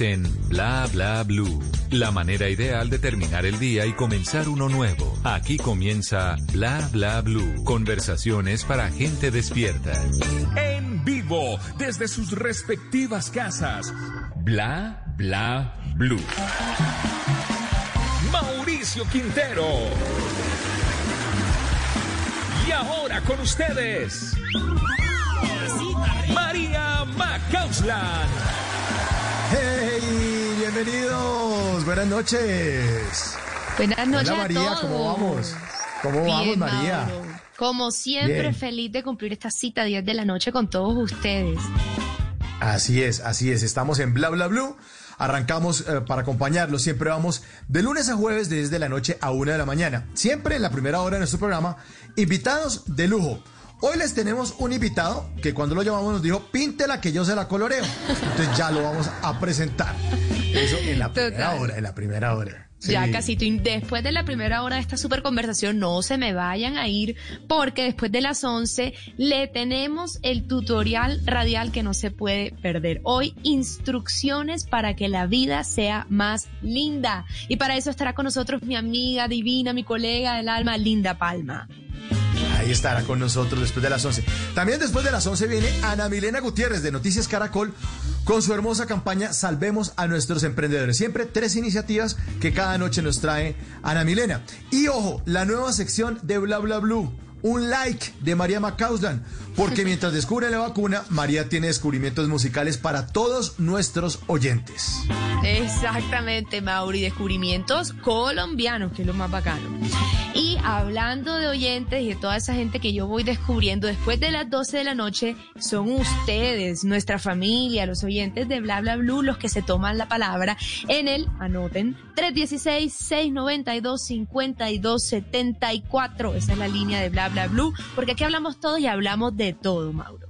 En Bla Bla Blue, la manera ideal de terminar el día y comenzar uno nuevo. Aquí comienza Bla Bla Blue, conversaciones para gente despierta. En vivo, desde sus respectivas casas, Bla Bla Blue. Mauricio Quintero. Y ahora con ustedes, María McCausland. ¡Hey! ¡Bienvenidos! ¡Buenas noches! Buenas noches. Hola, María, a todos. ¿Cómo vamos? ¿Cómo vamos, María? Mauro. Como siempre, bien. Feliz de cumplir esta cita 10 de la noche con todos ustedes. Así es, así es. Estamos en Bla Bla Blue. Arrancamos para acompañarlos. Siempre vamos de lunes a jueves desde la noche a 1 de la mañana. Siempre en la primera hora de nuestro programa, invitados de lujo. Hoy les tenemos un invitado que cuando lo llamamos nos dijo, píntela que yo se la coloreo. Entonces ya lo vamos a presentar. Eso en la primera hora, en la primera hora. Sí. Ya casi después de la primera hora de esta super conversación, no se me vayan a ir, porque después de las 11 le tenemos el tutorial radial que no se puede perder. Hoy, instrucciones para que la vida sea más linda. Y para eso estará con nosotros mi amiga divina, mi colega del alma, Linda Palma. Ahí estará con nosotros después de las 11. También después de las 11 viene Ana Milena Gutiérrez de Noticias Caracol con su hermosa campaña Salvemos a Nuestros Emprendedores. Siempre 3 iniciativas que cada noche nos trae Ana Milena. Y ojo, la nueva sección de Bla Bla Blue, un like de María McCausland, porque mientras descubre la vacuna, María tiene descubrimientos musicales para todos nuestros oyentes. Exactamente, Mauri, descubrimientos colombianos, que es lo más bacano. Y hablando de oyentes y de toda esa gente que yo voy descubriendo después de las 12 de la noche, son ustedes, nuestra familia, los oyentes de Bla Bla Blue, los que se toman la palabra en el, anoten, 316-692-5274. Esa es la línea de Bla Bla Blue, porque aquí hablamos todos y hablamos de todo, Mauro.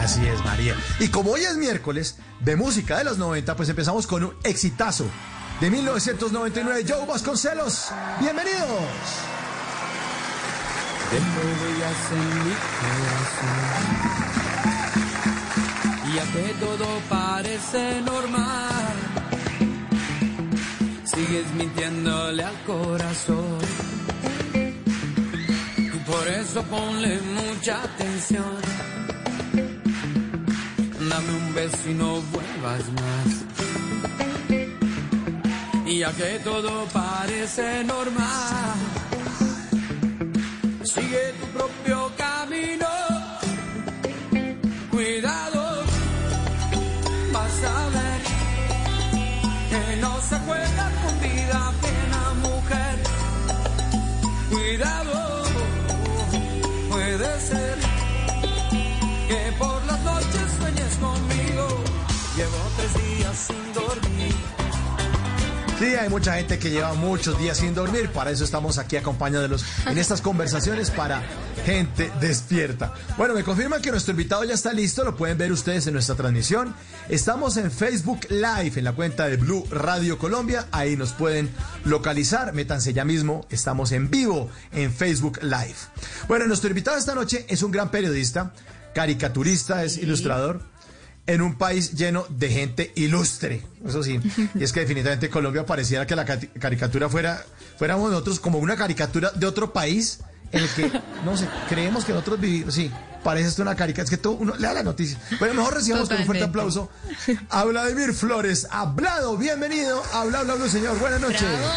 Así es, María. Y como hoy es miércoles de música de los 90, pues empezamos con un exitazo de 1999, Joe Vasconcelos. ¡Bienvenidos! De nuevo ya en mi corazón, ya que todo parece normal, sigues mintiéndole al corazón. Por eso ponle mucha atención. Dame un beso y no vuelvas más. Y ya que todo parece normal, sigue tu propio camino. Cuidado, vas a ver que no se juega con vida ajena, mujer. Cuidado. Puede ser que por las noches sueñes conmigo. Llevo 3 días sin dormir. Sí, hay mucha gente que lleva muchos días sin dormir. Para eso estamos aquí acompañándolos en estas conversaciones para gente despierta. Bueno, me confirman que nuestro invitado ya está listo. Lo pueden ver ustedes en nuestra transmisión. Estamos en Facebook Live, en la cuenta de Blue Radio Colombia. Ahí nos pueden localizar. Métanse ya mismo. Estamos en vivo en Facebook Live. Bueno, nuestro invitado esta noche es un gran periodista, caricaturista, es ilustrador. En un país lleno de gente ilustre, eso sí, y es que definitivamente Colombia pareciera que la caricatura fuéramos nosotros como una caricatura de otro país en el que, no sé, creemos que nosotros vivimos, sí, parece esto una caricatura, es que todo uno lea la noticia. Bueno, mejor recibamos totalmente con un fuerte aplauso a Vladimir Flores, hablado, bienvenido a Bla Bla Bla, señor, buenas noches. ¡Bravo!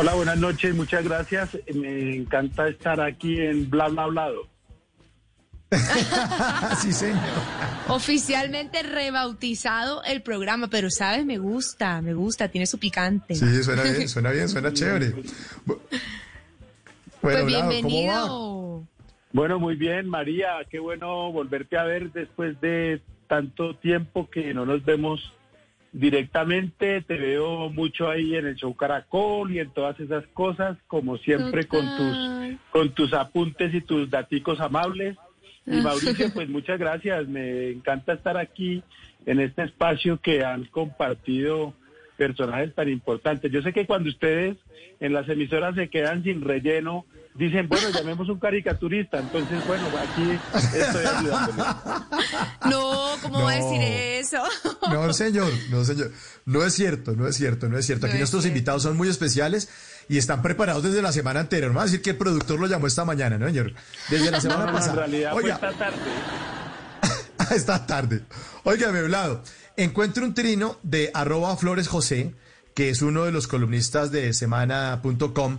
Hola, buenas noches, muchas gracias, me encanta estar aquí en Bla Bla Bla. Sí, señor. Oficialmente rebautizado el programa, pero sabes, me gusta, tiene su picante. Sí, suena bien, suena chévere. Bueno, pues bienvenido. ¿Cómo va? Bueno, muy bien, María, qué bueno volverte a ver después de tanto tiempo que no nos vemos directamente. Te veo mucho ahí en el Show Caracol y en todas esas cosas, como siempre, con tus apuntes y tus daticos amables. Y Mauricio, pues muchas gracias, me encanta estar aquí en este espacio que han compartido personajes tan importantes. Yo sé que cuando ustedes en las emisoras se quedan sin relleno, dicen, bueno, llamemos un caricaturista, entonces, bueno, aquí estoy ayudándole. No, ¿cómo va a decir eso? No, señor. No es cierto. Aquí nuestros invitados son muy especiales y están preparados desde la semana anterior. No va a decir que el productor lo llamó esta mañana, ¿no, señor? Desde la semana pasada. No, en realidad fue esta tarde. Esta tarde. Óigame, Vlado, encuentro un trino de @FloresJosé, que es uno de los columnistas de Semana.com,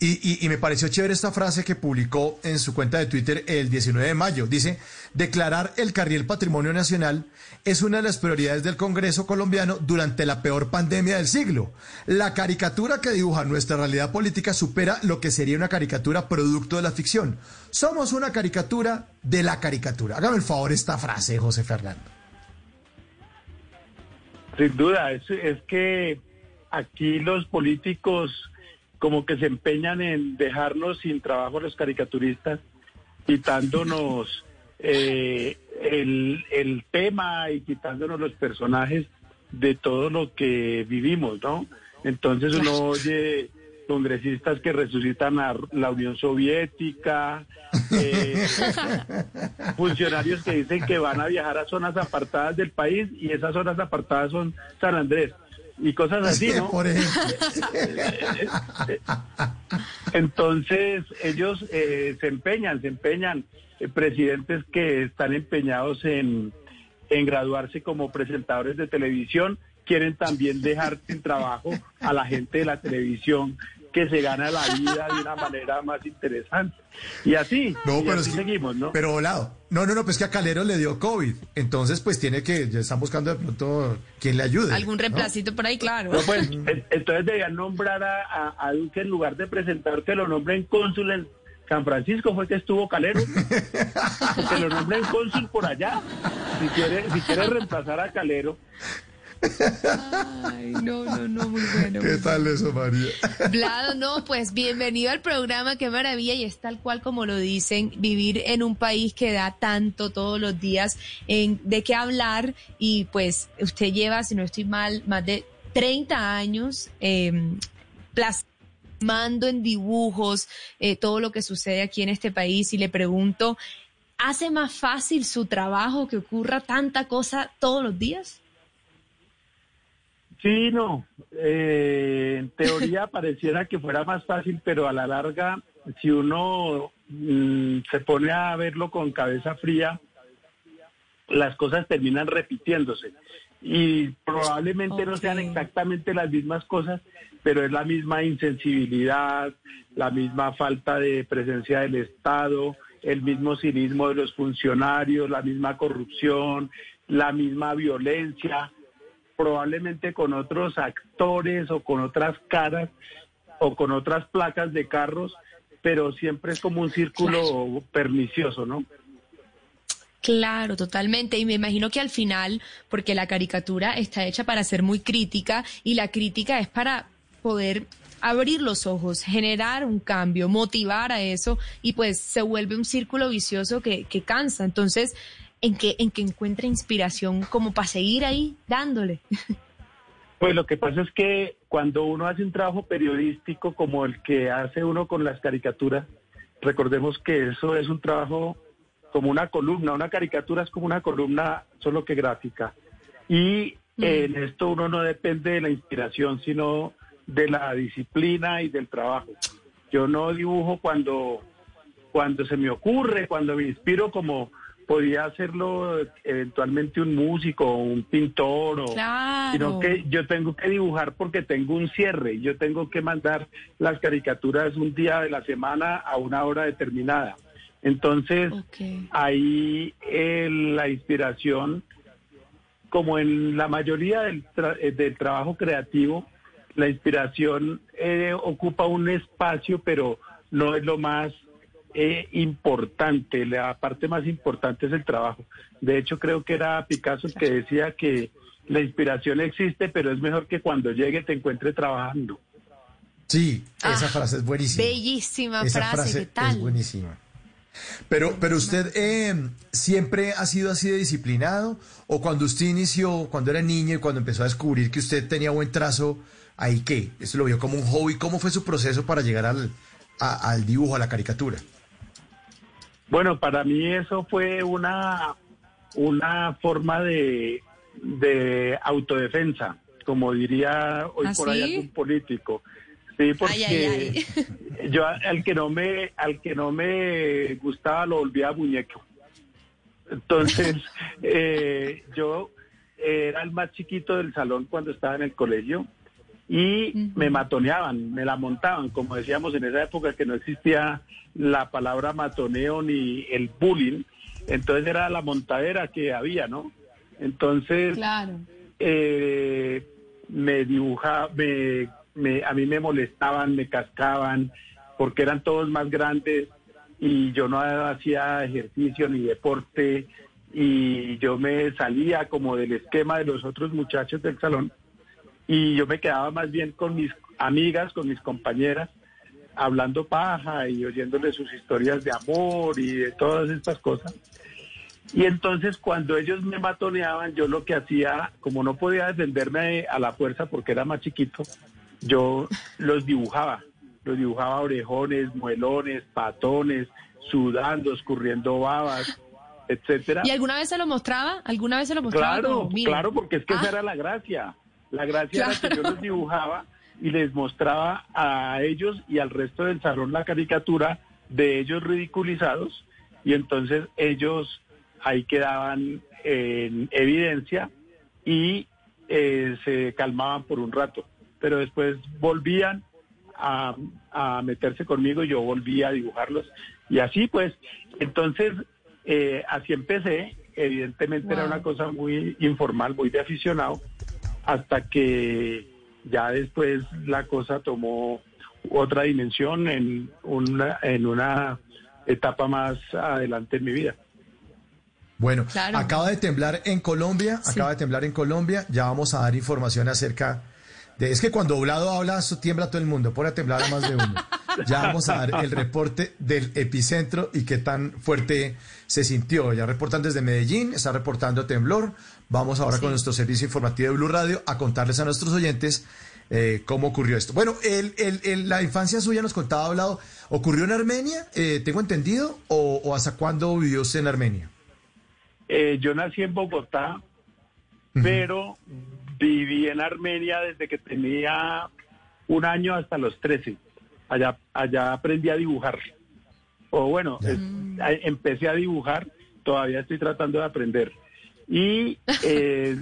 y me pareció chévere esta frase que publicó en su cuenta de Twitter el 19 de mayo. Dice, declarar el carril Patrimonio Nacional es una de las prioridades del Congreso colombiano durante la peor pandemia del siglo. La caricatura que dibuja nuestra realidad política supera lo que sería una caricatura producto de la ficción. Somos una caricatura de la caricatura. Hágame el favor esta frase, José Fernando. Sin duda, es que aquí los políticos como que se empeñan en dejarnos sin trabajo los caricaturistas, quitándonos el tema y quitándonos los personajes de todo lo que vivimos, ¿no? Entonces uno oye congresistas que resucitan a la Unión Soviética, funcionarios que dicen que van a viajar a zonas apartadas del país y esas zonas apartadas son San Andrés y cosas así, ¿no? Por ejemplo. Entonces ellos se empeñan, presidentes que están empeñados en graduarse como presentadores de televisión, quieren también dejar sin trabajo a la gente de la televisión que se gana la vida de una manera más interesante. Y así, seguimos, ¿no? Pero volado. Pues que a Calero le dio COVID. Entonces, pues ya están buscando de pronto quien le ayude. Algún reemplacito, ¿no? Por ahí, claro. No, pues, entonces debían nombrar a Duque, en lugar de presentar, que lo nombren cónsul en San Francisco, fue que estuvo Calero. Que lo nombren cónsul por allá. Si quiere reemplazar a Calero. Ay, no, muy bueno. ¿Qué tal eso, María? Vlado, pues bienvenido al programa, qué maravilla, y es tal cual como lo dicen, vivir en un país que da tanto todos los días de qué hablar, y pues usted lleva, si no estoy mal, más de 30 años plasmando en dibujos todo lo que sucede aquí en este país, y le pregunto, ¿hace más fácil su trabajo que ocurra tanta cosa todos los días? Sí, no. En teoría pareciera que fuera más fácil, pero a la larga, si uno se pone a verlo con cabeza fría, las cosas terminan repitiéndose. Y probablemente no sean exactamente las mismas cosas, pero es la misma insensibilidad, la misma falta de presencia del Estado, el mismo cinismo de los funcionarios, la misma corrupción, la misma violencia, probablemente con otros actores o con otras caras o con otras placas de carros, pero siempre es como un círculo pernicioso, ¿no? Claro, totalmente, y me imagino que al final, porque la caricatura está hecha para ser muy crítica, y la crítica es para poder abrir los ojos, generar un cambio, motivar a eso, y pues se vuelve un círculo vicioso que cansa, entonces en que encuentra inspiración como para seguir ahí dándole. Pues lo que pasa es que cuando uno hace un trabajo periodístico como el que hace uno con las caricaturas, recordemos que eso es un trabajo como una columna, una caricatura es como una columna, solo que gráfica. Y en esto uno no depende de la inspiración, sino de la disciplina y del trabajo. Yo no dibujo cuando se me ocurre, cuando me inspiro, como podía hacerlo eventualmente un músico o un pintor, sino que yo tengo que dibujar porque tengo un cierre, yo tengo que mandar las caricaturas un día de la semana a una hora determinada. Entonces, ahí la inspiración, como en la mayoría del trabajo creativo, la inspiración ocupa un espacio, pero no es lo más importante. La parte más importante es el trabajo. De hecho, creo que era Picasso el que decía que la inspiración existe, pero es mejor que cuando llegue te encuentre trabajando. Sí, esa frase es buenísima. Bellísima frase, ¿qué tal? Es buenísima. Pero usted siempre ha sido así de disciplinado, o cuando usted inició, cuando era niño y cuando empezó a descubrir que usted tenía buen trazo, ¿ahí qué? ¿Esto lo vio como un hobby? ¿Cómo fue su proceso para llegar al dibujo, a la caricatura? Bueno, para mí eso fue una forma de autodefensa, como diría hoy por ahí algún político. Sí, porque yo al que no me gustaba lo volvía muñeco. Entonces, yo era el más chiquito del salón cuando estaba en el colegio y me matoneaban, me la montaban, como decíamos en esa época que no existía la palabra matoneo ni el bullying. Entonces era la montadera que había, ¿no? Entonces, claro. A mí me molestaban, me cascaban, porque eran todos más grandes y yo no hacía ejercicio ni deporte y yo me salía como del esquema de los otros muchachos del salón y yo me quedaba más bien con mis amigas, con mis compañeras, hablando paja y oyéndole sus historias de amor y de todas estas cosas. Y entonces cuando ellos me matoneaban, yo lo que hacía, como no podía defenderme a la fuerza porque era más chiquito, yo los dibujaba orejones, muelones, patones, sudando, escurriendo babas, etcétera. ¿Y alguna vez se lo mostraba? Claro, como, claro, porque es que esa era la gracia. La gracia era que yo los dibujaba y les mostraba a ellos y al resto del salón la caricatura de ellos ridiculizados, y entonces ellos ahí quedaban en evidencia y se calmaban por un rato. Pero después volvían a meterse conmigo y yo volvía a dibujarlos. Y así pues, entonces, así empecé. Evidentemente era una cosa muy informal, muy de aficionado, hasta que ya después la cosa tomó otra dimensión en una etapa más adelante en mi vida. Bueno, claro. Acaba de temblar en Colombia. Ya vamos a dar información acerca... Es que cuando Oblado habla, tiembla todo el mundo, pone a temblar a más de uno. Ya vamos a dar el reporte del epicentro y qué tan fuerte se sintió. Ya reportan desde Medellín, está reportando temblor. Vamos ahora con nuestro servicio informativo de Blue Radio a contarles a nuestros oyentes cómo ocurrió esto. Bueno, la infancia suya, nos contaba Oblado, ¿ocurrió en Armenia? ¿Tengo entendido? ¿O hasta cuándo vivió usted en Armenia? Yo nací en Bogotá, pero... viví en Armenia desde que tenía 1 año hasta los 13. Allá aprendí a dibujar. O bueno, empecé a dibujar, todavía estoy tratando de aprender. Y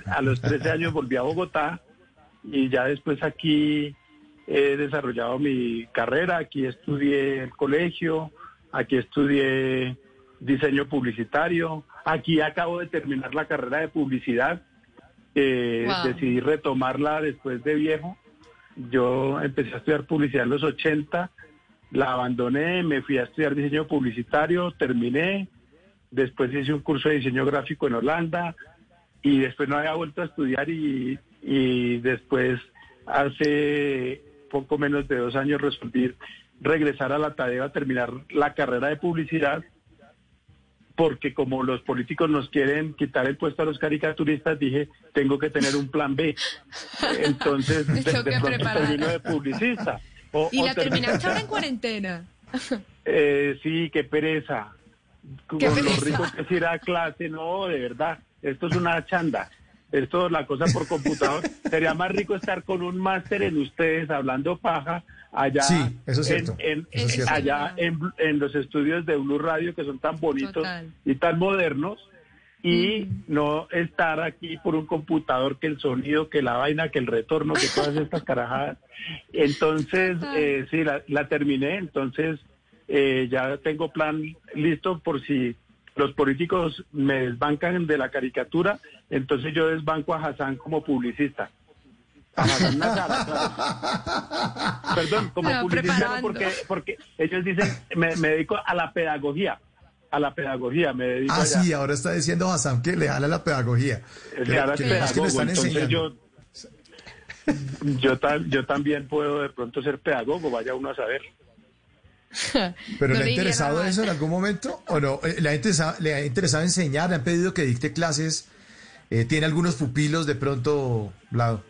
a los 13 años volví a Bogotá y ya después aquí he desarrollado mi carrera. Aquí estudié el colegio, aquí estudié diseño publicitario. Aquí acabo de terminar la carrera de publicidad. Decidí retomarla después de viejo. Yo empecé a estudiar publicidad en los 80, la abandoné, me fui a estudiar diseño publicitario, terminé, después hice un curso de diseño gráfico en Holanda y después no había vuelto a estudiar y después hace poco menos de 2 años resolví regresar a la tarea a terminar la carrera de publicidad, porque como los políticos nos quieren quitar el puesto a los caricaturistas, dije, tengo que tener un plan B. Entonces, de pronto termino de publicista. ¿Y la terminaste ahora en cuarentena? Sí, qué pereza. Con lo rico que es ir a clase, no, de verdad, esto es una chanda. Esto es la cosa por computador. Sería más rico estar con un máster en ustedes hablando paja allá, sí, eso es cierto. Allá en los estudios de Blue Radio, que son tan bonitos y tan modernos, y no estar aquí por un computador, que el sonido, que la vaina, que el retorno, que todas estas carajadas. Entonces, sí, la terminé. Entonces, ya tengo plan listo por si los políticos me desbancan de la caricatura, entonces yo desbanco a Hassan como publicista. A Hassan Nazara, claro. Perdón, como publicista, porque ellos dicen, me dedico a la pedagogía. A la pedagogía me dedico. Sí, ahora está diciendo Hassan que le jala la pedagogía. Le jala el pedagogo, entonces yo también puedo de pronto ser pedagogo, vaya uno a saber. ¿Pero no le ha interesado eso en algún momento o no? ¿Le ha interesado enseñar? ¿Le han pedido que dicte clases? ¿Tiene algunos pupilos de pronto, Vlado?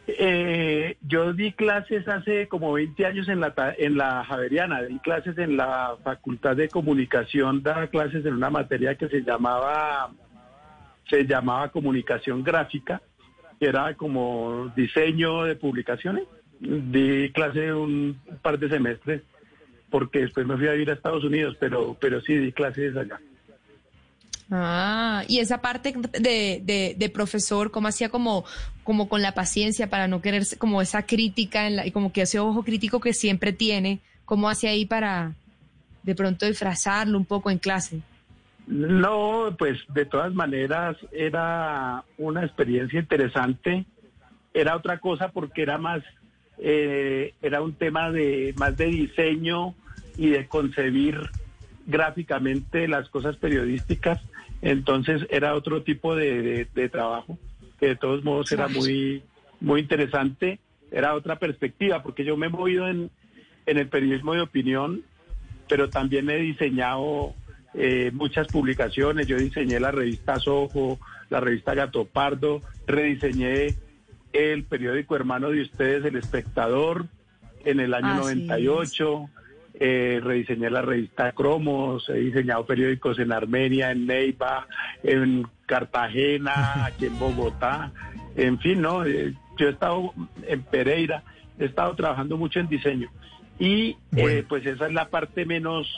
Yo di clases hace como 20 años en la Javeriana, di clases en la Facultad de Comunicación, daba clases en una materia que se llamaba Comunicación Gráfica, que era como diseño de publicaciones. Di clase un par de semestres, porque después me fui a vivir a Estados Unidos, pero sí di clases allá. Ah, y esa parte de profesor, ¿cómo hacía como con la paciencia para no querer como esa crítica y como que ese ojo crítico que siempre tiene? ¿Cómo hacía ahí para de pronto disfrazarlo un poco en clase? No, pues de todas maneras era una experiencia interesante. Era otra cosa porque era más, era un tema más de diseño y de concebir gráficamente las cosas periodísticas. Entonces era otro tipo de trabajo, que de todos modos era muy, muy interesante, era otra perspectiva, porque yo me he movido en el periodismo de opinión, pero también he diseñado muchas publicaciones. Yo diseñé la revista Soho, la revista Gato Pardo, rediseñé el periódico hermano de ustedes, El Espectador, en el año 98, rediseñé la revista Cromos, he diseñado periódicos en Armenia, en Neiva, en Cartagena, aquí en Bogotá, en fin, ¿no? Yo he estado en Pereira, he estado trabajando mucho en diseño y bueno, pues esa es la parte menos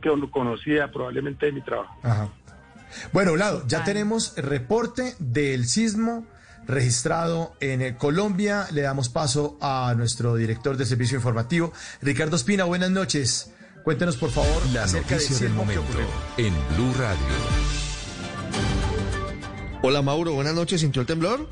que conocida probablemente de mi trabajo. Ajá. Bueno, Vlado, ya tenemos reporte del sismo registrado en Colombia. Le damos paso a nuestro director de servicio informativo, Ricardo Espina. Buenas noches. Cuéntenos, por favor, acerca del sismo que ocurrió en Blue Radio. Hola, Mauro. Buenas noches. ¿Sintió el temblor?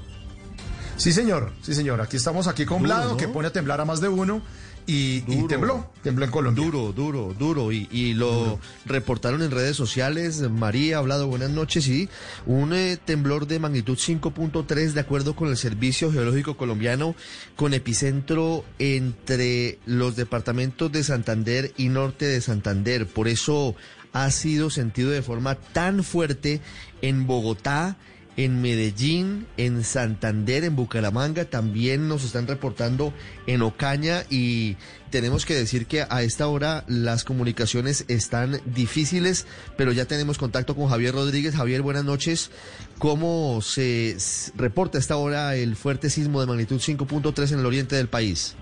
Sí, señor. Aquí estamos con Vlado, ¿no? Que pone a temblar a más de uno. Y tembló en Colombia. Duro. Y lo duro. Reportaron en redes sociales. María, hablado, buenas noches. Y un temblor de magnitud 5.3, de acuerdo con el Servicio Geológico Colombiano, con epicentro entre los departamentos de Santander y Norte de Santander. Por eso ha sido sentido de forma tan fuerte en Bogotá, en Medellín, en Santander, en Bucaramanga. También nos están reportando en Ocaña y tenemos que decir que a esta hora las comunicaciones están difíciles, pero ya tenemos contacto con Javier Rodríguez. Javier, buenas noches. ¿Cómo se reporta a esta hora el fuerte sismo de magnitud 5.3 en el oriente del país?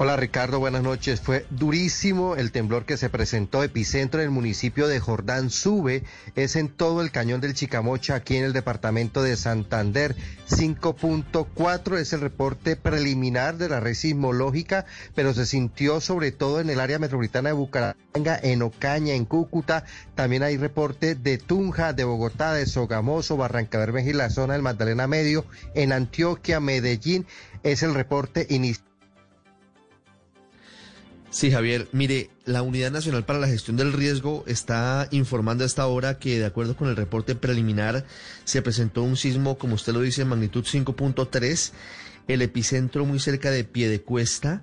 Hola, Ricardo, buenas noches. Fue durísimo el temblor que se presentó. Epicentro en el municipio de Jordán Sube, es en todo el cañón del Chicamocha, aquí en el departamento de Santander. 5.4 es el reporte preliminar de la red sismológica, pero se sintió sobre todo en el área metropolitana de Bucaramanga, en Ocaña, en Cúcuta. También hay reporte de Tunja, de Bogotá, de Sogamoso, Barrancabermeja y la zona del Magdalena Medio. En Antioquia, Medellín, es el reporte inicial. Sí, Javier, mire, la Unidad Nacional para la Gestión del Riesgo está informando a esta hora que, de acuerdo con el reporte preliminar, se presentó un sismo, como usted lo dice, en magnitud 5.3, el epicentro muy cerca de Piedecuesta.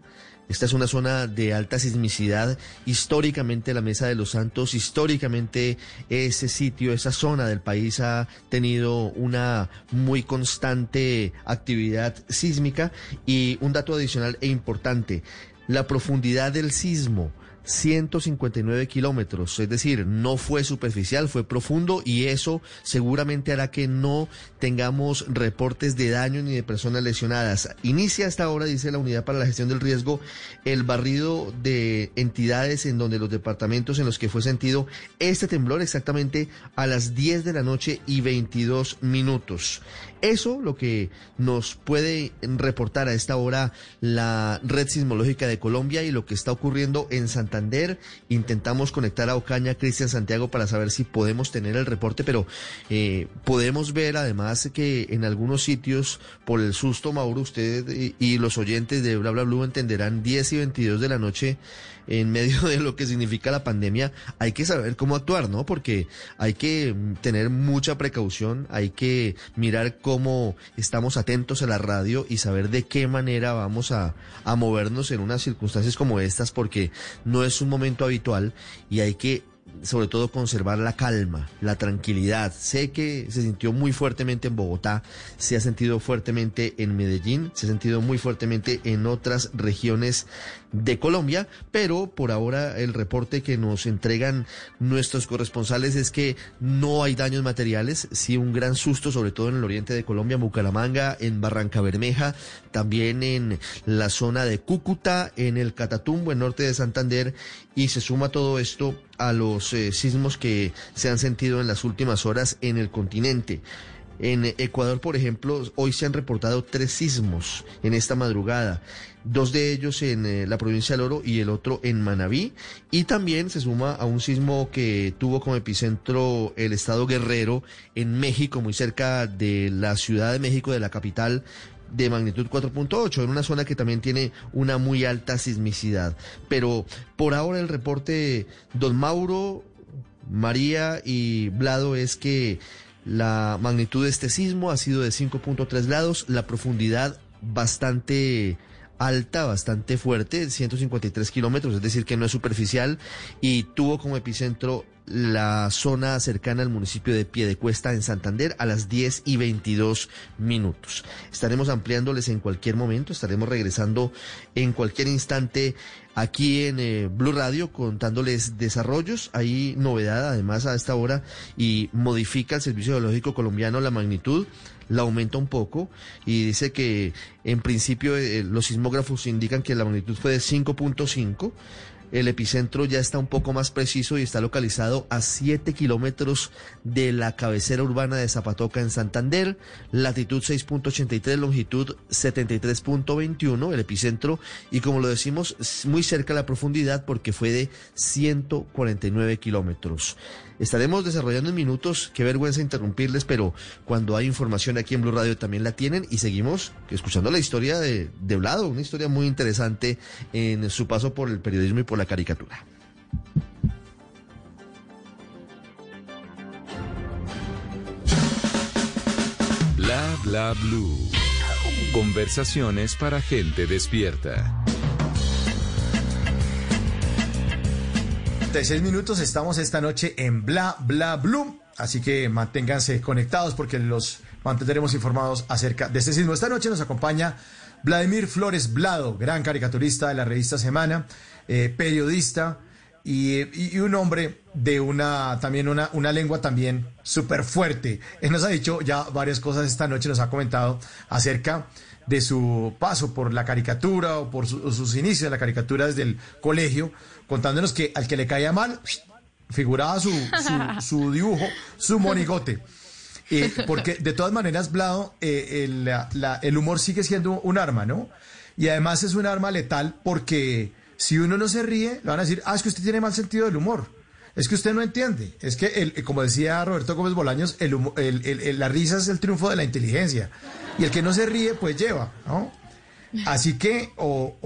Esta es una zona de alta sismicidad. Históricamente la Mesa de los Santos, históricamente ese sitio, esa zona del país ha tenido una muy constante actividad sísmica. Y un dato adicional e importante: la profundidad del sismo, 159 kilómetros, es decir, no fue superficial, fue profundo, y eso seguramente hará que no tengamos reportes de daño ni de personas lesionadas. Inicia hasta ahora, dice la Unidad para la Gestión del Riesgo, el barrido de entidades en donde los departamentos en los que fue sentido este temblor, exactamente a las 10 de la noche y 22 minutos. Eso lo que nos puede reportar a esta hora la Red Sismológica de Colombia y lo que está ocurriendo en Santander. Intentamos conectar a Ocaña, Cristian Santiago, para saber si podemos tener el reporte, pero podemos ver además que en algunos sitios, por el susto, Mauro, usted y los oyentes de Bla Bla Blue entenderán, 10 y 22 de la noche, en medio de lo que significa la pandemia, hay que saber cómo actuar, ¿no? Porque hay que tener mucha precaución, hay que mirar cómo estamos atentos a la radio y saber de qué manera vamos a movernos en unas circunstancias como estas, porque no es un momento habitual y hay que, sobre todo, conservar la calma, la tranquilidad. Sé que se sintió muy fuertemente en Bogotá, se ha sentido fuertemente en Medellín, se ha sentido muy fuertemente en otras regiones de Colombia, pero por ahora el reporte que nos entregan nuestros corresponsales es que no hay daños materiales, sí un gran susto, sobre todo en el oriente de Colombia, Bucaramanga, en Barranca Bermeja, también en la zona de Cúcuta, en el Catatumbo, en norte de Santander, y se suma todo esto a los sismos que se han sentido en las últimas horas en el continente. En Ecuador, por ejemplo, hoy se han reportado 3 sismos en esta madrugada, 2 de ellos en la provincia del Oro y el otro en Manabí, y también se suma a un sismo que tuvo como epicentro el estado Guerrero en México, muy cerca de la Ciudad de México, de la capital, de magnitud 4.8, en una zona que también tiene una muy alta sismicidad. Pero por ahora el reporte, don Mauro, María y Vlado, es que la magnitud de este sismo ha sido de 5.3 grados, la profundidad bastante alta, bastante fuerte, 153 kilómetros, es decir que no es superficial, y tuvo como epicentro la zona cercana al municipio de Piedecuesta en Santander a las 10:22. Estaremos ampliándoles en cualquier momento, estaremos regresando en cualquier instante aquí en Blue Radio contándoles desarrollos. Hay novedad además a esta hora y modifica el Servicio Geológico Colombiano la magnitud, la aumenta un poco y dice que en principio los sismógrafos indican que la magnitud fue de 5.5. El epicentro ya está un poco más preciso y está localizado a 7 kilómetros de la cabecera urbana de Zapatoca en Santander, latitud 6.83, longitud 73.21, el epicentro, y como lo decimos, muy cerca la profundidad porque fue de 149 kilómetros. Estaremos desarrollando en minutos, qué vergüenza interrumpirles, pero cuando hay información aquí en Blue Radio también la tienen, y seguimos escuchando la historia de Vlado, una historia muy interesante en su paso por el periodismo y por la caricatura. Bla Bla Blue. Conversaciones para gente despierta. 36 minutos, estamos esta noche en Bla Bla Blue, así que manténganse conectados porque los mantendremos informados acerca de este sismo. Esta noche nos acompaña Vladimir Flores Vlado, gran caricaturista de la revista Semana, periodista y un hombre de una lengua también súper fuerte. Él nos ha dicho ya varias cosas esta noche, nos ha comentado acerca de su paso por la caricatura o por sus inicios en la caricatura desde el colegio, contándonos que al que le caía mal, figuraba su dibujo, su monigote. Porque de todas maneras, Vlado, el humor sigue siendo un arma, ¿no? Y además es un arma letal porque si uno no se ríe, le van a decir, es que usted tiene mal sentido del humor, es que usted no entiende, es que, como decía Roberto Gómez Bolaños, la risa es el triunfo de la inteligencia, y el que no se ríe, pues lleva, ¿no? Así que o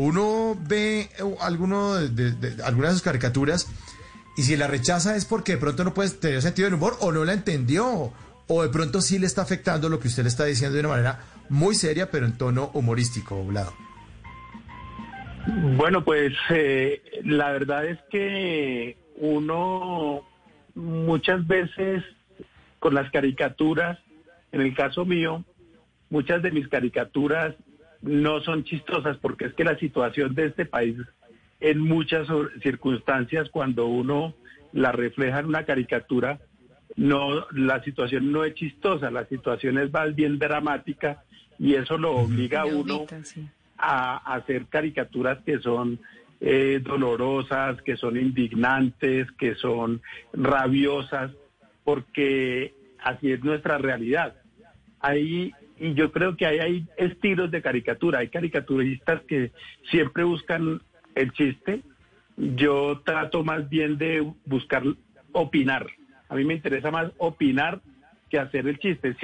uno ve alguna de sus caricaturas y si la rechaza es porque de pronto no puede tener sentido del humor o no la entendió, o de pronto sí le está afectando lo que usted le está diciendo de una manera muy seria, pero en tono humorístico, Vlado. Bueno, pues la verdad es que uno muchas veces con las caricaturas, en el caso mío, muchas de mis caricaturas no son chistosas porque es que la situación de este país en muchas circunstancias cuando uno la refleja en una caricatura, la situación no es chistosa, la situación es más bien dramática y eso lo obliga a uno a hacer caricaturas que son dolorosas, que son indignantes, que son rabiosas, porque así es nuestra realidad. Y yo creo que hay estilos de caricatura, hay caricaturistas que siempre buscan el chiste. Yo trato más bien de buscar opinar. A mí me interesa más opinar que hacer el chiste.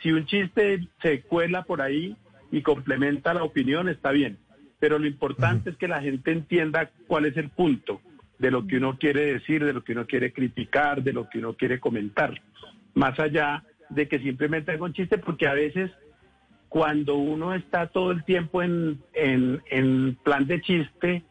Si un chiste se cuela por ahí y complementa la opinión, está bien. Pero lo importante es que la gente entienda cuál es el punto de lo que uno quiere decir, de lo que uno quiere criticar, de lo que uno quiere comentar. Más allá de que simplemente haga un chiste, porque a veces cuando uno está todo el tiempo en plan de chiste,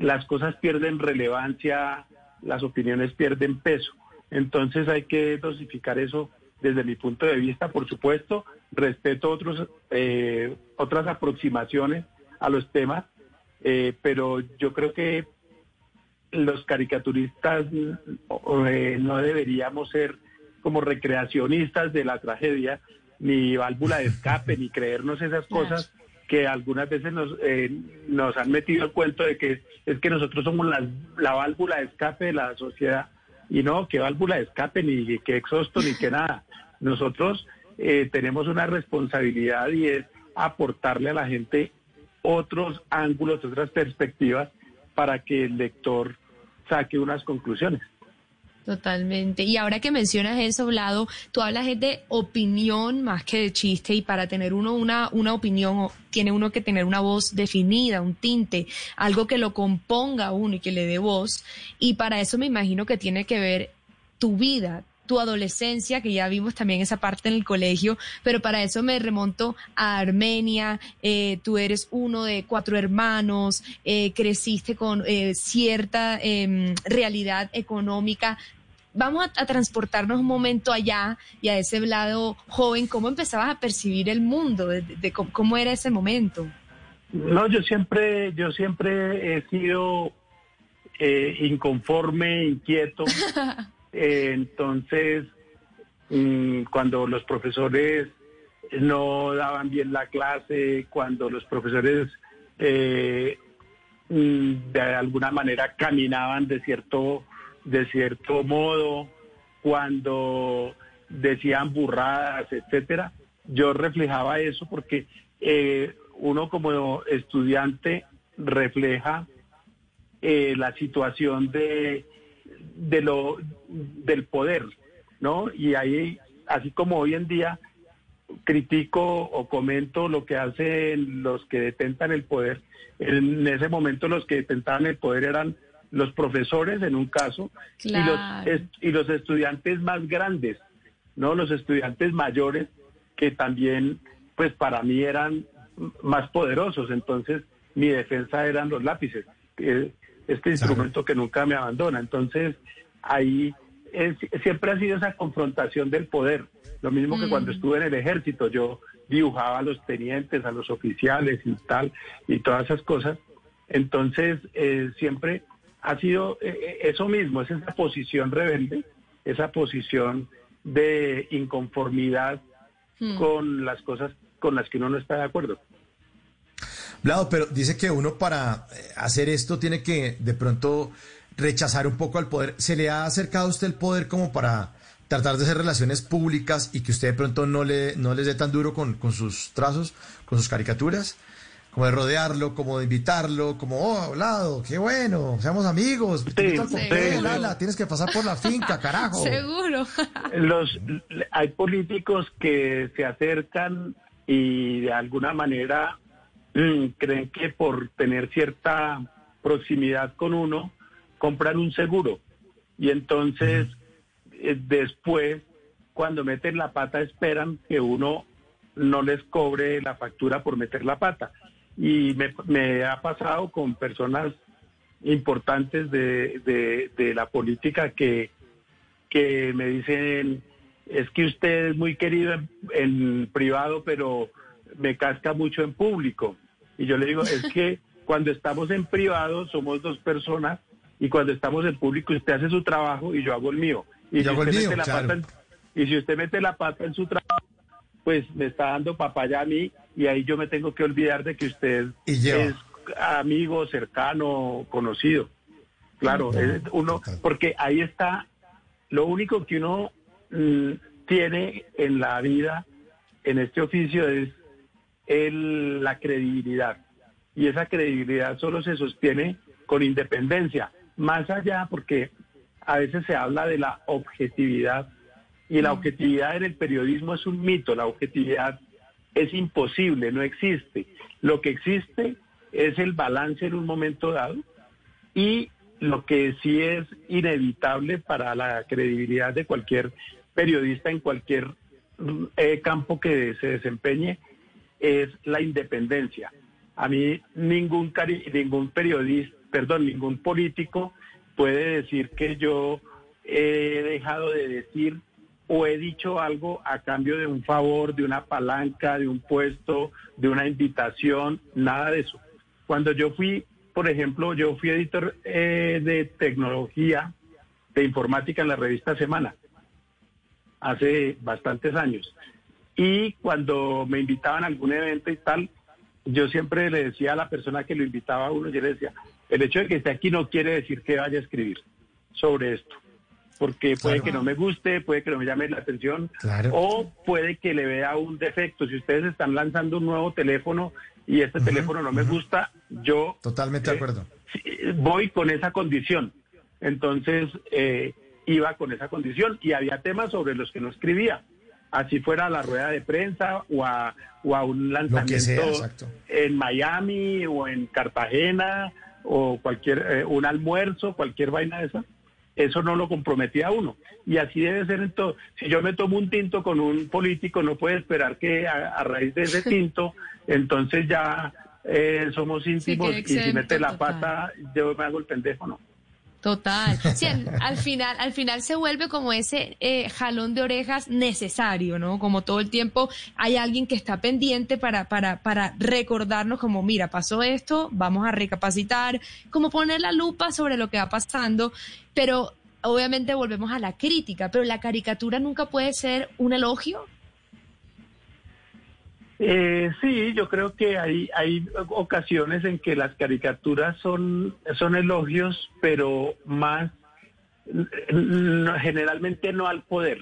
las cosas pierden relevancia, las opiniones pierden peso. Entonces hay que dosificar eso desde mi punto de vista, por supuesto. Respeto otras aproximaciones a los temas, pero yo creo que los caricaturistas no deberíamos ser como recreacionistas de la tragedia, ni válvula de escape, ni creernos esas cosas que algunas veces nos han metido el cuento de que es que nosotros somos la válvula de escape de la sociedad. Y no, qué válvula de escape, ni qué exhausto, ni qué nada. Nosotros tenemos una responsabilidad, y es aportarle a la gente otros ángulos, otras perspectivas, para que el lector saque unas conclusiones. Totalmente. Y ahora que mencionas eso, Vlado, tú hablas de opinión más que de chiste, y para tener uno una opinión tiene uno que tener una voz definida, un tinte, algo que lo componga a uno y que le dé voz, y para eso me imagino que tiene que ver tu vida, tu adolescencia, que ya vimos también esa parte en el colegio, pero para eso me remonto a Armenia. Tú eres uno de 4 hermanos, creciste con cierta realidad económica. Vamos a transportarnos un momento allá y a ese lado joven. ¿Cómo empezabas a percibir el mundo? De ¿cómo era ese momento? No, yo siempre he sido inconforme, inquieto. Entonces, cuando los profesores no daban bien la clase, cuando los profesores de alguna manera caminaban de cierto modo, cuando decían burradas, etcétera, yo reflejaba eso, porque uno como estudiante refleja la situación del poder, ¿no? Y ahí, así como hoy en día critico o comento lo que hacen los que detentan el poder, en ese momento los que detentaban el poder eran los profesores, en un caso, claro, y los estudiantes más grandes, ¿no? Los estudiantes mayores, que también, pues para mí eran más poderosos. Entonces mi defensa eran los lápices, este instrumento que nunca me abandona. Entonces ahí siempre ha sido esa confrontación del poder. Lo mismo que cuando estuve en el ejército, yo dibujaba a los tenientes, a los oficiales y tal, y todas esas cosas. Entonces siempre ha sido eso mismo, es esa posición rebelde, esa posición de inconformidad con las cosas con las que uno no está de acuerdo. Vlado, pero dice que uno para hacer esto tiene que de pronto rechazar un poco al poder. ¿Se le ha acercado a usted el poder como para tratar de hacer relaciones públicas y que usted de pronto no les dé tan duro con sus trazos, con sus caricaturas? Como de rodearlo, como de invitarlo, como, oh, Vlado, qué bueno, seamos amigos. Sí. Lala, tienes que pasar por la finca, carajo. Seguro. Hay políticos que se acercan y de alguna manera creen que por tener cierta proximidad con uno, compran un seguro, y entonces después, cuando meten la pata, esperan que uno no les cobre la factura por meter la pata. Y me ha pasado con personas importantes de la política que me dicen, es que usted es muy querido en privado, pero me casca mucho en público. Y yo le digo, es que cuando estamos en privado somos dos personas, y cuando estamos en público usted hace su trabajo y yo hago el mío. Y si usted mete la pata en su trabajo, pues me está dando papaya a mí, y ahí yo me tengo que olvidar de que usted es amigo, cercano, conocido. Claro, uno, porque ahí está lo único que uno tiene en la vida, en este oficio, es la credibilidad. Y esa credibilidad solo se sostiene con independencia. Más allá, porque a veces se habla de la objetividad, y la objetividad en el periodismo es un mito. La objetividad es imposible, no existe. Lo que existe es el balance en un momento dado, y lo que sí es inevitable para la credibilidad de cualquier periodista en cualquier campo que se desempeñe es la independencia. A mí ningún político puede decir que yo he dejado de decir o he dicho algo a cambio de un favor, de una palanca, de un puesto, de una invitación, nada de eso. Cuando yo fui, por ejemplo, yo fui editor de tecnología, de informática en la revista Semana, hace bastantes años. Y cuando me invitaban a algún evento y tal, yo siempre le decía a la persona que lo invitaba a uno, yo le decía, el hecho de que esté aquí no quiere decir que vaya a escribir sobre esto, porque puede que no me guste, puede que no me llame la atención, o puede que le vea un defecto. Si ustedes están lanzando un nuevo teléfono y este teléfono no me gusta, yo... Totalmente de acuerdo. Voy con esa condición. Entonces, iba con esa condición y había temas sobre los que no escribía. Así fuera la rueda de prensa o a un lanzamiento sea, en Miami o en Cartagena o un almuerzo, cualquier vaina de esa, eso no lo comprometía a uno. Y así debe ser en todo. Si yo me tomo un tinto con un político, no puedo esperar que a raíz de ese tinto, entonces ya somos íntimos y si mete la pata, yo me hago el pendejo, ¿no? Total. Sí, al final se vuelve como ese jalón de orejas necesario, ¿no? Como todo el tiempo hay alguien que está pendiente para recordarnos como, mira, pasó esto, vamos a recapacitar, como poner la lupa sobre lo que va pasando, pero obviamente volvemos a la crítica, pero la caricatura nunca puede ser un elogio. Sí, yo creo que hay ocasiones en que las caricaturas son elogios, pero más generalmente no al poder,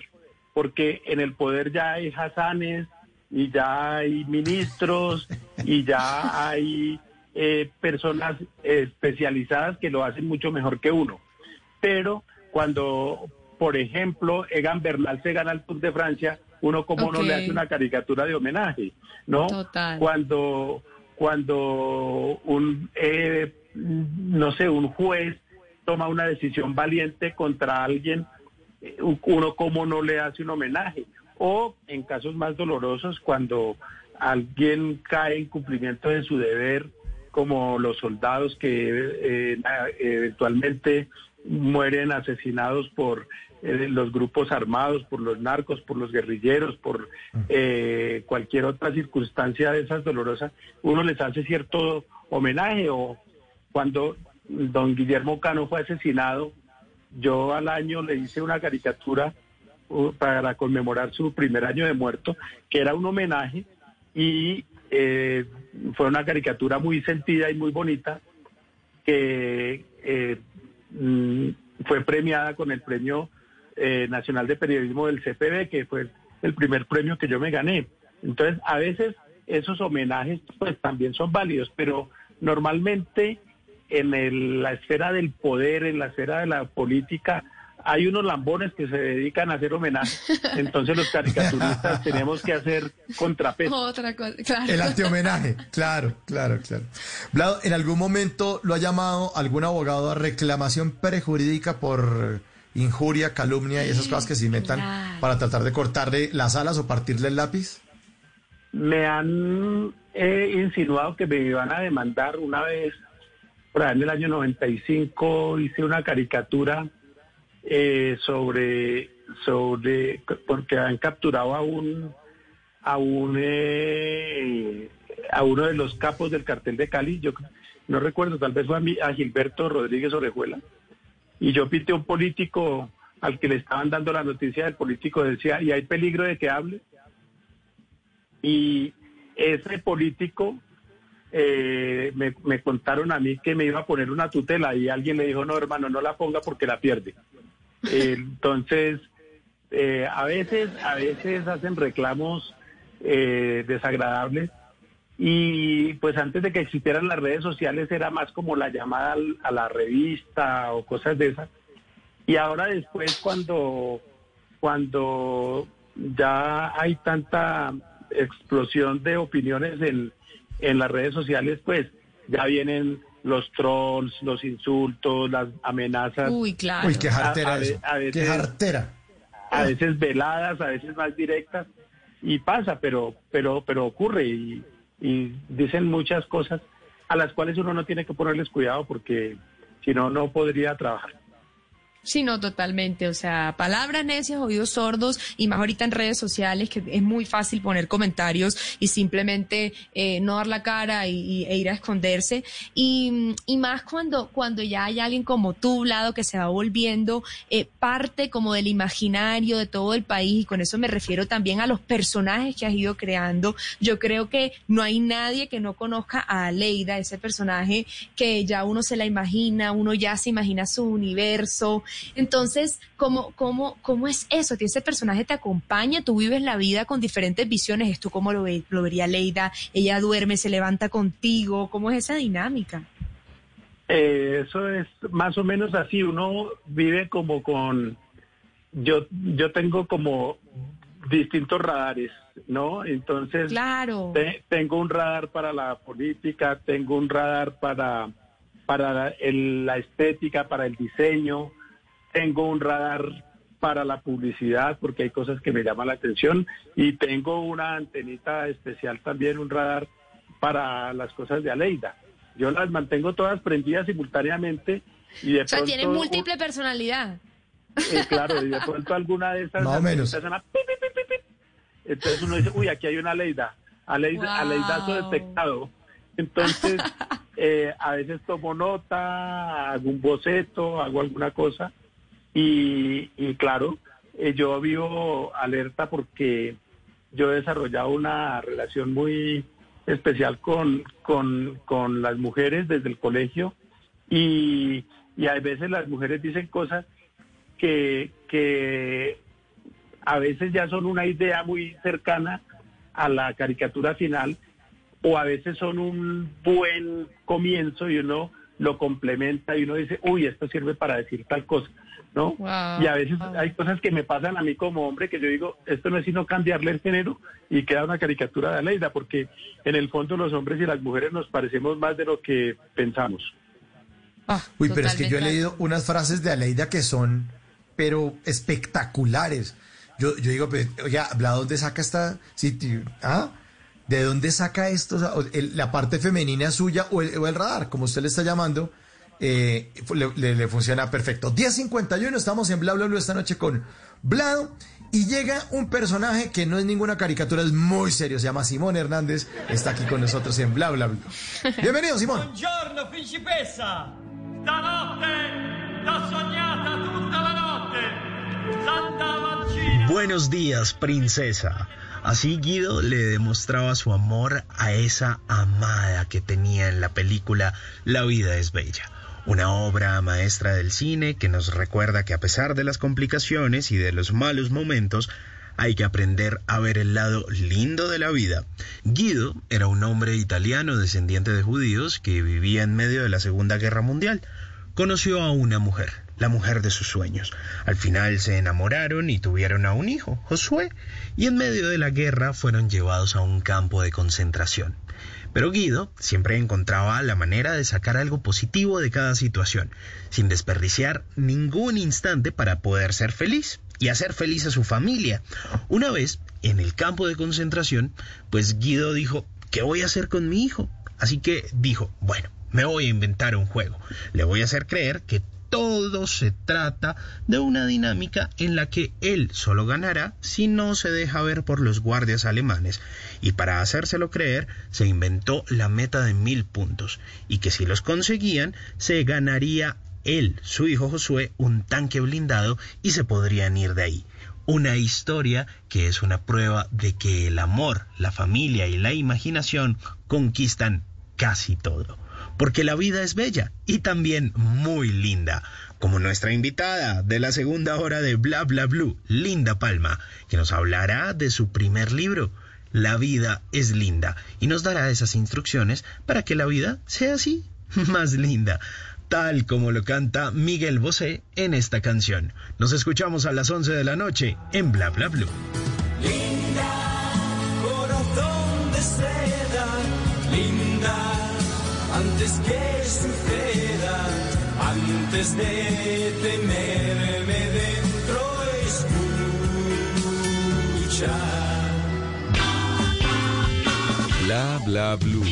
porque en el poder ya hay hazanes y ya hay ministros y ya hay personas especializadas que lo hacen mucho mejor que uno. Pero cuando, por ejemplo, Egan Bernal se gana el Tour de Francia, uno como no le hace una caricatura de homenaje, ¿no? Total. Cuando un juez toma una decisión valiente contra alguien, uno como no le hace un homenaje. O en casos más dolorosos, cuando alguien cae en cumplimiento de su deber, como los soldados que eventualmente mueren asesinados por los grupos armados, por los narcos, por los guerrilleros, por cualquier otra circunstancia de esas dolorosas, uno les hace cierto homenaje. O cuando don Guillermo Cano fue asesinado, yo al año le hice una caricatura para conmemorar su primer año de muerto, que era un homenaje, y fue una caricatura muy sentida y muy bonita, que fue premiada con el premio Nacional de Periodismo del CPB, que fue el primer premio que yo me gané. Entonces, a veces esos homenajes pues también son válidos, pero normalmente en la esfera del poder, en la esfera de la política, hay unos lambones que se dedican a hacer homenajes. Entonces los caricaturistas tenemos que hacer contrapeso. Otra cosa, claro. El antihomenaje, claro. Vlado, ¿en algún momento lo ha llamado algún abogado a reclamación prejurídica por injuria, calumnia y esas cosas que se inventan para tratar de cortarle las alas o partirle el lápiz? Me han insinuado que me iban a demandar una vez. Por ahí en el año 95 hice una caricatura sobre porque han capturado a uno de los capos del cartel de Cali. Yo no recuerdo, tal vez fue a Gilberto Rodríguez Orejuela, y yo pinté un político al que le estaban dando la noticia del político, decía, y hay peligro de que hable, y ese político me contaron a mí que me iba a poner una tutela, y alguien le dijo, no, hermano, no la ponga porque la pierde. Entonces, a veces hacen reclamos desagradables, y pues antes de que existieran las redes sociales era más como la llamada a la revista o cosas de esas. Y ahora después, cuando ya hay tanta explosión de opiniones en las redes sociales, pues ya vienen los trolls, los insultos, las amenazas. Uy, claro. Uy, qué jartera eso. Qué jartera. A veces veladas, a veces más directas, y pasa, pero ocurre, y y dicen muchas cosas a las cuales uno no tiene que ponerles cuidado porque si no, no podría trabajar. Sí, no, totalmente, o sea, palabras necias, oídos sordos, y más ahorita en redes sociales que es muy fácil poner comentarios y simplemente no dar la cara e ir a esconderse, y más cuando ya hay alguien como tú, Vlado, que se va volviendo parte como del imaginario de todo el país, y con eso me refiero también a los personajes que has ido creando. Yo creo que no hay nadie que no conozca a Aleida, ese personaje que ya uno se la imagina, uno ya se imagina su universo. Entonces, ¿cómo es eso? ¿Ese personaje te acompaña? ¿Tú vives la vida con diferentes visiones? ¿Esto cómo lo vería Leida? ¿Ella duerme, se levanta contigo? ¿Cómo es esa dinámica? Eso es más o menos así. Uno vive como con... Yo tengo como distintos radares, ¿no? Entonces, claro. Tengo un radar para la política, tengo un radar para la estética, para el diseño... Tengo un radar para la publicidad porque hay cosas que me llaman la atención y tengo una antenita especial también, un radar para las cosas de Aleida. Yo las mantengo todas prendidas simultáneamente y de pronto... O sea, tiene múltiple personalidad. Claro, y de pronto alguna de esas... No menos. Personas, pip, pip, pip, pip. Entonces uno dice, uy, aquí hay una Aleida. Aleidazo detectado. Entonces, a veces tomo nota, hago un boceto, hago alguna cosa. Y claro, yo vivo alerta porque yo he desarrollado una relación muy especial con las mujeres desde el colegio y a veces las mujeres dicen cosas que a veces ya son una idea muy cercana a la caricatura final o a veces son un buen comienzo y uno lo complementa y uno dice, uy, esto sirve para decir tal cosa. ¿No? Wow, y a veces hay cosas que me pasan a mí como hombre que yo digo, esto no es sino cambiarle el género y queda una caricatura de Aleida, porque en el fondo los hombres y las mujeres nos parecemos más de lo que pensamos. Uy, pero es que yo he leído unas frases de Aleida que son, pero espectaculares. Yo digo, pues, oye, ¿habla dónde saca esta? ¿Ah? ¿De dónde saca esto? O sea, la parte femenina suya o el radar, como usted le está llamando. Le funciona perfecto. 10:51, estamos en Bla Bla Blue esta noche con Vlado y llega un personaje que no es ninguna caricatura, es muy serio, se llama Simón Hernández, está aquí con nosotros en Bla Bla Blue. Bienvenido, Simón. Buongiorno, principessa. Stanotte t'ho sognata tutta la notte. Santa Marcina. Buenos días, princesa. Así Guido le demostraba su amor a esa amada que tenía en la película La vida es bella. Una obra maestra del cine que nos recuerda que a pesar de las complicaciones y de los malos momentos, hay que aprender a ver el lado lindo de la vida. Guido era un hombre italiano descendiente de judíos que vivía en medio de la Segunda Guerra Mundial. Conoció a una mujer, la mujer de sus sueños. Al final se enamoraron y tuvieron a un hijo, Josué, y en medio de la guerra fueron llevados a un campo de concentración. Pero Guido siempre encontraba la manera de sacar algo positivo de cada situación, sin desperdiciar ningún instante para poder ser feliz y hacer feliz a su familia. Una vez, en el campo de concentración, pues Guido dijo, ¿qué voy a hacer con mi hijo? Así que dijo, bueno, me voy a inventar un juego. Le voy a hacer creer que todo se trata de una dinámica en la que él solo ganará si no se deja ver por los guardias alemanes, y para hacérselo creer se inventó la meta de 1000 puntos y que si los conseguían se ganaría él, su hijo Josué, un tanque blindado y se podrían ir de ahí. Una historia que es una prueba de que el amor, la familia y la imaginación conquistan casi todo. Porque la vida es bella y también muy linda, como nuestra invitada de la segunda hora de Bla Bla Blue, Linda Palma, que nos hablará de su primer libro, La vida es linda, y nos dará esas instrucciones para que la vida sea así, más linda, tal como lo canta Miguel Bosé en esta canción. Nos escuchamos a las 11 de la noche en Bla Bla Blue. Linda, corazón de seda, linda. Antes que suceda, antes de tenerme dentro, escucha. Bla Bla Blue.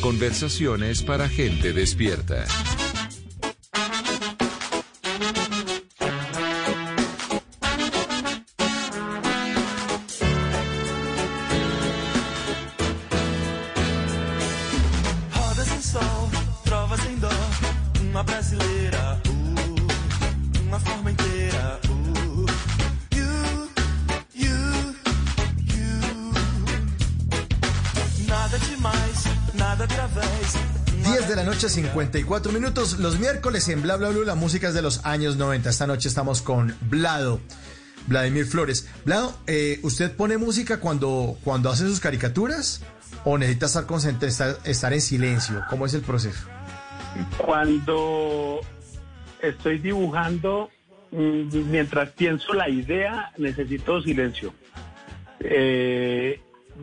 Conversaciones para gente despierta. Noche 54 minutos, los miércoles en Bla Bla Blue, la música es de los años 90. Esta noche estamos con Vlado, Vladimir Flores. Vlado, ¿usted pone música cuando hace sus caricaturas o necesita estar concentrado, estar en silencio? ¿Cómo es el proceso? Cuando estoy dibujando, mientras pienso la idea, necesito silencio.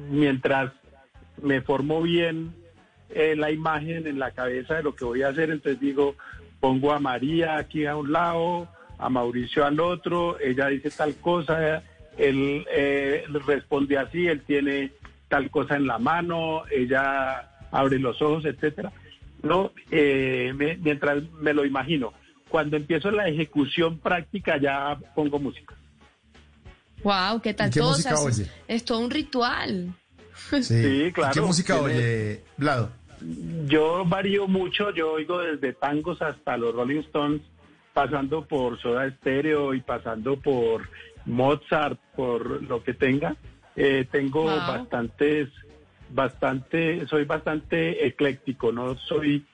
Mientras me formo bien la imagen en la cabeza de lo que voy a hacer, entonces digo, pongo a María aquí a un lado, a Mauricio al otro, ella dice tal cosa, él responde así, él tiene tal cosa en la mano, ella abre los ojos, etcétera. No, mientras me lo imagino. Cuando empiezo la ejecución práctica ya pongo música. Wow, qué tal todo, es todo un ritual. Sí, claro. ¿Qué música oye, Vlado? Yo varío mucho, yo oigo desde tangos hasta los Rolling Stones, pasando por Soda Stereo y pasando por Mozart, por lo que tenga. Tengo soy bastante ecléctico, no soy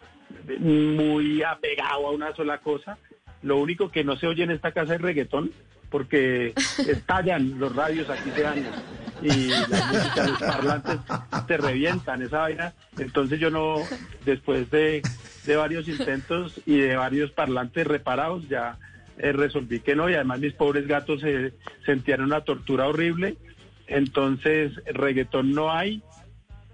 muy apegado a una sola cosa. Lo único que no se oye en esta casa es reggaetón, porque estallan los radios aquí de años y la música, los parlantes se revientan, esa vaina. Entonces yo no, después de varios intentos y de varios parlantes reparados, ya resolví que no, y además mis pobres gatos se sentían una tortura horrible. Entonces reggaetón no hay,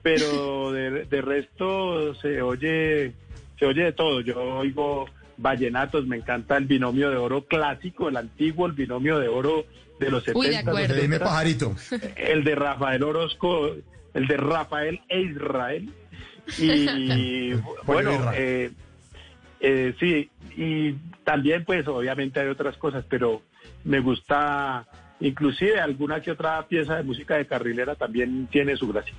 pero de resto se oye de todo. Yo oigo vallenatos, me encanta el binomio de oro clásico, el antiguo, el binomio de oro de los 70. Uy, de acuerdo. Dime, pajarito. El de Rafael Orozco, el de Rafael e Israel. Y bueno, sí, y también pues obviamente hay otras cosas, pero me gusta, inclusive alguna que otra pieza de música de carrilera también tiene su gracia.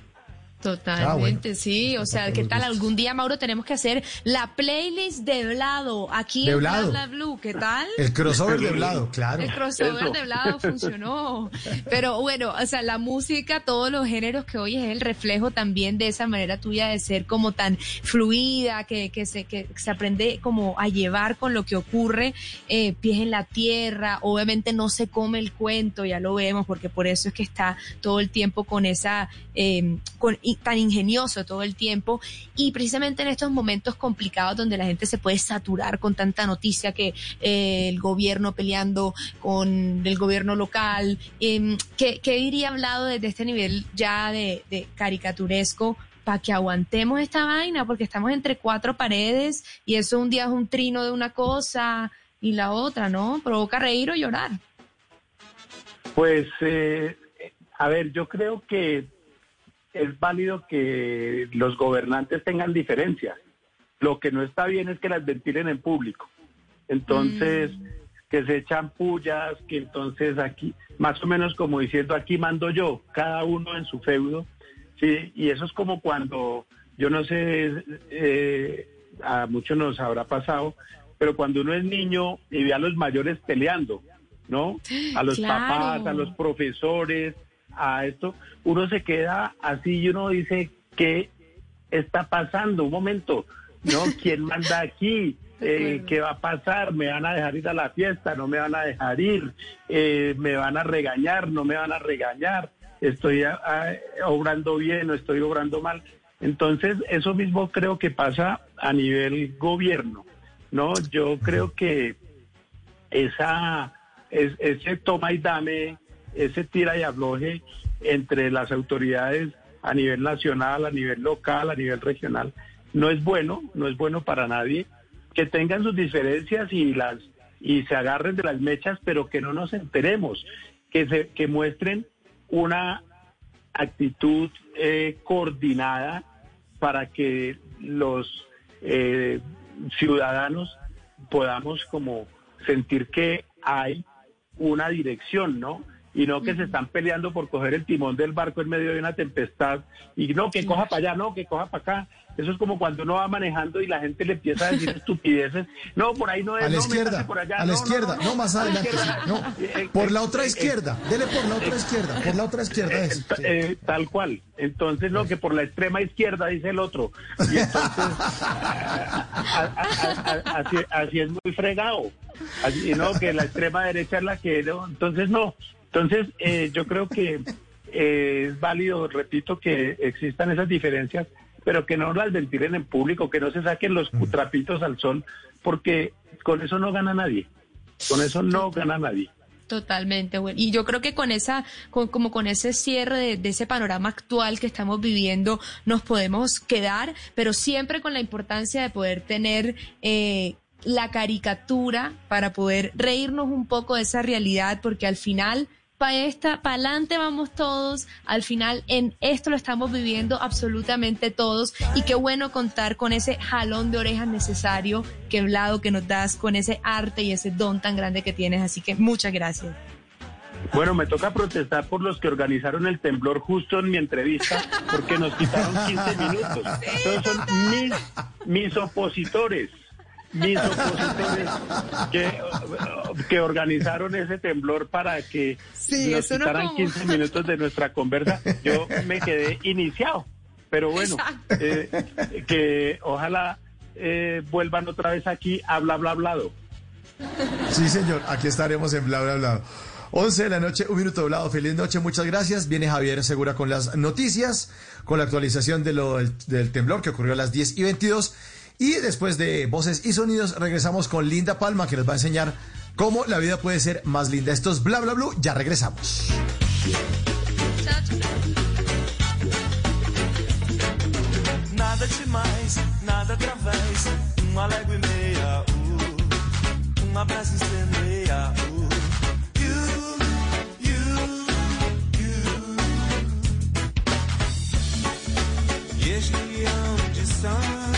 Totalmente, sí. O sea, ¿qué tal? Algún día, Mauro, tenemos que hacer la playlist de Vlado aquí en Bla Bla Blue, ¿qué tal? El crossover de Vlado, claro. El crossover de Vlado funcionó. Pero bueno, o sea, la música, todos los géneros que oyes es el reflejo también de esa manera tuya de ser como tan fluida, que se aprende como a llevar con lo que ocurre, pies en la tierra. Obviamente no se come el cuento, ya lo vemos, porque por eso es que está todo el tiempo con esa... Y tan ingenioso todo el tiempo, y precisamente en estos momentos complicados donde la gente se puede saturar con tanta noticia, que el gobierno peleando con el gobierno local, ¿qué diría Vlado desde este nivel ya de caricaturesco para que aguantemos esta vaina? Porque estamos entre cuatro paredes y eso un día es un trino de una cosa y la otra, ¿no? Provoca reír o llorar. Pues, a ver, yo creo que es válido que los gobernantes tengan diferencias. Lo que no está bien es que las ventilen en público. Entonces, que se echan pullas, que entonces aquí, más o menos como diciendo, aquí mando yo, cada uno en su feudo. Sí, y eso es como cuando, yo no sé, a muchos nos habrá pasado, pero cuando uno es niño y ve a los mayores peleando, ¿no? A los papás, a los profesores, a esto, uno se queda así y uno dice, ¿qué está pasando? Un momento, ¿no? ¿Quién manda aquí? ¿Qué va a pasar? ¿Me van a dejar ir a la fiesta? ¿No me van a dejar ir? ¿Me van a regañar? ¿No me van a regañar? ¿Estoy obrando bien o estoy obrando mal? Entonces, eso mismo creo que pasa a nivel gobierno, ¿no? Yo creo que ese toma y dame, ese tira y afloje entre las autoridades a nivel nacional, a nivel local, a nivel regional, no es bueno para nadie. Que tengan sus diferencias y se agarren de las mechas, pero que no nos enteremos, que muestren una actitud coordinada para que los ciudadanos podamos como sentir que hay una dirección, ¿no? Y no que se están peleando por coger el timón del barco en medio de una tempestad y no, que coja para allá, no, que coja para acá. Eso es como cuando uno va manejando y la gente le empieza a decir estupideces. No, por ahí no es. A la izquierda, por allá. A la izquierda, no, más adelante. No. Por la otra izquierda, dele por la otra izquierda, por la otra izquierda es. Sí. Tal cual. Entonces, no, que por la extrema izquierda, dice el otro. Y entonces, así es muy fregado. Así, no, que la extrema derecha es la que... No, entonces, no. Entonces, yo creo que es válido, repito, que existan esas diferencias, pero que no las ventilen en público, que no se saquen los trapitos al sol, porque con eso no gana nadie, con eso no gana nadie. Totalmente, bueno, y yo creo que con esa, como con ese cierre de ese panorama actual que estamos viviendo, nos podemos quedar, pero siempre con la importancia de poder tener la caricatura para poder reírnos un poco de esa realidad, porque al final... para adelante vamos todos, al final en esto lo estamos viviendo absolutamente todos, y qué bueno contar con ese jalón de orejas necesario, Vlado, que nos das con ese arte y ese don tan grande que tienes, así que muchas gracias. Bueno, me toca protestar por los que organizaron el temblor justo en mi entrevista, porque nos quitaron 15 minutos. Entonces son mis opositores. Mis opositores que organizaron ese temblor para que nos quitaran 15 minutos de nuestra conversa. Yo me quedé iniciado, pero bueno, que ojalá vuelvan otra vez aquí a Bla Bla Blado. Sí, señor, aquí estaremos en Bla Bla Blado. 11 de la noche, 1 minuto, Blado. Feliz noche, muchas gracias. Viene Javier Segura con las noticias, con la actualización de del temblor que ocurrió a las 10:22. Y después de Voces y Sonidos regresamos con Linda Palma, que nos va a enseñar cómo la vida puede ser más linda. Esto es Bla Bla Blue, ya regresamos. Nada de más, nada através, un alegre y meia, un abrazo incendia, you, y este leão de samba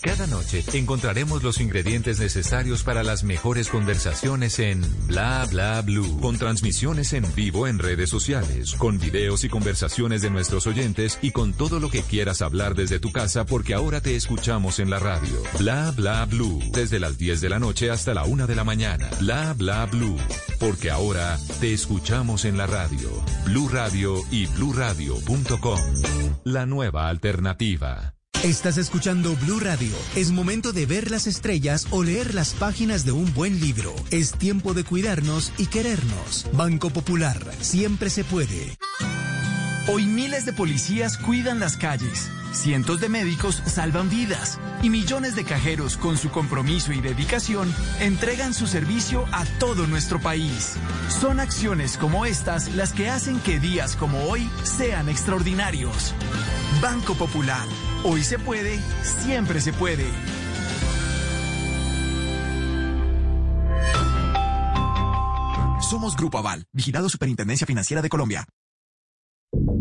Cada noche encontraremos los ingredientes necesarios para las mejores conversaciones en Bla Bla Blue, con transmisiones en vivo en redes sociales, con videos y conversaciones de nuestros oyentes y con todo lo que quieras hablar desde tu casa, porque ahora te escuchamos en la radio. Bla Bla Blue, desde las 10 de la noche hasta la 1 de la mañana. Bla Bla Blue, porque ahora te escuchamos en la radio. Blue Radio y bluradio.com, la nueva alternativa. Estás escuchando Blue Radio. Es momento de ver las estrellas o leer las páginas de un buen libro. Es tiempo de cuidarnos y querernos. Banco Popular, siempre se puede. Hoy miles de policías cuidan las calles, cientos de médicos salvan vidas y millones de cajeros, con su compromiso y dedicación, entregan su servicio a todo nuestro país. Son acciones como estas las que hacen que días como hoy sean extraordinarios. Banco Popular. Hoy se puede, siempre se puede. Somos Grupo Aval, vigilado Superintendencia Financiera de Colombia.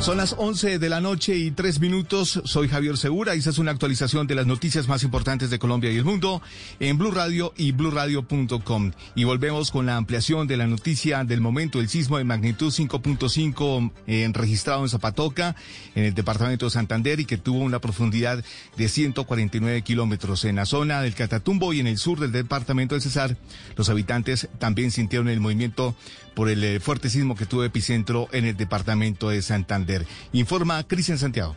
Son las 11 de la noche y 3 minutos. Soy Javier Segura y esta es una actualización de las noticias más importantes de Colombia y el mundo en Blue Radio y bluradio.com. Y volvemos con la ampliación de la noticia del momento: el sismo de magnitud 5.5 registrado en Zapatoca, en el departamento de Santander, y que tuvo una profundidad de 149 kilómetros. En la zona del Catatumbo y en el sur del departamento de Cesar, los habitantes también sintieron el movimiento por el fuerte sismo que tuvo epicentro en el departamento de Santander. Informa Cristian Santiago.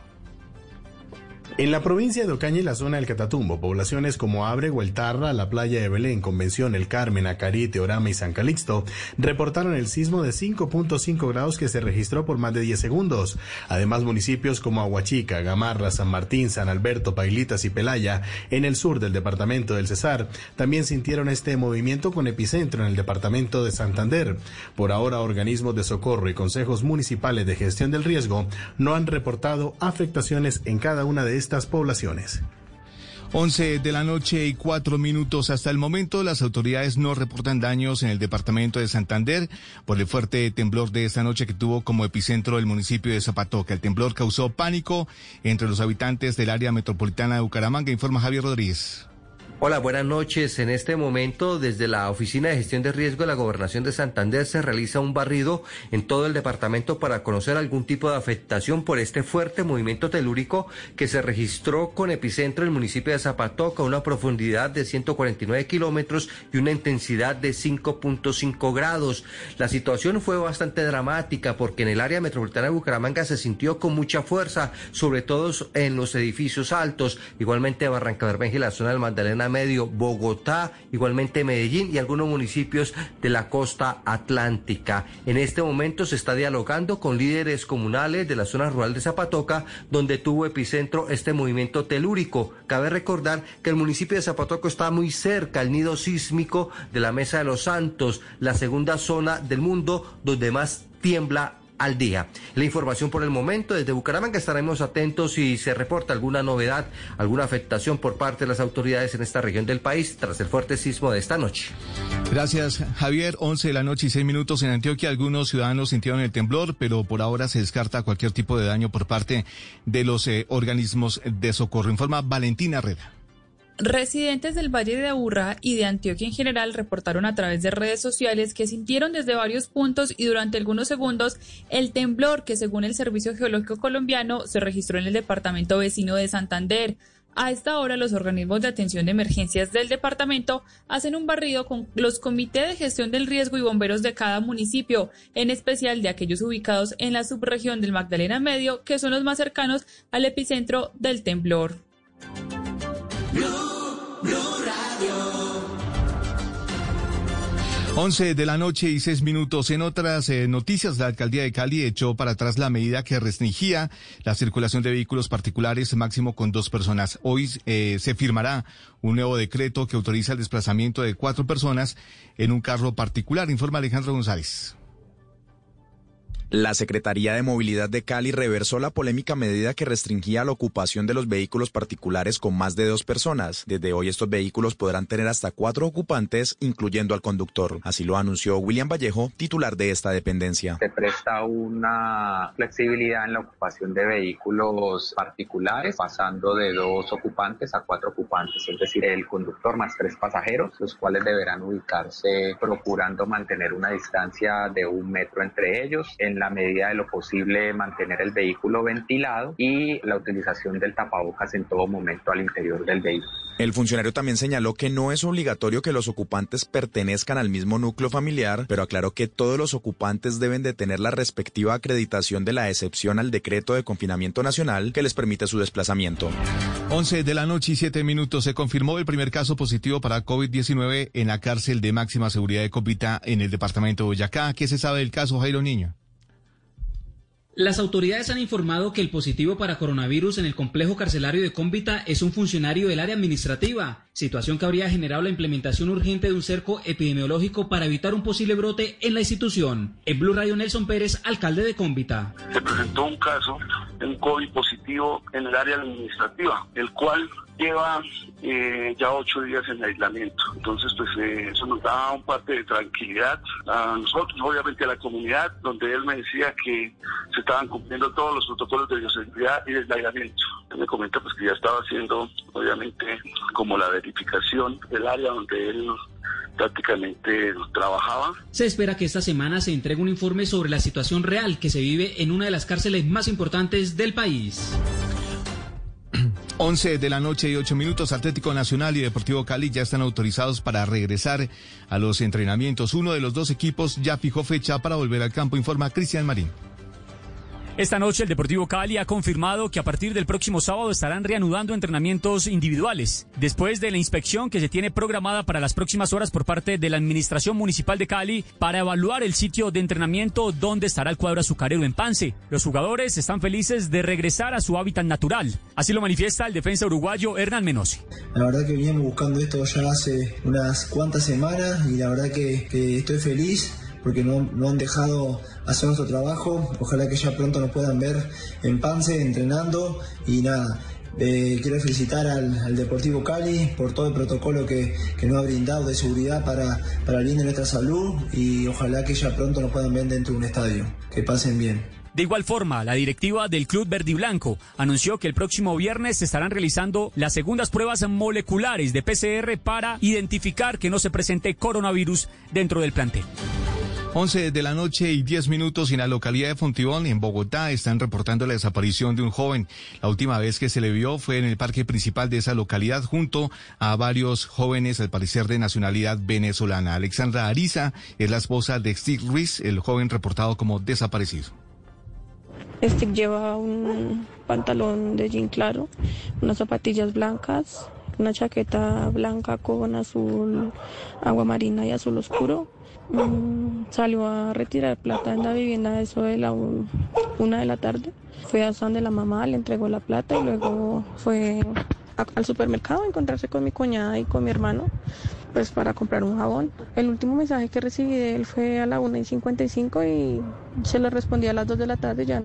En la provincia de Ocaña y la zona del Catatumbo, poblaciones como Abre, Gueltarra, La Playa de Belén, Convención, El Carmen, Acarite, Orama y San Calixto reportaron el sismo de 5.5 grados que se registró por más de 10 segundos. Además, municipios como Aguachica, Gamarra, San Martín, San Alberto, Pailitas y Pelaya, en el sur del departamento del Cesar, también sintieron este movimiento con epicentro en el departamento de Santander. Por ahora, organismos de socorro y consejos municipales de gestión del riesgo no han reportado afectaciones en cada una de estas poblaciones. 11:04 p.m. Hasta el momento, las autoridades no reportan daños en el departamento de Santander por el fuerte temblor de esta noche que tuvo como epicentro el municipio de Zapatoca. El temblor causó pánico entre los habitantes del área metropolitana de Bucaramanga, informa Javier Rodríguez. Hola, buenas noches. En este momento, desde la Oficina de Gestión de Riesgo de la Gobernación de Santander se realiza un barrido en todo el departamento para conocer algún tipo de afectación por este fuerte movimiento telúrico que se registró con epicentro en el municipio de Zapatoca, una profundidad de 149 kilómetros y una intensidad de 5.5 grados. La situación fue bastante dramática porque en el área metropolitana de Bucaramanga se sintió con mucha fuerza, sobre todo en los edificios altos, igualmente Barranca Bermeja y la zona del Magdalena Medio, Bogotá, igualmente Medellín y algunos municipios de la costa atlántica. En este momento se está dialogando con líderes comunales de la zona rural de Zapatoca, donde tuvo epicentro este movimiento telúrico. Cabe recordar que el municipio de Zapatoca está muy cerca al nido sísmico de la Mesa de los Santos, la segunda zona del mundo donde más tiembla al día. La información por el momento desde Bucaramanga. Estaremos atentos si se reporta alguna novedad, alguna afectación por parte de las autoridades en esta región del país tras el fuerte sismo de esta noche. Gracias, Javier. 11:06 p.m. en Antioquia. Algunos ciudadanos sintieron el temblor, pero por ahora se descarta cualquier tipo de daño por parte de los organismos de socorro. Informa Valentina Herrera. Residentes del Valle de Aburrá y de Antioquia en general reportaron a través de redes sociales que sintieron desde varios puntos y durante algunos segundos el temblor que, según el Servicio Geológico Colombiano, se registró en el departamento vecino de Santander. A esta hora, los organismos de atención de emergencias del departamento hacen un barrido con los comités de gestión del riesgo y bomberos de cada municipio, en especial de aquellos ubicados en la subregión del Magdalena Medio, que son los más cercanos al epicentro del temblor. Blue Radio. 11:06 p.m. En otras noticias, la alcaldía de Cali echó para atrás la medida que restringía la circulación de vehículos particulares máximo con 2 personas. Hoy se firmará un nuevo decreto que autoriza el desplazamiento de 4 personas en un carro particular, informa Alejandro González. La Secretaría de Movilidad de Cali reversó la polémica medida que restringía la ocupación de los vehículos particulares con más de 2 personas. Desde hoy estos vehículos podrán tener hasta 4 ocupantes, incluyendo al conductor. Así lo anunció William Vallejo, titular de esta dependencia. Se presta una flexibilidad en la ocupación de vehículos particulares, pasando de 2 ocupantes a 4 ocupantes, es decir, el conductor más 3 pasajeros, los cuales deberán ubicarse procurando mantener una distancia de 1 metro entre ellos. En la medida de lo posible, mantener el vehículo ventilado y la utilización del tapabocas en todo momento al interior del vehículo. El funcionario también señaló que no es obligatorio que los ocupantes pertenezcan al mismo núcleo familiar, pero aclaró que todos los ocupantes deben de tener la respectiva acreditación de la excepción al decreto de confinamiento nacional que les permite su desplazamiento. 11:07 p.m. Se confirmó el primer caso positivo para COVID-19 en la cárcel de máxima seguridad de Copita en el departamento de Boyacá. ¿Qué se sabe del caso, Jairo Niño? Las autoridades han informado que el positivo para coronavirus en el complejo carcelario de Cómbita es un funcionario del área administrativa, situación que habría generado la implementación urgente de un cerco epidemiológico para evitar un posible brote en la institución. En Blue Radio, Nelson Pérez, alcalde de Cómbita. Se presentó un caso, un COVID positivo en el área administrativa, el cual lleva ya 8 días en aislamiento. Entonces, pues eso nos da un parte de tranquilidad a nosotros, obviamente a la comunidad, donde él me decía que se estaban cumpliendo todos los protocolos de bioseguridad y de aislamiento. Él me comenta pues que ya estaba haciendo, obviamente, como la verificación del área donde él prácticamente trabajaba. Se espera que esta semana se entregue un informe sobre la situación real que se vive en una de las cárceles más importantes del país. 11:08 p.m. Atlético Nacional y Deportivo Cali ya están autorizados para regresar a los entrenamientos. Uno de los 2 equipos ya fijó fecha para volver al campo, informa Cristian Marín. Esta noche el Deportivo Cali ha confirmado que a partir del próximo sábado estarán reanudando entrenamientos individuales, después de la inspección que se tiene programada para las próximas horas por parte de la Administración Municipal de Cali para evaluar el sitio de entrenamiento donde estará el cuadro azucarero en Pance. Los jugadores están felices de regresar a su hábitat natural. Así lo manifiesta el defensa uruguayo Hernán Menossi. La verdad que veníamos buscando esto ya hace unas cuantas semanas y la verdad que estoy feliz porque no han dejado hacer nuestro trabajo. Ojalá que ya pronto nos puedan ver en Pance entrenando y nada. Quiero felicitar al Deportivo Cali por todo el protocolo que nos ha brindado de seguridad para el bien de nuestra salud y ojalá que ya pronto nos puedan ver dentro de un estadio. Que pasen bien. De igual forma, la directiva del Club Verdiblanco anunció que el próximo viernes se estarán realizando las segundas pruebas moleculares de PCR para identificar que no se presente coronavirus dentro del plantel. 11 de la noche y 10 minutos en la localidad de Fontibón, en Bogotá, están reportando la desaparición de un joven. La última vez que se le vio fue en el parque principal de esa localidad, junto a varios jóvenes, al parecer de nacionalidad venezolana. Alexandra Ariza es la esposa de Stig Ruiz, el joven reportado como desaparecido. Stig lleva un pantalón de jean claro, unas zapatillas blancas, una chaqueta blanca con azul aguamarina y azul oscuro. Salió a retirar plata en la vivienda, eso de la 1 de la tarde. Fue a donde la mamá, le entregó la plata y luego fue al supermercado a encontrarse con mi cuñada y con mi hermano, pues para comprar un jabón. El último mensaje que recibí de él fue a la 1:55 y se lo respondí a las 2 de la tarde ya.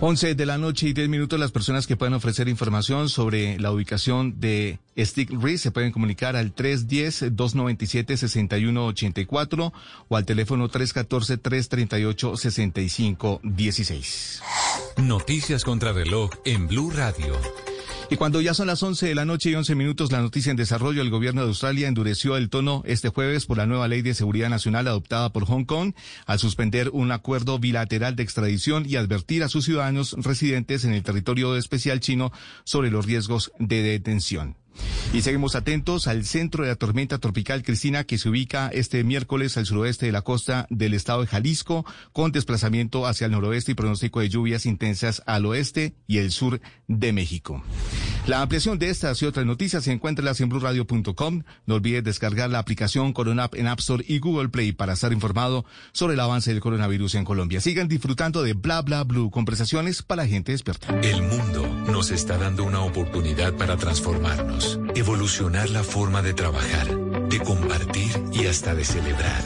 11 de la noche y 10 minutos, las personas que puedan ofrecer información sobre la ubicación de Stig Ruiz se pueden comunicar al 310-297-6184 o al teléfono 314-338-6516. Noticias contra reloj en Blue Radio. Y cuando ya son las 11 de la noche y 11 minutos, la noticia en desarrollo, el gobierno de Australia endureció el tono este jueves por la nueva ley de seguridad nacional adoptada por Hong Kong al suspender un acuerdo bilateral de extradición y advertir a sus ciudadanos residentes en el territorio especial chino sobre los riesgos de detención. Y seguimos atentos al centro de la tormenta tropical Cristina, que se ubica este miércoles al suroeste de la costa del estado de Jalisco, con desplazamiento hacia el noroeste y pronóstico de lluvias intensas al oeste y el sur de México. La ampliación de estas y otras noticias se encuentra en blueradio.com. No olvides descargar la aplicación CoronaApp en App Store y Google Play para estar informado sobre el avance del coronavirus en Colombia. Sigan disfrutando de Bla Bla Blue, conversaciones para gente experta. El mundo nos está dando una oportunidad para transformarnos. Evolucionar la forma de trabajar, de compartir y hasta de celebrar.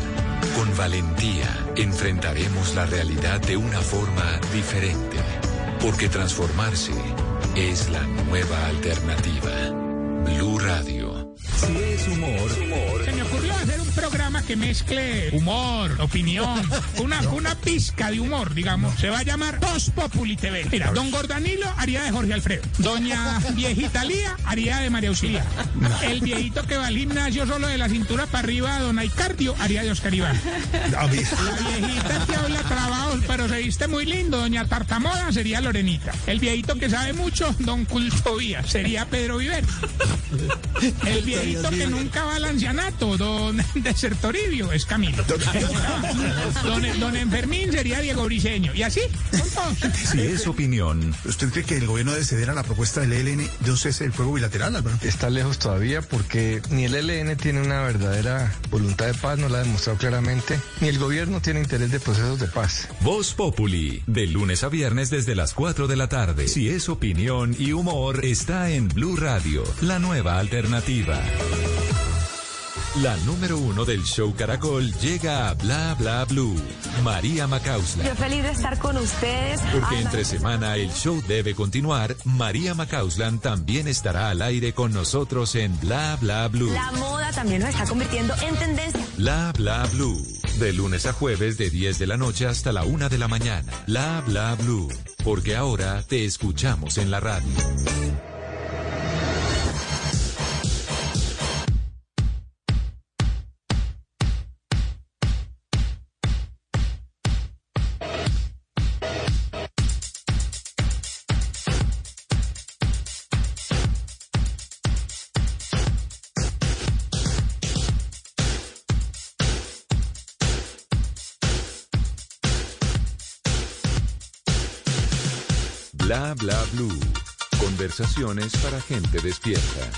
Con valentía enfrentaremos la realidad de una forma diferente, porque transformarse es la nueva alternativa. Blue Radio. Si es humor. Se me ocurrió hacer un programa que mezcle humor, opinión, una pizca de humor, digamos. Se va a llamar Voz Populi TV. Mira, don Gordanilo haría de Jorge Alfredo. Doña Viejita Lía haría de María Auxilia. El viejito que va al gimnasio solo de la cintura para arriba, don Aicardio, haría de Oscar Iván. La viejita que habla trabajos, pero se viste muy lindo, doña Tartamoda, sería Lorenita. El viejito que sabe mucho, don Cultovía, sería Pedro Viver. El viejito que nunca va al ancianato, don Desertoribio, es Camilo. Don Enfermín sería Diego Briceño. Y así, con todos. Si es opinión. ¿Usted cree que el gobierno debe ceder a la propuesta del ELN de un cese del fuego bilateral, Álvaro? Está lejos todavía porque ni el ELN tiene una verdadera voluntad de paz, no la ha demostrado claramente, ni el gobierno tiene interés de procesos de paz. Voz Populi, de lunes a viernes desde las 4 de la tarde. Si es opinión y humor, está en Blue Radio, la nueva alternativa. La número 1 del Show Caracol llega a Bla Bla Blue, María McCausland. Yo feliz de estar con ustedes. Porque entre semana el show debe continuar, María McCausland también estará al aire con nosotros en Bla Bla Blue. La moda también nos está convirtiendo en tendencia. Bla Bla Blue, de lunes a jueves de 10 de la noche hasta la 1 de la mañana. Bla Bla Blue, porque ahora te escuchamos en la radio. Bla Bla Blue. Conversaciones para gente despierta.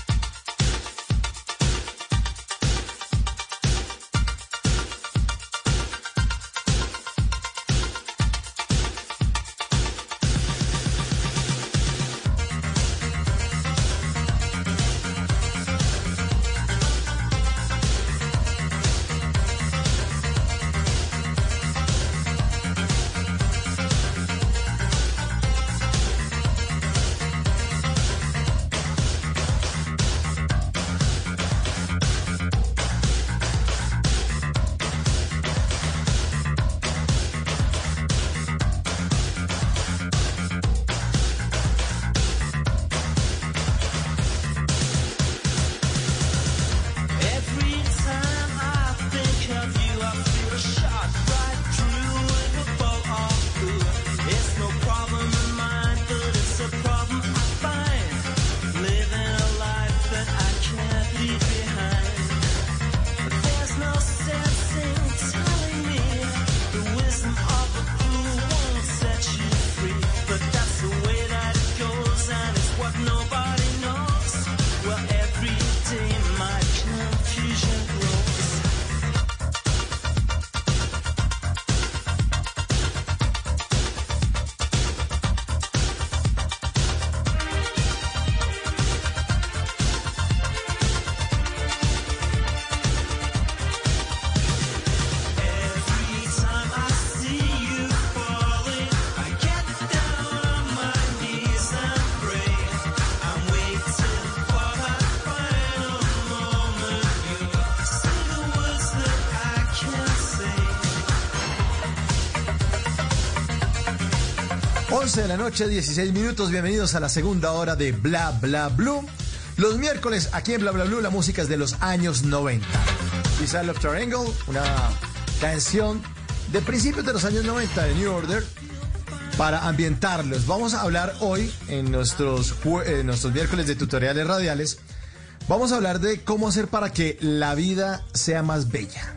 De la noche, 16 minutos. Bienvenidos a la segunda hora de Bla Bla Blue. Los miércoles, aquí en Bla Bla Blue, la música es de los años 90. Quizá Love Triangle, una canción de principios de los años 90 de New Order, para ambientarlos. Vamos a hablar hoy, en nuestros miércoles de tutoriales radiales, vamos a hablar de cómo hacer para que la vida sea más bella.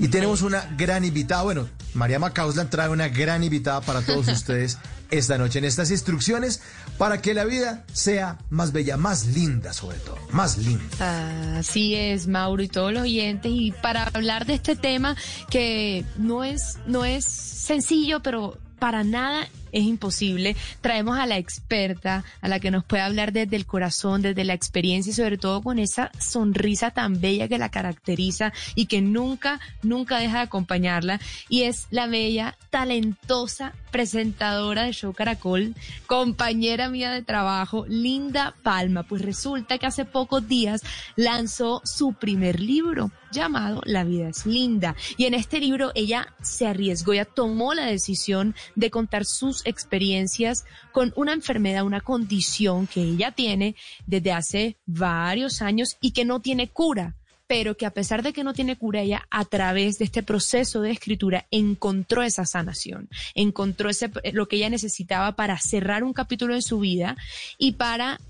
Y tenemos una gran invitada. Bueno, María McCausland trae una gran invitada para todos ustedes esta noche en estas instrucciones para que la vida sea más bella, más linda sobre todo, más linda. Así es, Mauro y todos los oyentes, y para hablar de este tema que no es sencillo, pero para nada es imposible, traemos a la experta, a la que nos puede hablar desde el corazón, desde la experiencia y sobre todo con esa sonrisa tan bella que la caracteriza y que nunca, nunca deja de acompañarla. Y es la bella, talentosa presentadora de Show Caracol, compañera mía de trabajo, Linda Palma. Pues resulta que hace pocos días lanzó su primer libro, llamado La vida es linda. Y en este libro ella se arriesgó, ella tomó la decisión de contar sus experiencias con una enfermedad, una condición que ella tiene desde hace varios años y que no tiene cura, pero que a pesar de que no tiene cura, ella a través de este proceso de escritura encontró esa sanación, encontró lo que ella necesitaba para cerrar un capítulo de su vida y para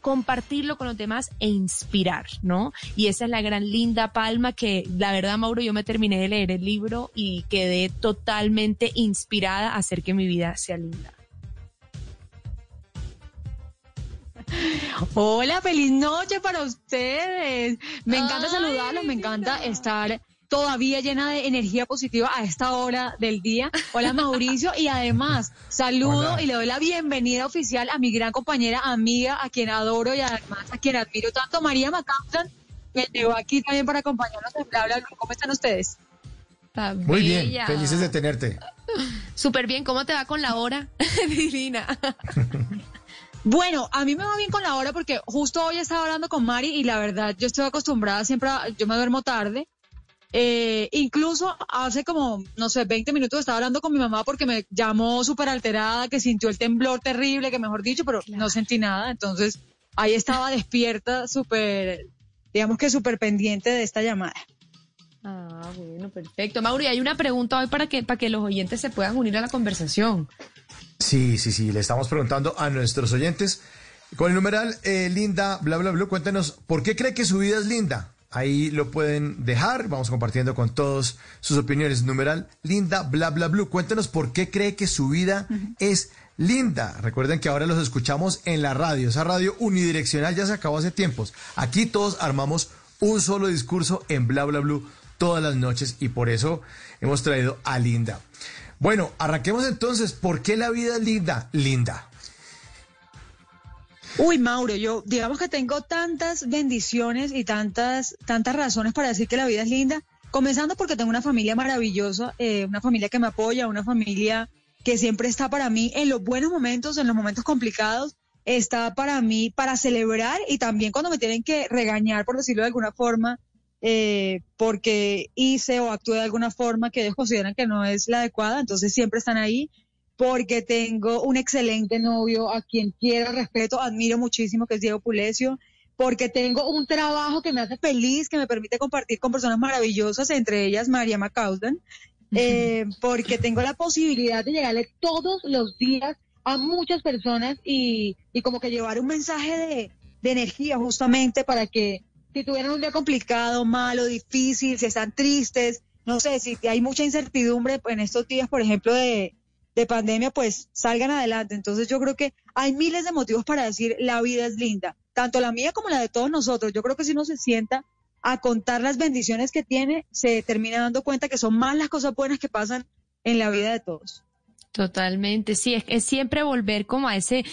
compartirlo con los demás e inspirar, ¿no? Y esa es la gran Linda Palma, que la verdad, Mauro, yo me terminé de leer el libro y quedé totalmente inspirada a hacer que mi vida sea linda. Hola, feliz noche para ustedes. Me encanta saludarlos, me encanta estar todavía llena de energía positiva a esta hora del día. Hola, Mauricio, y además saludo y le doy la bienvenida oficial a mi gran compañera, amiga, a quien adoro y además a quien admiro tanto, María McCausland, que llegó aquí también para acompañarnos en Bla Bla Blue. ¿Cómo están ustedes? Tan muy bella. Bien, felices de tenerte. Súper bien, ¿cómo te va con la hora? Divina. Bueno, a mí me va bien con la hora porque justo hoy estaba hablando con Mari y la verdad yo estoy acostumbrada siempre, yo me duermo tarde. Incluso hace como, no sé, 20 minutos estaba hablando con mi mamá porque me llamó súper alterada, que sintió el temblor terrible, que mejor dicho, pero claro, no sentí nada. Entonces ahí estaba despierta, súper, digamos que súper pendiente de esta llamada. Ah, bueno, perfecto. Mauri, hay una pregunta hoy para que los oyentes se puedan unir a la conversación. Sí, le estamos preguntando a nuestros oyentes. Con el numeral Linda Bla Bla Bla, cuéntenos, ¿por qué cree que su vida es linda? Ahí lo pueden dejar. Vamos compartiendo con todos sus opiniones. Numeral Linda Bla Bla Blue. Cuéntenos por qué cree que su vida es linda. Recuerden que ahora los escuchamos en la radio. Esa radio unidireccional ya se acabó hace tiempos. Aquí todos armamos un solo discurso en Bla Bla Blue todas las noches y por eso hemos traído a Linda. Bueno, arranquemos entonces. ¿Por qué la vida es linda? Linda. Uy, Mauro, yo digamos que tengo tantas bendiciones y tantas razones para decir que la vida es linda, comenzando porque tengo una familia maravillosa, una familia que me apoya, una familia que siempre está para mí en los buenos momentos, en los momentos complicados, está para mí para celebrar y también cuando me tienen que regañar, por decirlo de alguna forma, porque hice o actué de alguna forma que ellos consideran que no es la adecuada, entonces siempre están ahí. Porque tengo un excelente novio a quien quiero, respeto, admiro muchísimo, que es Diego Pulecio, porque tengo un trabajo que me hace feliz, que me permite compartir con personas maravillosas, entre ellas María McCausland, porque tengo la posibilidad de llegarle todos los días a muchas personas y como que llevar un mensaje de energía justamente para que si tuvieran un día complicado, malo, difícil, si están tristes, no sé, si hay mucha incertidumbre en estos días, por ejemplo, de pandemia, pues salgan adelante. Entonces yo creo que hay miles de motivos para decir la vida es linda, tanto la mía como la de todos nosotros. Yo creo que si uno se sienta a contar las bendiciones que tiene, se termina dando cuenta que son más las cosas buenas que pasan en la vida de todos. Totalmente, sí, es siempre volver como a ese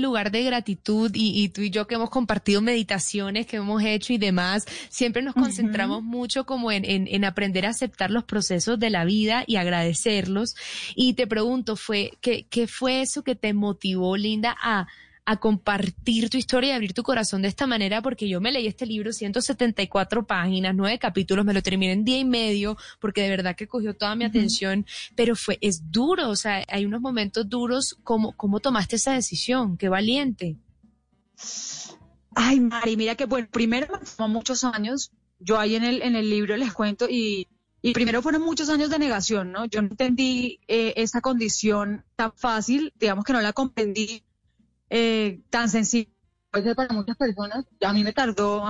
lugar de gratitud y tú y yo que hemos compartido meditaciones que hemos hecho y demás, siempre nos concentramos mucho como en aprender a aceptar los procesos de la vida y agradecerlos. Y te pregunto, ¿qué fue eso que te motivó, Linda, a compartir tu historia y abrir tu corazón de esta manera? Porque yo me leí este libro, 174 páginas, 9 capítulos, me lo terminé en 10 y medio, porque de verdad que cogió toda mi atención, pero es duro, o sea, hay unos momentos duros. ¿Cómo tomaste esa decisión? ¡Qué valiente! Ay, Mari, mira que bueno, primero me tomó muchos años, yo ahí en el libro les cuento, y primero fueron muchos años de negación, ¿no? Yo no entendí esa condición tan fácil, digamos que no la comprendí tan sencillo puede ser para muchas personas. A mí me tardó,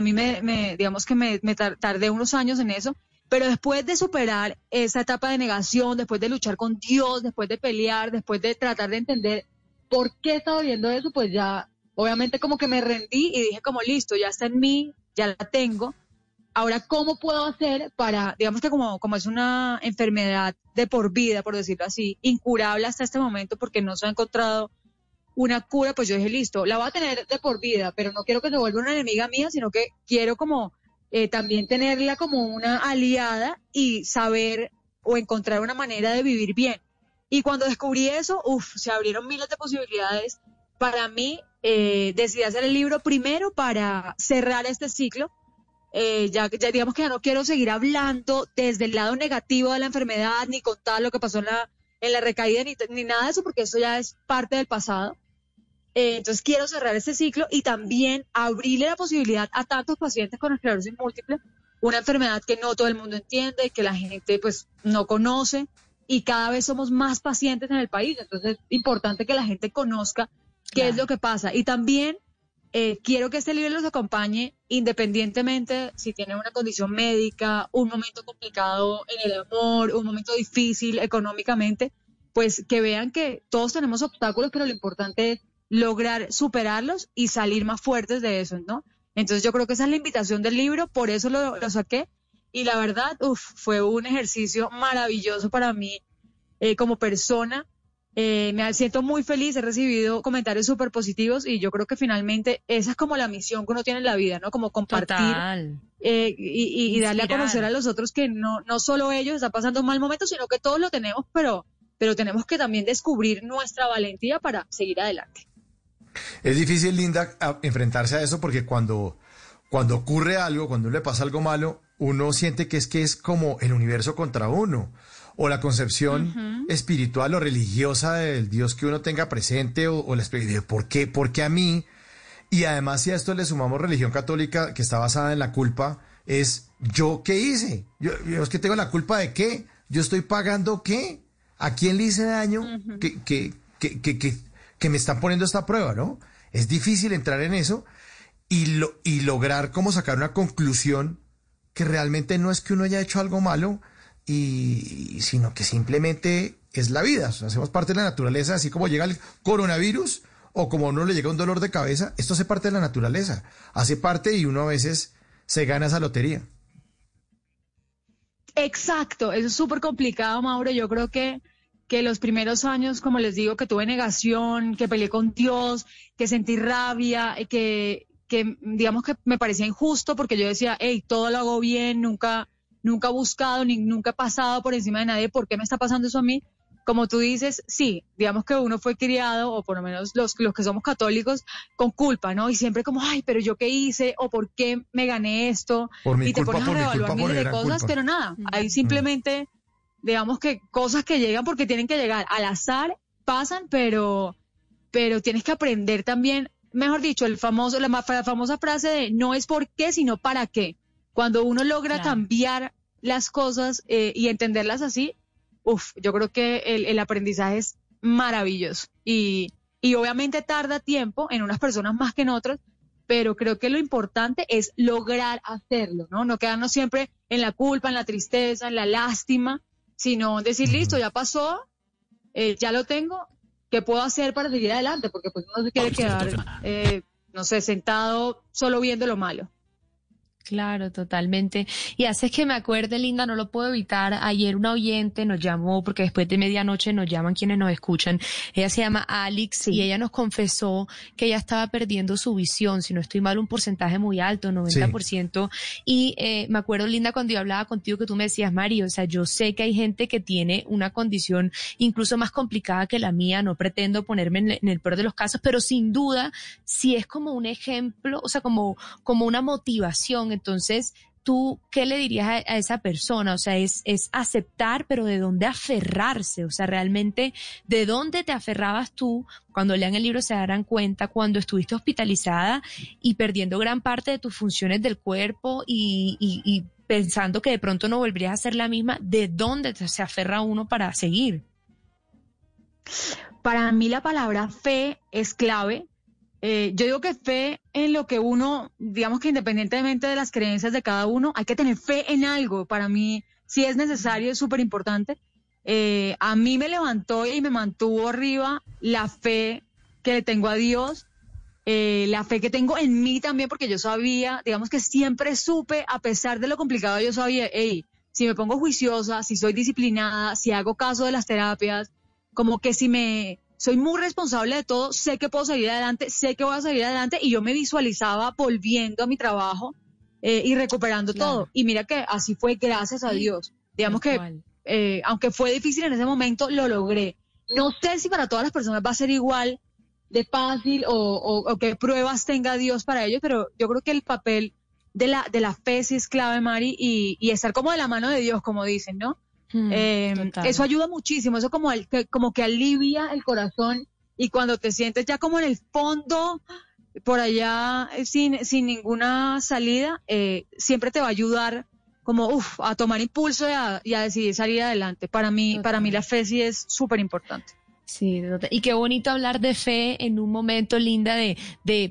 tardé unos años en eso, pero después de superar esa etapa de negación, después de luchar con Dios, después de pelear, después de tratar de entender por qué estaba viendo eso, pues ya obviamente como que me rendí y dije como listo, ya está en mí, ya la tengo. Ahora, ¿cómo puedo hacer para, digamos que como es una enfermedad de por vida, por decirlo así, incurable hasta este momento porque no se ha encontrado una cura? Pues yo dije, listo, la voy a tener de por vida, pero no quiero que se vuelva una enemiga mía, sino que quiero como también tenerla como una aliada y saber o encontrar una manera de vivir bien. Y cuando descubrí eso, se abrieron miles de posibilidades. Para mí, decidí hacer el libro primero para cerrar este ciclo. Ya digamos que ya no quiero seguir hablando desde el lado negativo de la enfermedad, ni contar lo que pasó en la recaída, ni nada de eso, porque eso ya es parte del pasado. Entonces quiero cerrar este ciclo y también abrirle la posibilidad a tantos pacientes con esclerosis múltiple, una enfermedad que no todo el mundo entiende, que la gente pues no conoce, y cada vez somos más pacientes en el país, entonces es importante que la gente conozca qué es lo que pasa. Y también quiero que este libro los acompañe independientemente si tienen una condición médica, un momento complicado en el amor, un momento difícil económicamente, pues que vean que todos tenemos obstáculos, pero lo importante es lograr superarlos y salir más fuertes de eso, ¿no? Entonces yo creo que esa es la invitación del libro, por eso lo saqué, y la verdad, fue un ejercicio maravilloso para mí como persona. Me siento muy feliz, he recibido comentarios súper positivos, y yo creo que finalmente esa es como la misión que uno tiene en la vida, ¿no? Como compartir y darle a conocer a los otros que no solo ellos están pasando un mal momento, sino que todos lo tenemos, pero tenemos que también descubrir nuestra valentía para seguir adelante. Es difícil, Linda, enfrentarse a eso, porque cuando ocurre algo, cuando le pasa algo malo, uno siente que es como el universo contra uno, o la concepción espiritual o religiosa del Dios que uno tenga presente, o la experiencia de ¿por qué a mí? Y además, si a esto le sumamos religión católica, que está basada en la culpa, es ¿yo qué hice? ¿Yo es que tengo la culpa de qué? ¿Yo estoy pagando qué? ¿A quién le hice daño? Que me están poniendo esta prueba, ¿no? Es difícil entrar en eso y lograr como sacar una conclusión que realmente no es que uno haya hecho algo malo, sino que simplemente es la vida. O sea, hacemos parte de la naturaleza, así como llega el coronavirus o como a uno le llega un dolor de cabeza, esto hace parte de la naturaleza, hace parte y uno a veces se gana esa lotería. Exacto, eso es súper complicado, Mauro. Yo creo que los primeros años, como les digo, que tuve negación, que peleé con Dios, que sentí rabia, que digamos que me parecía injusto porque yo decía, hey, todo lo hago bien, nunca he buscado, ni nunca he pasado por encima de nadie, ¿por qué me está pasando eso a mí? Como tú dices, sí, digamos que uno fue criado, o por lo menos los que somos católicos, con culpa, ¿no? Y siempre como, ay, pero ¿yo qué hice? ¿O por qué me gané esto? Y te pones a reevaluar miles de cosas, pero nada, ahí simplemente, digamos que cosas que llegan porque tienen que llegar, al azar pasan, pero tienes que aprender también, mejor dicho, la famosa frase de no es por qué, sino para qué. Cuando uno logra cambiar las cosas y entenderlas así, yo creo que el aprendizaje es maravilloso y obviamente tarda tiempo en unas personas más que en otras, pero creo que lo importante es lograr hacerlo, ¿no? No quedarnos siempre en la culpa, en la tristeza, en la lástima, sino decir, listo, ya pasó, ya lo tengo, ¿qué puedo hacer para seguir adelante? Porque pues uno se quiere quedar, no sé, sentado solo viendo lo malo. Claro, totalmente. Y haces que me acuerde, Linda, no lo puedo evitar. Ayer una oyente nos llamó, porque después de medianoche nos llaman quienes nos escuchan. Ella se llama Alex, sí. Y ella nos confesó que ella estaba perdiendo su visión, si no estoy mal, un porcentaje muy alto, 90%. Sí. Y me acuerdo, Linda, cuando yo hablaba contigo, que tú me decías, Mari, o sea, yo sé que hay gente que tiene una condición incluso más complicada que la mía, no pretendo ponerme en el peor de los casos, pero sin duda, sí es como un ejemplo, o sea, como una motivación. Entonces, ¿tú qué le dirías a esa persona? O sea, es aceptar, pero ¿de dónde aferrarse? O sea, realmente, ¿de dónde te aferrabas tú? Cuando lean el libro se darán cuenta, cuando estuviste hospitalizada y perdiendo gran parte de tus funciones del cuerpo y pensando que de pronto no volverías a ser la misma, ¿de dónde se aferra uno para seguir? Para mí la palabra fe es clave. Yo digo que fe en lo que uno, digamos que independientemente de las creencias de cada uno, hay que tener fe en algo. Para mí, si es necesario, es súper importante. A mí me levantó y me mantuvo arriba la fe que le tengo a Dios, la fe que tengo en mí también, porque yo sabía, digamos que siempre supe, a pesar de lo complicado, yo sabía, hey, si me pongo juiciosa, si soy disciplinada, si hago caso de las terapias, como que si me... Soy muy responsable de todo, sé que puedo salir adelante, sé que voy a salir adelante, y yo me visualizaba volviendo a mi trabajo y recuperando todo. Y mira que así fue, gracias a Dios. Digamos que, aunque fue difícil en ese momento, lo logré. No sé si para todas las personas va a ser igual de fácil o qué pruebas tenga Dios para ellos, pero yo creo que el papel de la fe sí es clave, Mari, y estar como de la mano de Dios, como dicen, ¿no? Eso ayuda muchísimo, eso como que alivia el corazón, y cuando te sientes ya como en el fondo por allá sin ninguna salida, siempre te va a ayudar como a tomar impulso y a decidir salir adelante. Para mí la fe sí es súper importante. Sí, y qué bonito hablar de fe en un momento, Linda, de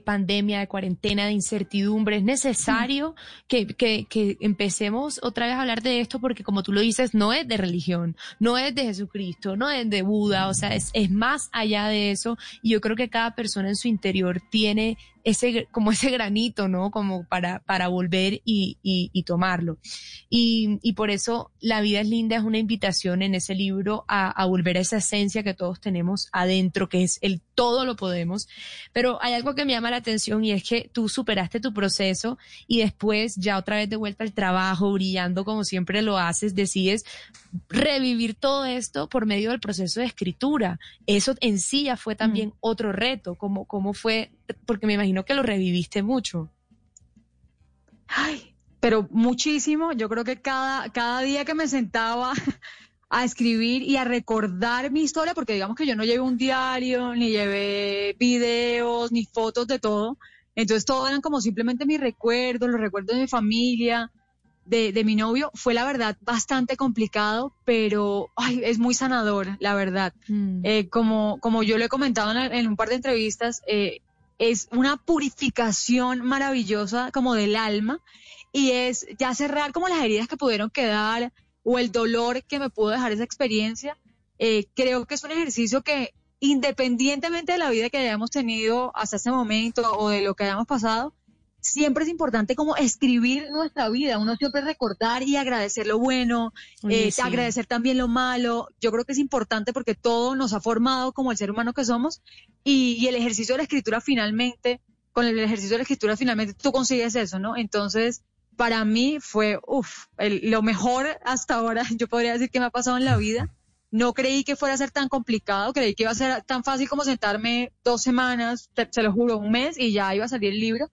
pandemia, de cuarentena, de incertidumbre. Es necesario que empecemos otra vez a hablar de esto, porque como tú lo dices, no es de religión, no es de Jesucristo, no es de Buda, o sea, es más allá de eso, y yo creo que cada persona en su interior tiene ese granito, ¿no? Como para volver y tomarlo. Y por eso La vida es linda es una invitación en ese libro a volver a esa esencia que todos tenemos adentro, que es el todo lo podemos. Pero hay algo que me llama la atención, y es que tú superaste tu proceso y después, ya otra vez de vuelta al trabajo, brillando como siempre lo haces, decides revivir todo esto por medio del proceso de escritura. Eso en sí ya fue también otro reto. ¿Cómo fue? Porque me imagino que lo reviviste mucho. Ay, pero muchísimo. Yo creo que cada día que me sentaba a escribir y a recordar mi historia, porque digamos que yo no llevé un diario, ni llevé videos, ni fotos de todo, entonces todo eran como simplemente mis recuerdos, los recuerdos de mi familia, de mi novio. Fue la verdad bastante complicado, pero es muy sanador, la verdad. Como yo lo he comentado en un par de entrevistas, es una purificación maravillosa como del alma, y es ya cerrar como las heridas que pudieron quedar o el dolor que me pudo dejar esa experiencia. Creo que es un ejercicio que, independientemente de la vida que hayamos tenido hasta ese momento o de lo que hayamos pasado, siempre es importante como escribir nuestra vida, uno siempre recordar y agradecer lo bueno, sí, agradecer también lo malo. Yo creo que es importante porque todo nos ha formado como el ser humano que somos, y el ejercicio de la escritura finalmente, con el ejercicio de la escritura finalmente tú consigues eso, ¿no? Entonces, para mí fue lo mejor hasta ahora, yo podría decir, que me ha pasado en la vida. No creí que fuera a ser tan complicado, creí que iba a ser tan fácil como sentarme 2 semanas, se lo juro, 1 mes, y ya iba a salir el libro.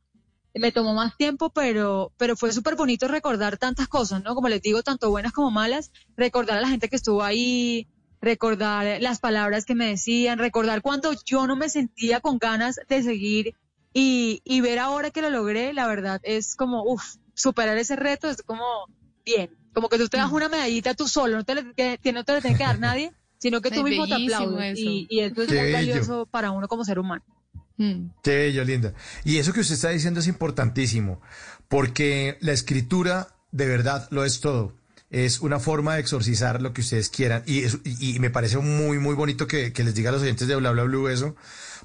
Me tomó más tiempo, pero fue súper bonito recordar tantas cosas, ¿no? Como les digo, tanto buenas como malas, recordar a la gente que estuvo ahí, recordar las palabras que me decían, recordar cuando yo no me sentía con ganas de seguir, y ver ahora que lo logré, la verdad, es como, superar ese reto es como, bien, como que tú te das una medallita tú solo, no te le tiene que dar nadie, sino que tú mismo te aplaudes, y eso es muy valioso para uno como ser humano. Qué bello, Linda. Y eso que usted está diciendo es importantísimo, porque la escritura de verdad lo es todo. Es una forma de exorcizar lo que ustedes quieran. Y me parece muy, muy bonito que les diga a los oyentes de Bla Bla Blue eso,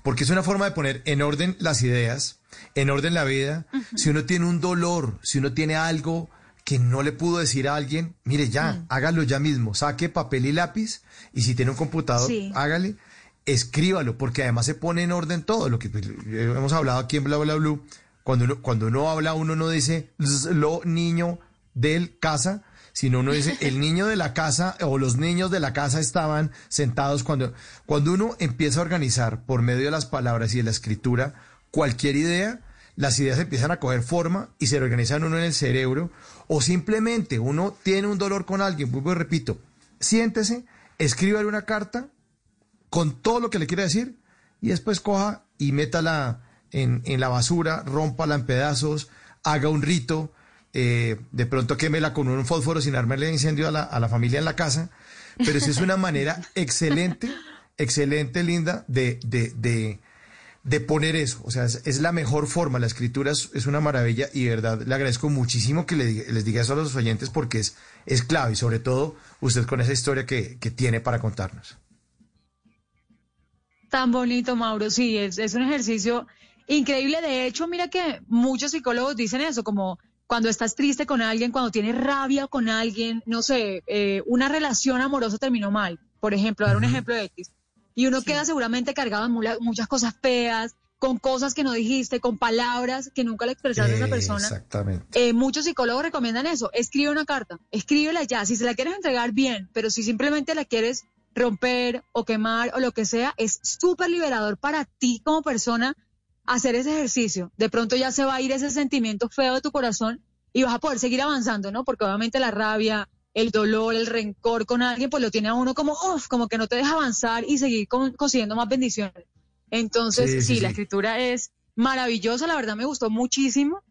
porque es una forma de poner en orden las ideas, en orden la vida. Uh-huh. Si uno tiene un dolor, si uno tiene algo que no le pudo decir a alguien, mire, ya, hágalo ya mismo. Saque papel y lápiz, y si tiene un computador, hágale. Escríbalo, porque además se pone en orden todo lo que hemos hablado aquí en Bla Bla Blue. Cuando uno habla, uno no dice lo niño del casa, sino uno dice el niño de la casa o los niños de la casa estaban sentados. Cuando uno empieza a organizar por medio de las palabras y de la escritura cualquier idea, las ideas empiezan a coger forma y se organizan uno en el cerebro, o simplemente uno tiene un dolor con alguien, pues repito, siéntese, escríbale una carta con todo lo que le quiere decir, y después coja y métala en la basura, rómpala en pedazos, haga un rito, de pronto quémela con un fósforo sin armarle incendio a la familia en la casa, pero sí es una manera excelente, Linda, de poner eso. O sea, es la mejor forma, la escritura es una maravilla, y de verdad le agradezco muchísimo que les diga eso a los oyentes, porque es clave, y sobre todo usted con esa historia que tiene para contarnos. Tan bonito, Mauro. Sí, es un ejercicio increíble. De hecho, mira que muchos psicólogos dicen eso, como cuando estás triste con alguien, cuando tienes rabia con alguien, no sé, una relación amorosa terminó mal, por ejemplo, dar un ejemplo de X, y uno queda seguramente cargado de muchas cosas feas, con cosas que no dijiste, con palabras que nunca le expresaste a esa persona. Exactamente. Muchos psicólogos recomiendan eso. Escribe una carta, escríbela ya. Si se la quieres entregar, bien, pero si simplemente la quieres romper o quemar o lo que sea, es súper liberador para ti como persona hacer ese ejercicio. De pronto ya se va a ir ese sentimiento feo de tu corazón y vas a poder seguir avanzando, ¿no? Porque obviamente la rabia, el dolor, el rencor con alguien, pues lo tiene a uno como, como que no te deja avanzar y seguir consiguiendo más bendiciones. Entonces, sí, la escritura es maravillosa, la verdad me gustó muchísimo.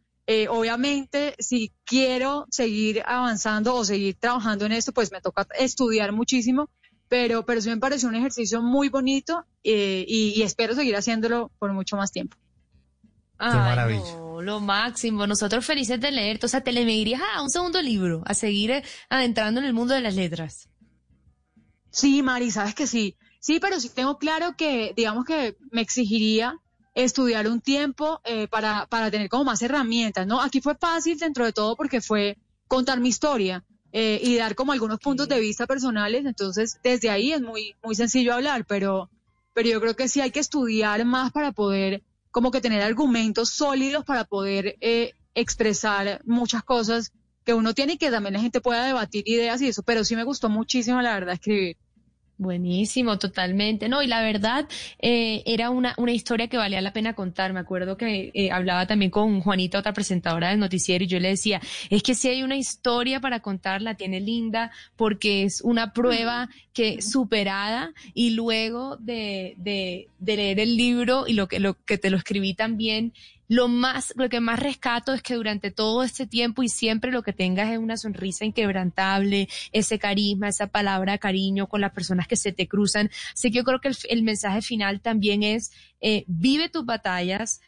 Obviamente, si quiero seguir avanzando o seguir trabajando en esto, pues me toca estudiar muchísimo, pero sí me pareció un ejercicio muy bonito, y espero seguir haciéndolo por mucho más tiempo. Qué maravilla. No, lo máximo, nosotros felices de leerte. O sea, te le medirías a un segundo libro, a seguir adentrando en el mundo de las letras. Sí, Mari, sabes que sí. Sí, pero sí tengo claro que, digamos que me exigiría estudiar un tiempo para tener como más herramientas, ¿no? Aquí fue fácil dentro de todo porque fue contar mi historia. Y dar como algunos puntos de vista personales, entonces desde ahí es muy, muy sencillo hablar, pero yo creo que sí hay que estudiar más para poder como que tener argumentos sólidos para poder expresar muchas cosas que uno tiene y que también la gente pueda debatir ideas y eso, pero sí me gustó muchísimo, la verdad, escribir. Buenísimo, totalmente. No, y la verdad, era una historia que valía la pena contar. Me acuerdo que hablaba también con Juanita, otra presentadora del noticiero, y yo le decía, es que si hay una historia para contar, la tiene Linda, porque es una prueba que superada, y luego de leer el libro y lo que te lo escribí también, lo que más rescato es que durante todo este tiempo y siempre lo que tengas es una sonrisa inquebrantable, ese carisma, esa palabra cariño con las personas que se te cruzan. Así que yo creo que el mensaje final también es, vive tus batallas,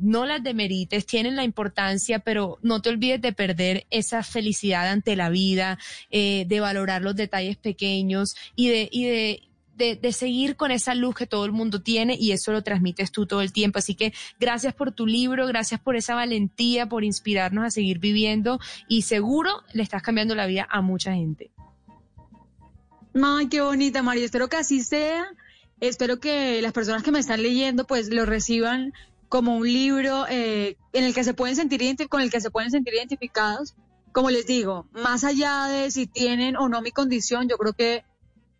no las demerites, tienen la importancia, pero no te olvides de perder esa felicidad ante la vida, de valorar los detalles pequeños y de seguir con esa luz que todo el mundo tiene, y eso lo transmites tú todo el tiempo. Así que gracias por tu libro, gracias por esa valentía, por inspirarnos a seguir viviendo, y seguro le estás cambiando la vida a mucha gente. Ay, qué bonita, María, espero que así sea, espero que las personas que me están leyendo pues lo reciban como un libro en el que se pueden sentir, con el que se pueden sentir identificados. Como les digo, más allá de si tienen o no mi condición, yo creo que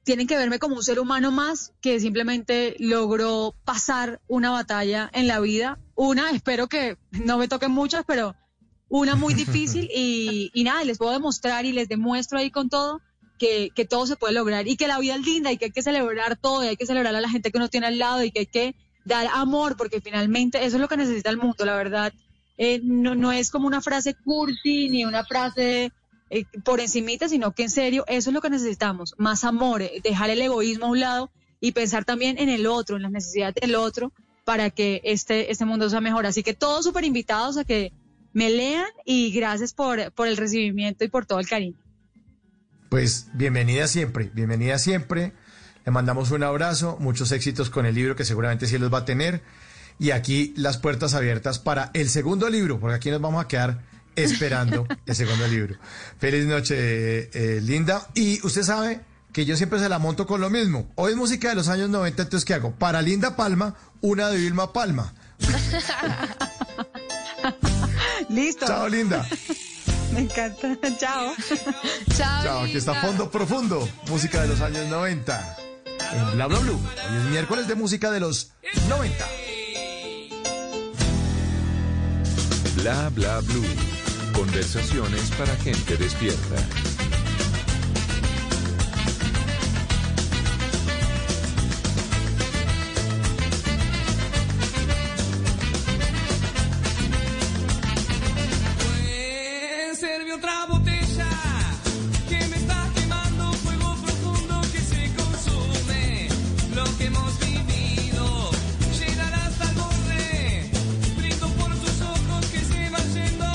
tienen que verme como un ser humano más que simplemente logró pasar una batalla en la vida. Una, espero que no me toquen muchas, pero una muy difícil, y nada, les puedo demostrar y les demuestro ahí con todo que todo se puede lograr, y que la vida es linda y que hay que celebrar todo, y hay que celebrar a la gente que uno tiene al lado, y que hay que dar amor, porque finalmente eso es lo que necesita el mundo, la verdad. No es como una frase cursi ni una frase por encimita, sino que en serio eso es lo que necesitamos, más amor, dejar el egoísmo a un lado y pensar también en el otro, en las necesidades del otro, para que este mundo sea mejor. Así que todos súper invitados a que me lean, y gracias por el recibimiento y por todo el cariño. Pues bienvenida siempre, le mandamos un abrazo, muchos éxitos con el libro, que seguramente sí los va a tener, y aquí las puertas abiertas para el segundo libro, porque aquí nos vamos a quedar esperando el segundo libro. Feliz noche, Linda. Y usted sabe que yo siempre se la monto con lo mismo. Hoy es música de los años 90, entonces ¿qué hago? Para Linda Palma, una de Vilma Palma. Listo. Chao, Linda. Me encanta. Chao. Chao, aquí está Fondo Profundo, música de los años 90. En Bla Bla Blue. Hoy es miércoles de música de los 90. Bla Bla Blue. Conversaciones para gente despierta. Pues sirve otra botella que me está quemando, fuego profundo que se consume. Lo que hemos vivido llegará hasta el borde, grito por tus ojos que se van yendo.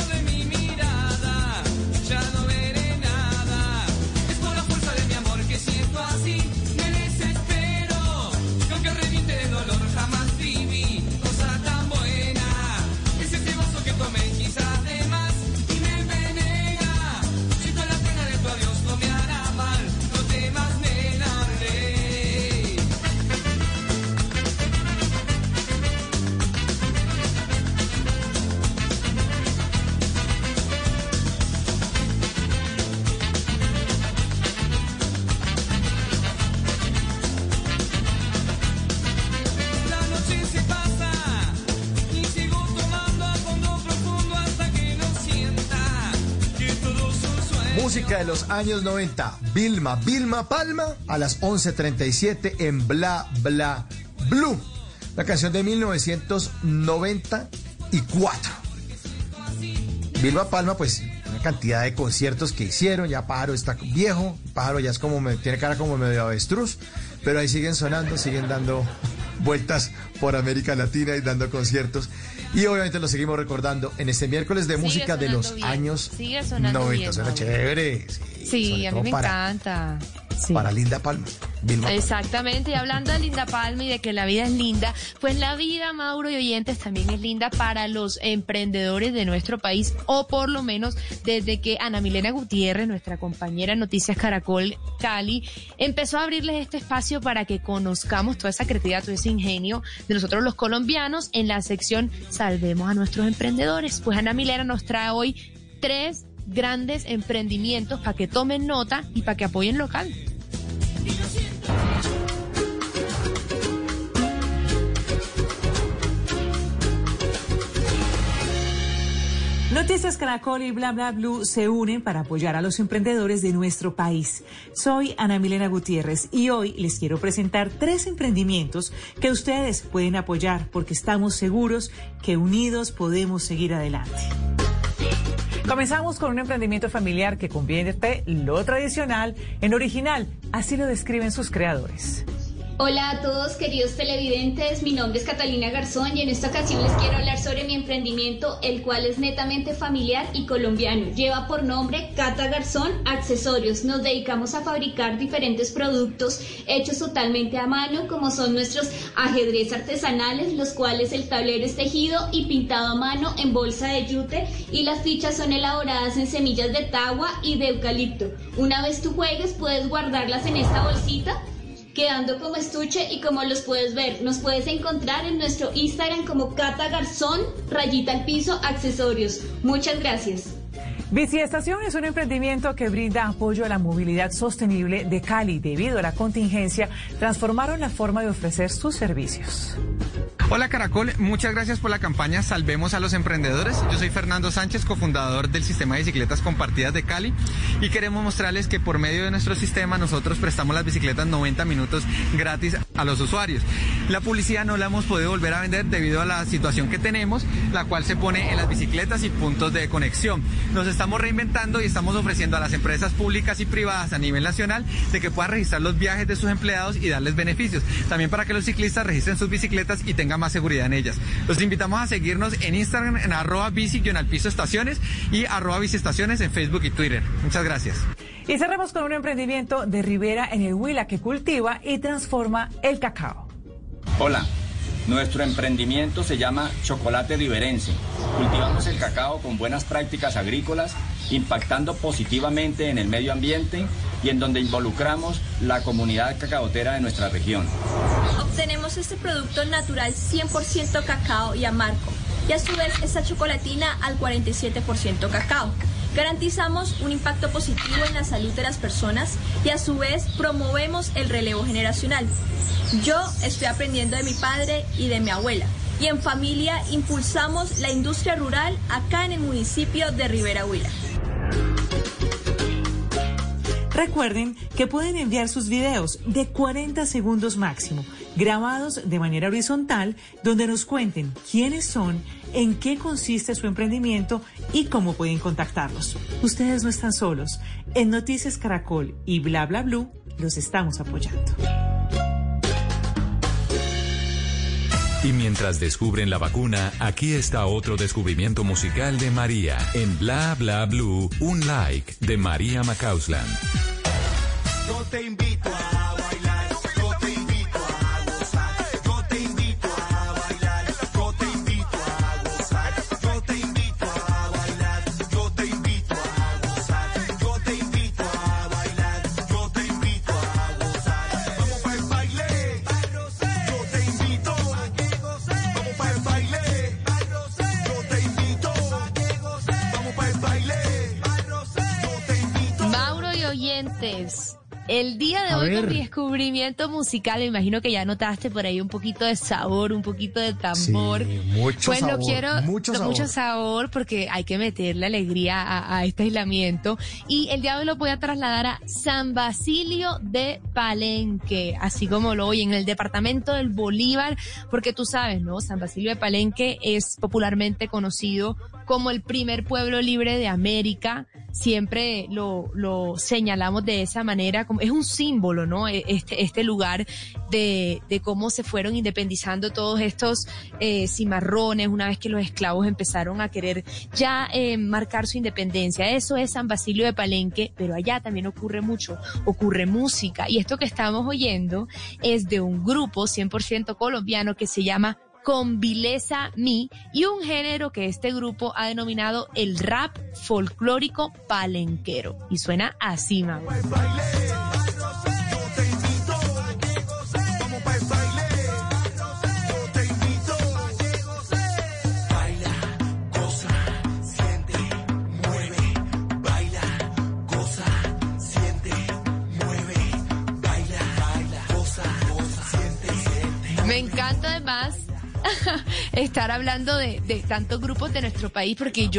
Música de los años 90, Vilma Palma, a las 11:37 en Bla Bla Blue. La canción de 1994. Vilma Palma, pues, una cantidad de conciertos que hicieron. Ya Pájaro está viejo, Pájaro ya es como, tiene cara como medio avestruz, pero ahí siguen sonando, siguen dando vueltas por América Latina y dando conciertos. Y obviamente lo seguimos recordando en este miércoles de música de los años 90. Suena chévere. Sí, a mí me encanta. Sí. Para Linda Palma. Exactamente, y hablando de Linda Palma y de que la vida es linda, pues la vida, Mauro y oyentes, también es linda para los emprendedores de nuestro país, o por lo menos desde que Ana Milena Gutiérrez, nuestra compañera en Noticias Caracol Cali, empezó a abrirles este espacio para que conozcamos toda esa creatividad, todo ese ingenio de nosotros los colombianos en la sección Salvemos a Nuestros Emprendedores. Pues Ana Milena nos trae hoy 3 grandes emprendimientos para que tomen nota y para que apoyen local. Noticias Caracol y Bla Bla Blue se unen para apoyar a los emprendedores de nuestro país. Soy Ana Milena Gutiérrez y hoy les quiero presentar 3 emprendimientos que ustedes pueden apoyar, porque estamos seguros que unidos podemos seguir adelante. Comenzamos con un emprendimiento familiar que convierte lo tradicional en original, así lo describen sus creadores. Hola a todos queridos televidentes, mi nombre es Catalina Garzón y en esta ocasión les quiero hablar sobre mi emprendimiento, el cual es netamente familiar y colombiano. Lleva por nombre Cata Garzón Accesorios. Nos dedicamos a fabricar diferentes productos hechos totalmente a mano, como son nuestros ajedrez artesanales, los cuales el tablero es tejido y pintado a mano en bolsa de yute y las fichas son elaboradas en semillas de tagua y de eucalipto. Una vez tú juegues puedes guardarlas en esta bolsita, quedando como estuche, y como los puedes ver, nos puedes encontrar en nuestro Instagram como Cata Garzón, rayita al piso, accesorios. Muchas gracias. Biciestación es un emprendimiento que brinda apoyo a la movilidad sostenible de Cali. Debido a la contingencia, transformaron la forma de ofrecer sus servicios. Hola Caracol, muchas gracias por la campaña Salvemos a los Emprendedores. Yo soy Fernando Sánchez, cofundador del Sistema de Bicicletas Compartidas de Cali, y queremos mostrarles que por medio de nuestro sistema nosotros prestamos las bicicletas 90 minutos gratis a los usuarios. La publicidad no la hemos podido volver a vender debido a la situación que tenemos, la cual se pone en las bicicletas y puntos de conexión. Nos estamos reinventando y estamos ofreciendo a las empresas públicas y privadas a nivel nacional de que puedan registrar los viajes de sus empleados y darles beneficios. También para que los ciclistas registren sus bicicletas y tengan más seguridad en ellas. Los invitamos a seguirnos en Instagram en @bici_estaciones y @biciestaciones en Facebook y Twitter. Muchas gracias. Y cerramos con un emprendimiento de Rivera en el Huila que cultiva y transforma el cacao. Hola, nuestro emprendimiento se llama Chocolate Riverense. Cultivamos el cacao con buenas prácticas agrícolas, impactando positivamente en el medio ambiente y en donde involucramos la comunidad cacaotera de nuestra región. Obtenemos este producto natural 100% cacao y amargo, y a su vez esta chocolatina al 47% cacao. Garantizamos un impacto positivo en la salud de las personas y a su vez promovemos el relevo generacional. Yo estoy aprendiendo de mi padre y de mi abuela, y en familia impulsamos la industria rural acá en el municipio de Rivera, Huila. Recuerden que pueden enviar sus videos de 40 segundos máximo, grabados de manera horizontal, donde nos cuenten quiénes son, en qué consiste su emprendimiento y cómo pueden contactarlos. Ustedes no están solos. En Noticias Caracol y Bla Bla Blue los estamos apoyando. Y mientras descubren la vacuna, aquí está otro descubrimiento musical de María. En Bla Bla Blue, un like de María McCausland. Yo te invito a bailar, yo te invito a gozar, yo te invito a bailar, yo te invito a gozar, yo te invito a bailar, yo te invito a gozar, yo te invito a bailar, yo te invito a gozar. Vamos para el baile, yo te invito a que goce. Vamos para el baile, yo te invito a que goce. Vamos para el baile, yo te invito. Mauro y oyentes. El día de hoy con mi descubrimiento musical, me imagino que ya notaste por ahí un poquito de sabor, un poquito de tambor. Sí, mucho sabor, porque hay que meterle alegría a este aislamiento. Y el día de hoy lo voy a trasladar a San Basilio de Palenque, así como lo oyen, en el departamento del Bolívar, porque tú sabes, ¿no? San Basilio de Palenque es popularmente conocido como el primer pueblo libre de América. Siempre lo señalamos de esa manera, como es un símbolo, ¿no? Este lugar de cómo se fueron independizando todos estos cimarrones una vez que los esclavos empezaron a querer ya marcar su independencia. Eso es San Basilio de Palenque, pero allá también ocurre mucho, ocurre música. Y esto que estamos oyendo es de un grupo 100% colombiano que se llama ConVilesa Mi, y un género que este grupo ha denominado el rap folclórico palenquero. Y suena así, mamá. Me encanta además estar hablando de tantos grupos de nuestro país, porque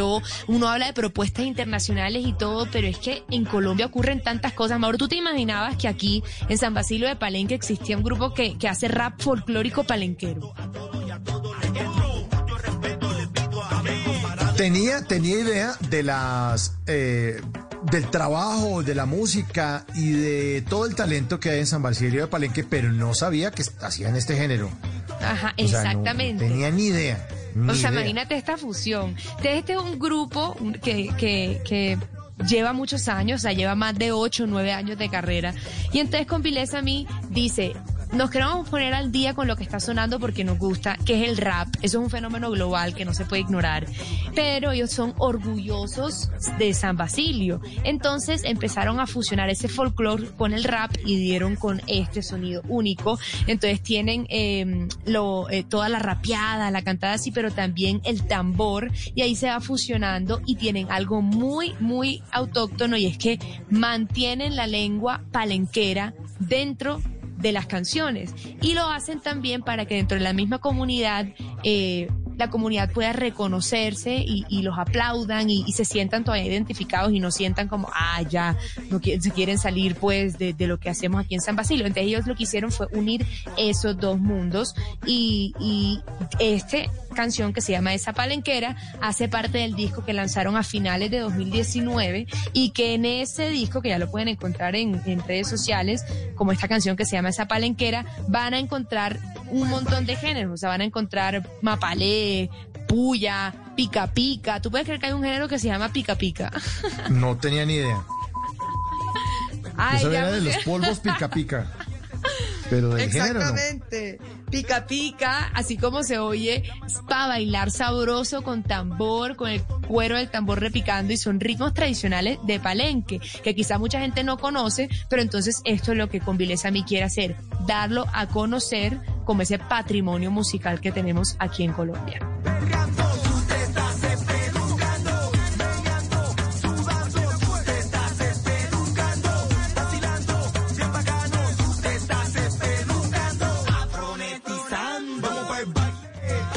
uno habla de propuestas internacionales y todo, pero es que en Colombia ocurren tantas cosas. Mauro, ¿tú te imaginabas que aquí en San Basilio de Palenque existía un grupo que hace rap folclórico palenquero? Tenía idea de las del trabajo, de la música y de todo el talento que hay en San Basilio de Palenque, pero no sabía que hacían este género. Ajá, exactamente. O sea, no tenía ni idea. Imagínate esta fusión. Este es un grupo que lleva muchos años, o sea, lleva más de 8 o 9 años de carrera. Y entonces ConVilesa Mi dice... Nos queremos poner al día con lo que está sonando porque nos gusta, que es el rap. Eso es un fenómeno global que no se puede ignorar. Pero ellos son orgullosos de San Basilio. Entonces empezaron a fusionar ese folclore con el rap y dieron con este sonido único. Entonces tienen toda la rapeada, la cantada así, pero también el tambor. Y ahí se va fusionando y tienen algo muy, muy autóctono, y es que mantienen la lengua palenquera dentro de las canciones, y lo hacen también para que dentro de la misma comunidad la comunidad pueda reconocerse y los aplaudan y se sientan todavía identificados y no sientan como, se quieren salir pues de lo que hacemos aquí en San Basilio. Entonces ellos lo que hicieron fue unir esos dos mundos y esta canción que se llama Esa Palenquera hace parte del disco que lanzaron a finales de 2019 y que en ese disco, que ya lo pueden encontrar en redes sociales, como esta canción que se llama Esa Palenquera, van a encontrar un montón de géneros, o sea, van a encontrar mapalé, puya, pica pica. ¿Tú puedes creer que hay un género que se llama pica pica? No tenía ni idea. Eso era de los polvos pica pica. Pero del género, ¿no? Exactamente. Pica pica, así como se oye, es para bailar sabroso con tambor, con el cuero del tambor repicando, y son ritmos tradicionales de Palenque, que quizá mucha gente no conoce, pero entonces esto es lo que ConVilesa Mi quiere hacer, darlo a conocer como ese patrimonio musical que tenemos aquí en Colombia.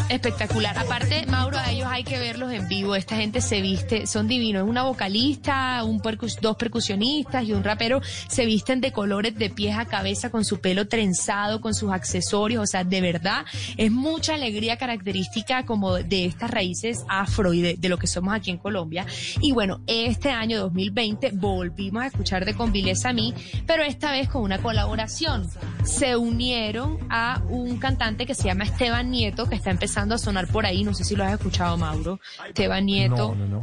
Espectacular. Aparte, Mauro, a ellos hay que verlos en vivo. Esta gente se viste, son divinos. Es una vocalista, dos percusionistas y un rapero. Se visten de colores de pies a cabeza, con su pelo trenzado, con sus accesorios. O sea, de verdad, es mucha alegría característica como de estas raíces afro y de lo que somos aquí en Colombia. Y bueno, este año 2020 volvimos a escuchar de ConVilesa Mi, pero esta vez con una colaboración. Se unieron a un cantante que se llama Esteban Nieto, que está empezando a sonar por ahí, no sé si lo has escuchado, Mauro. Esteban Nieto. No.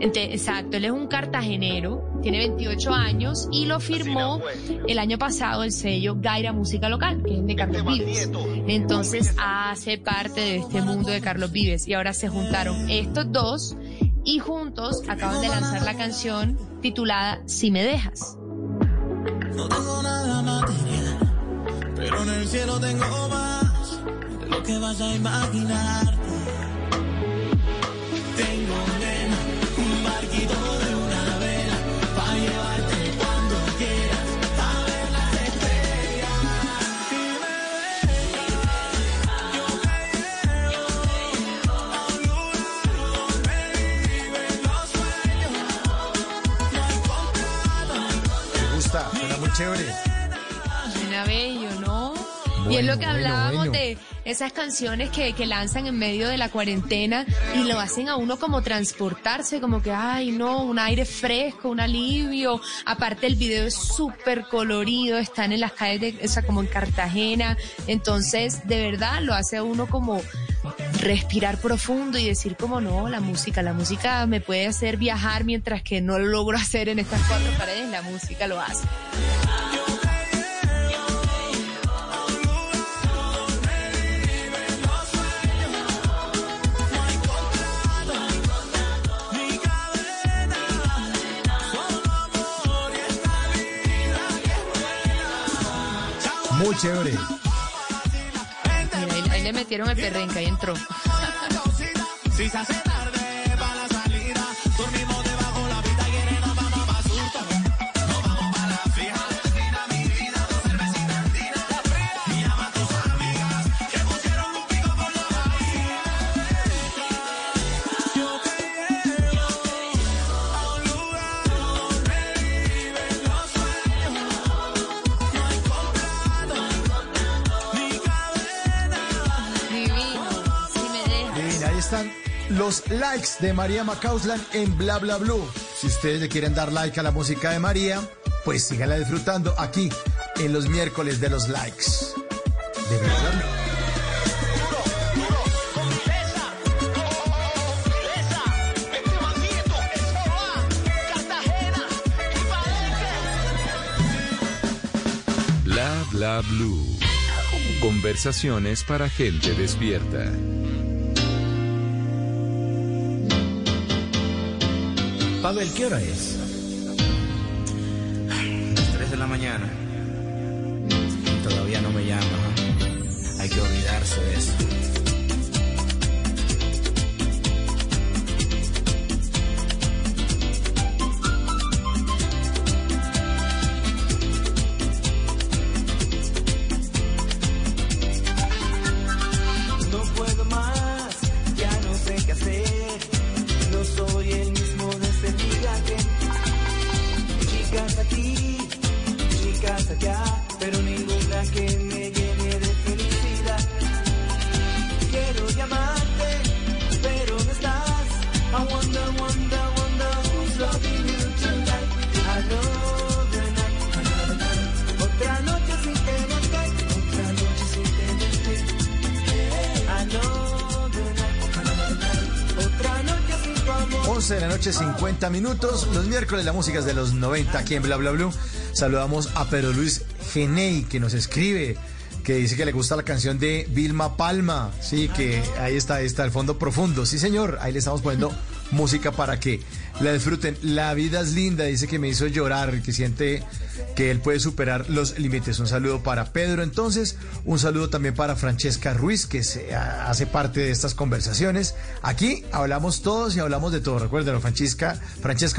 Exacto, él es un cartagenero, tiene 28 años y lo firmó el año pasado el sello Gaira Música Local, que es de Carlos Vives. Entonces hace parte de este mundo de Carlos Vives y ahora se juntaron estos dos y juntos acaban de lanzar la canción titulada Si Me Dejas. No tengo nada material, pero en el cielo tengo más. Lo que vas a imaginarte. Tengo, nena, un barquito de una vela para llevarte cuando quieras a ver las estrellas. Si me dejas, yo te llevo a un lugar donde viven los sueños. No hay contrato. Me gusta, suena muy chévere. Suena bello, ¿no? Bueno, y es lo que hablábamos de esas canciones que lanzan en medio de la cuarentena y lo hacen a uno como transportarse, como que, un aire fresco, un alivio. Aparte, el video es súper colorido, están en las calles, como en Cartagena. Entonces, de verdad, lo hace a uno como respirar profundo y decir como, no, la música me puede hacer viajar mientras que no lo logro hacer en estas 4 paredes, la música lo hace. Muy chévere. Mira, ahí le metieron el perrenca y entró. Los likes de María McCausland en Bla Bla Blue. Si ustedes le quieren dar like a la música de María, pues síganla disfrutando aquí en los miércoles de los likes. De verdad. Bla Bla Blue. Conversaciones para gente despierta. Pavel, ¿qué hora es? 3 de la mañana. Todavía no me llama. Hay que olvidarse de eso. De la noche, 50 minutos, los miércoles la música es de los 90 aquí en Bla Bla Blue. Saludamos a Pedro Luis Genei, que nos escribe, que dice que le gusta la canción de Vilma Palma. Sí, que ahí está el fondo profundo. Sí, señor, ahí le estamos poniendo música para que la disfruten. La vida es linda, dice que me hizo llorar, que siente que él puede superar los límites. Un saludo para Pedro. Entonces, un saludo también para Francesca Ruiz, que hace parte de estas conversaciones. Aquí hablamos todos y hablamos de todo. Recuérdenlo, Francesca,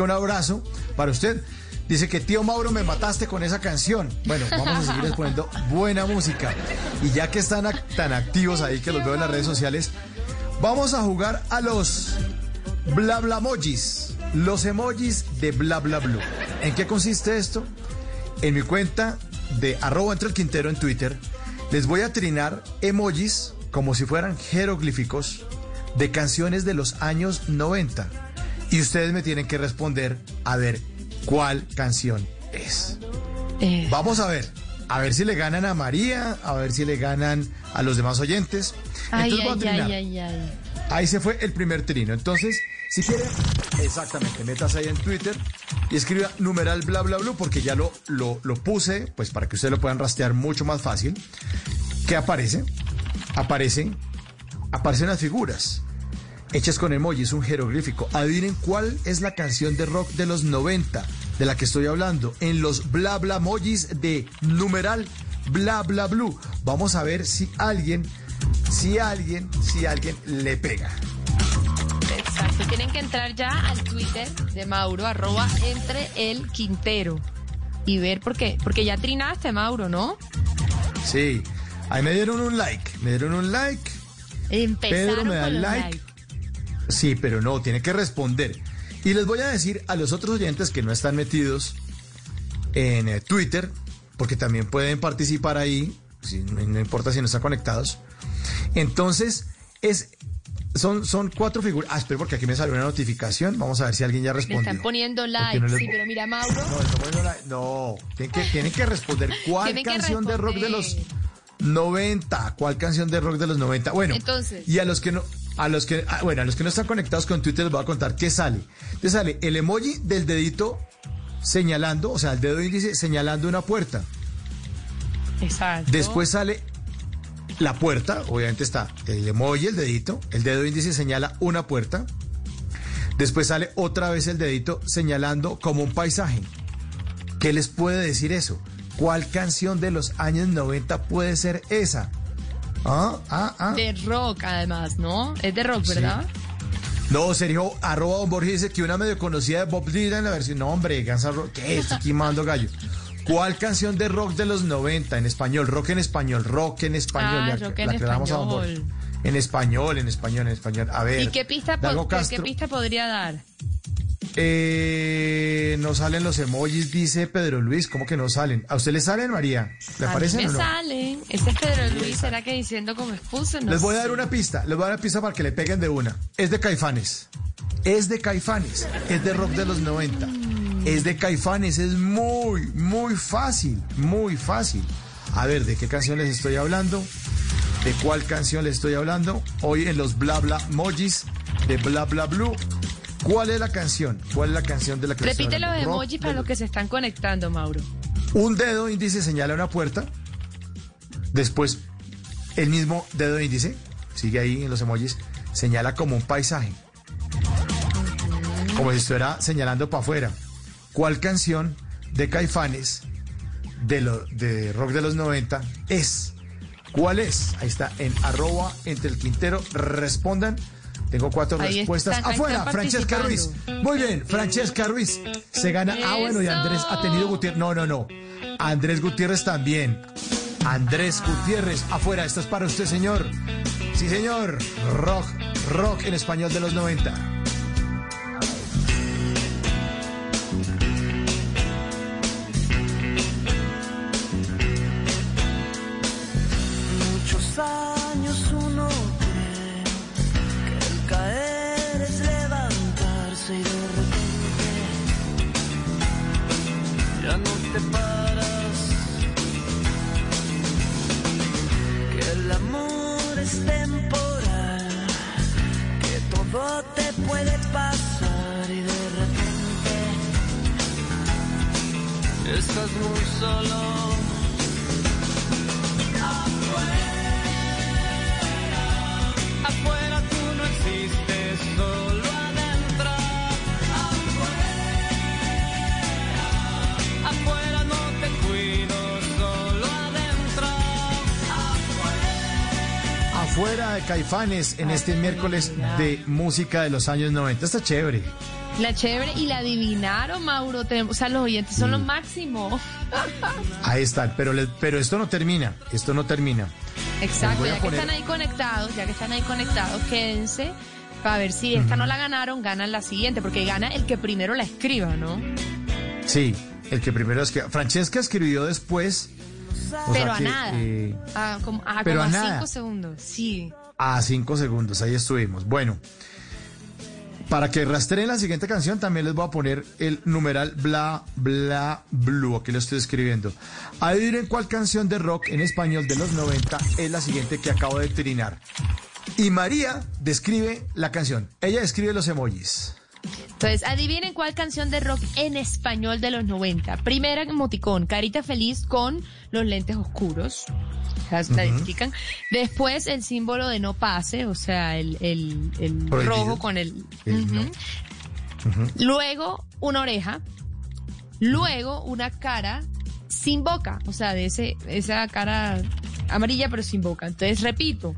un abrazo para usted. Dice que tío Mauro, me mataste con esa canción. Bueno, vamos a seguir poniendo buena música. Y ya que están tan activos ahí, que los veo en las redes sociales, vamos a jugar a los Bla Bla Mojis, los emojis de Bla Bla Blue. ¿En qué consiste esto? En mi cuenta de @entrelquintero en Twitter, les voy a trinar emojis como si fueran jeroglíficos de canciones de los años 90. Y ustedes me tienen que responder a ver cuál canción es. Vamos a ver si le ganan a María, a ver si le ganan a los demás oyentes. Entonces voy a trinar. Ahí se fue el primer trino. Entonces, si quieren, exactamente, metas ahí en Twitter y escriba numeral bla bla bla, porque ya lo puse, pues para que ustedes lo puedan rastrear mucho más fácil. ¿Qué aparece? Aparecen las figuras hechas con emojis, un jeroglífico. Adivinen cuál es la canción de rock de los 90 de la que estoy hablando en los bla bla mojis de numeral bla bla blue. Vamos a ver si alguien le pega. Exacto, tienen que entrar ya al Twitter de Mauro, @entrelquintero, y ver porque ya trinaste, Mauro, ¿no? Sí, ahí me dieron un like. Empezaron Pedro me da con like. Sí, pero no, tiene que responder. Y les voy a decir a los otros oyentes que no están metidos en Twitter, porque también pueden participar ahí, no importa si no están conectados. Entonces, son 4 figuras. Espera, porque aquí me salió una notificación. Vamos a ver si alguien ya respondió. Me están poniendo like, no les... sí, pero mira, Mauro. No, tienen que responder cuál canción de rock de los 90. ¿Cuál canción de rock de los 90? Bueno, entonces, y a los que no están conectados con Twitter les voy a contar qué sale. Te sale el emoji del dedito señalando, o sea, el dedo índice señalando una puerta. Exacto. Después sale la puerta, obviamente está el emoji, el dedito, el dedo índice señala una puerta. Después sale otra vez el dedito señalando como un paisaje. ¿Qué les puede decir eso? ¿Cuál canción de los años 90 puede ser esa? De rock, además, ¿no? Es de rock, ¿verdad? Sí. No, Sergio, @Don Borges dice que una medio conocida de Bob Dylan, la versión... No, hombre, Guns N' Roses, ¿qué? Estoy quemando gallo. ¿Cuál canción de rock de los 90 en español? Rock en español. En español. A ver. ¿Y qué pista podría dar? No salen los emojis, dice Pedro Luis. ¿Cómo que no salen? ¿A usted le salen, María? ¿Le aparecen o no? Salen. Este es Pedro Luis, ¿será que diciendo como excusa? No les voy a dar una pista para que le peguen de una. Es de Caifanes. Es de Caifanes, es de rock de los 90. Es de Caifanes, es muy fácil. A ver, ¿de qué canción les estoy hablando? ¿De cuál canción les estoy hablando? Hoy en los Bla Bla Mojis de Bla Bla Blue. ¿Cuál es la canción? ¿Cuál es la canción de la que repite los emojis para los que se están conectando, Mauro? Un dedo índice señala una puerta. Después, el mismo dedo índice, sigue ahí en los emojis, señala como un paisaje. Como si estuviera señalando para afuera. ¿Cuál canción de Caifanes, de rock de los 90, es? ¿Cuál es? Ahí está, en @ entre el Quintero. Respondan. Tengo 4 ahí respuestas. Están, afuera, Francesca Ruiz. Muy bien, Francesca Ruiz. Se gana. Eso. Ah, bueno, y Andrés ha tenido Gutiérrez. No. Andrés Gutiérrez también. Andrés Gutiérrez, afuera. Esto es para usted, señor. Sí, señor. Rock en español de los 90. Muchos años uno cree que el caer es levantarse y de repente ya no te paras, que el amor es temporal, que todo te puede pasar y de repente estás muy solo. Afuera tú no existes, solo adentro. Afuera no te cuido, solo adentro. Afuera de Caifanes en este miércoles de música de los años 90. Está chévere. La chévere y la adivinaron, Mauro. O sea, los oyentes son los máximos. Ahí están, pero esto no termina. Exacto, ya que están ahí conectados, quédense para ver si esta no la ganaron, ganan la siguiente, porque gana el que primero la escriba, ¿no? Sí, el que primero escriba. Francesca escribió después. Pero a nada. Pero a 5 segundos, sí. A 5 segundos, ahí estuvimos. Bueno, para que rastreen la siguiente canción, también les voy a poner el numeral Bla Bla Blue. Aquí lo estoy escribiendo. Adivinen cuál canción de rock en español de los 90 es la siguiente que acabo de trinar. Y María describe la canción. Ella describe los emojis. Entonces, adivinen cuál canción de rock en español de los 90. Primera emoticón, carita feliz con los lentes oscuros. La identifican. Después el símbolo de no pase, o sea, el rojo con el no. Luego una oreja, luego una cara sin boca, o sea, de esa cara amarilla pero sin boca. Entonces repito,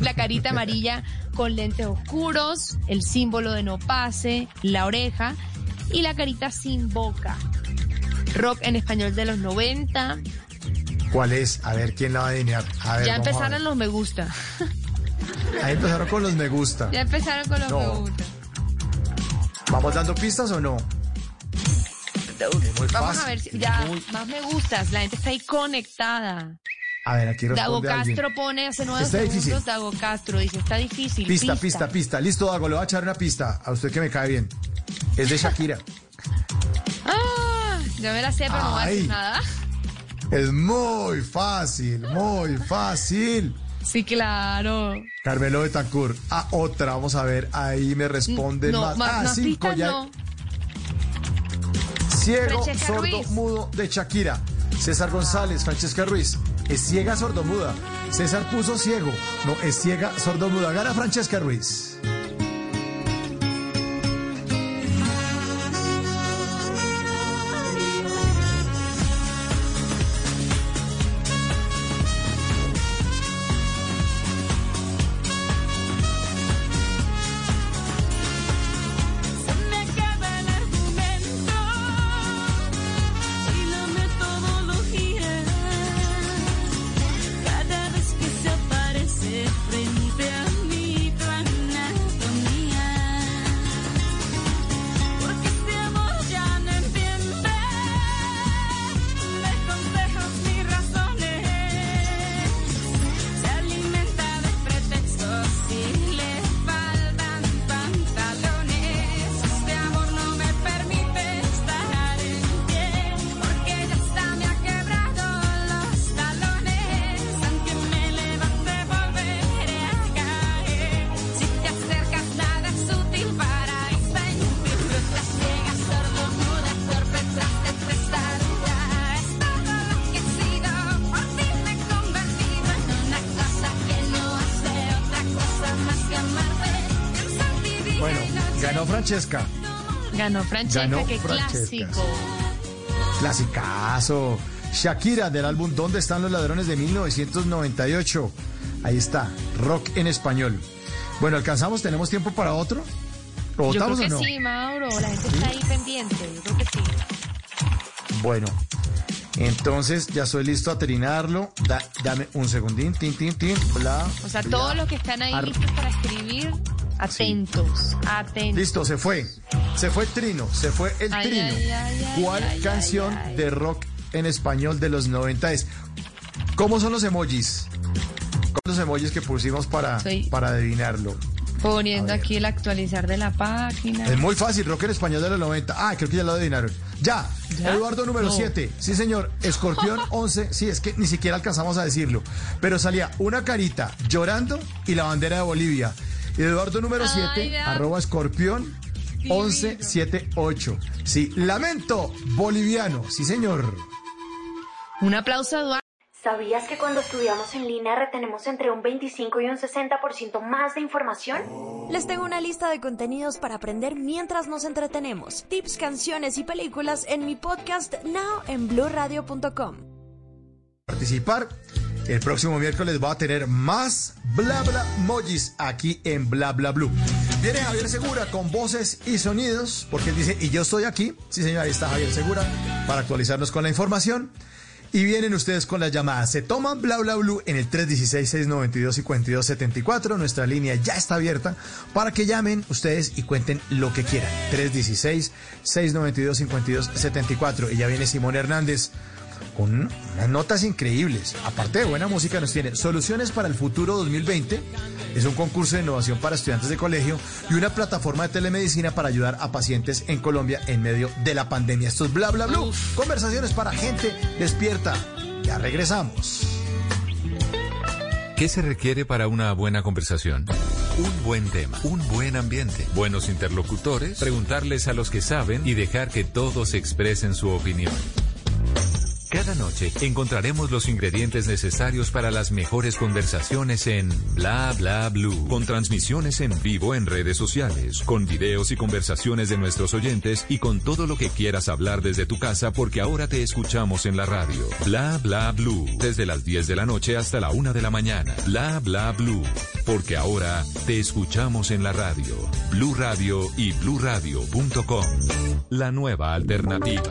la carita amarilla con lentes oscuros, el símbolo de no pase, la oreja y la carita sin boca. Rock en español de los 90. ¿Cuál es? A ver, ¿quién la va a adivinar? A ver, ya empezaron los me gusta. Ahí empezaron con los me gusta. Me gusta. ¿Vamos dando pistas o no? Vamos a ver si ya más me gustas. La gente está ahí conectada. A ver, aquí responde Dago Castro alguien. Pone hace 9 segundos. Difícil. Dago Castro dice, está difícil. Pista. Listo, Dago, le voy a echar una pista. A usted que me cae bien. Es de Shakira. Ah, ya me la sé, pero no voy a decir nada. Es muy fácil. Sí, claro. Carmelo Betancourt. Ah, otra, vamos a ver. Ahí me responden más 5 ya. No. Ciego, Francesca sordo, Ruiz. Mudo de Shakira. César González, Francesca Ruiz. Es ciega, sordo, muda. César puso ciego. No, es ciega, sordo, muda. Gana Francesca Ruiz. Francesca. Ganó Francesca, qué clásico. Clasicazo. Shakira, del álbum ¿Dónde están los ladrones?, de 1998. Ahí está, rock en español. Bueno, ¿alcanzamos? ¿Tenemos tiempo para otro? ¿Lo votamos o no? Yo creo que sí, Mauro. La gente está ahí pendiente. Yo creo que sí. Bueno, entonces ya estoy listo a trinarlo. Dame un segundín. Tin, tin, tin. Bla, o sea, bla, todos los que están ahí listos para escribir, atentos, sí, atentos. Listo, se fue. Se fue el trino, se fue el trino. ¿Cuál canción de rock en español de los 90 es? ¿Cómo son los emojis? ¿Cómo son los emojis que pusimos para adivinarlo? Poniendo aquí el actualizar de la página. Es muy fácil, rock en español de los 90. Ah, creo que ya lo adivinaron. Ya, ¿ya? Eduardo número 7. Sí, señor. Escorpión 11. Sí, es que ni siquiera alcanzamos a decirlo. Pero salía una carita llorando y la bandera de Bolivia. Eduardo número 7, arroba escorpión 1178. Sí, lamento boliviano. Sí, señor. Un aplauso a Eduardo. ¿Sabías que cuando estudiamos en línea retenemos entre un 25 y un 60% más de información? Les tengo una lista de contenidos para aprender mientras nos entretenemos. Tips, canciones y películas en mi podcast Now en bluradio.com. Participar. El próximo miércoles va a tener más Bla Bla Mojis aquí en Bla Bla Blue. Viene Javier Segura con voces y sonidos, porque él dice, y yo estoy aquí. Sí, señora, ahí está Javier Segura para actualizarnos con la información. Y vienen ustedes con las llamadas. Se toman Bla Bla Blue en el 316-692-5274. Nuestra línea ya está abierta para que llamen ustedes y cuenten lo que quieran. 316-692-5274. Y ya viene Simón Hernández con unas notas increíbles. Aparte de buena música, nos tiene Soluciones para el Futuro 2020. Es un concurso de innovación para estudiantes de colegio y una plataforma de telemedicina para ayudar a pacientes en Colombia en medio de la pandemia. Esto es Bla Bla Blue. Conversaciones para gente despierta. Ya regresamos. ¿Qué se requiere para una buena conversación? Un buen tema, un buen ambiente, buenos interlocutores, preguntarles a los que saben y dejar que todos expresen su opinión. Cada noche encontraremos los ingredientes necesarios para las mejores conversaciones en Bla Bla Blue, con transmisiones en vivo en redes sociales, con videos y conversaciones de nuestros oyentes y con todo lo que quieras hablar desde tu casa, porque ahora te escuchamos en la radio. Bla Bla Blue, desde las 10 de la noche hasta la 1 de la mañana. Bla Bla Blue, porque ahora te escuchamos en la radio. Blue Radio y bluradio.com, la nueva alternativa.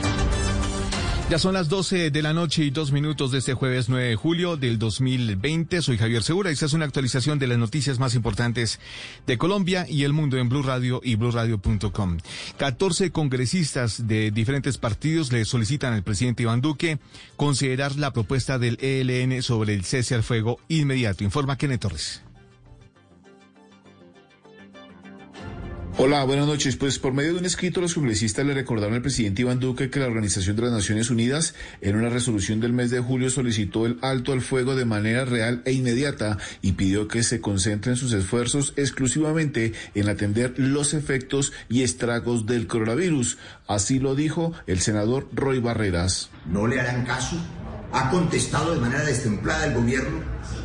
Ya son las 12 de la noche y 2 minutos de este jueves 9 de julio del 2020. Soy Javier Segura y esta es una actualización de las noticias más importantes de Colombia y el mundo en Blue Radio y bluradio.com. 14 congresistas de diferentes partidos le solicitan al presidente Iván Duque considerar la propuesta del ELN sobre el cese al fuego inmediato. Informa Kenneth Torres. Hola, buenas noches. Pues por medio de un escrito, los congresistas le recordaron al presidente Iván Duque que la Organización de las Naciones Unidas, en una resolución del mes de julio, solicitó el alto al fuego de manera real e inmediata y pidió que se concentren sus esfuerzos exclusivamente en atender los efectos y estragos del coronavirus. Así lo dijo el senador Roy Barreras. No le harán caso. Ha contestado de manera destemplada el gobierno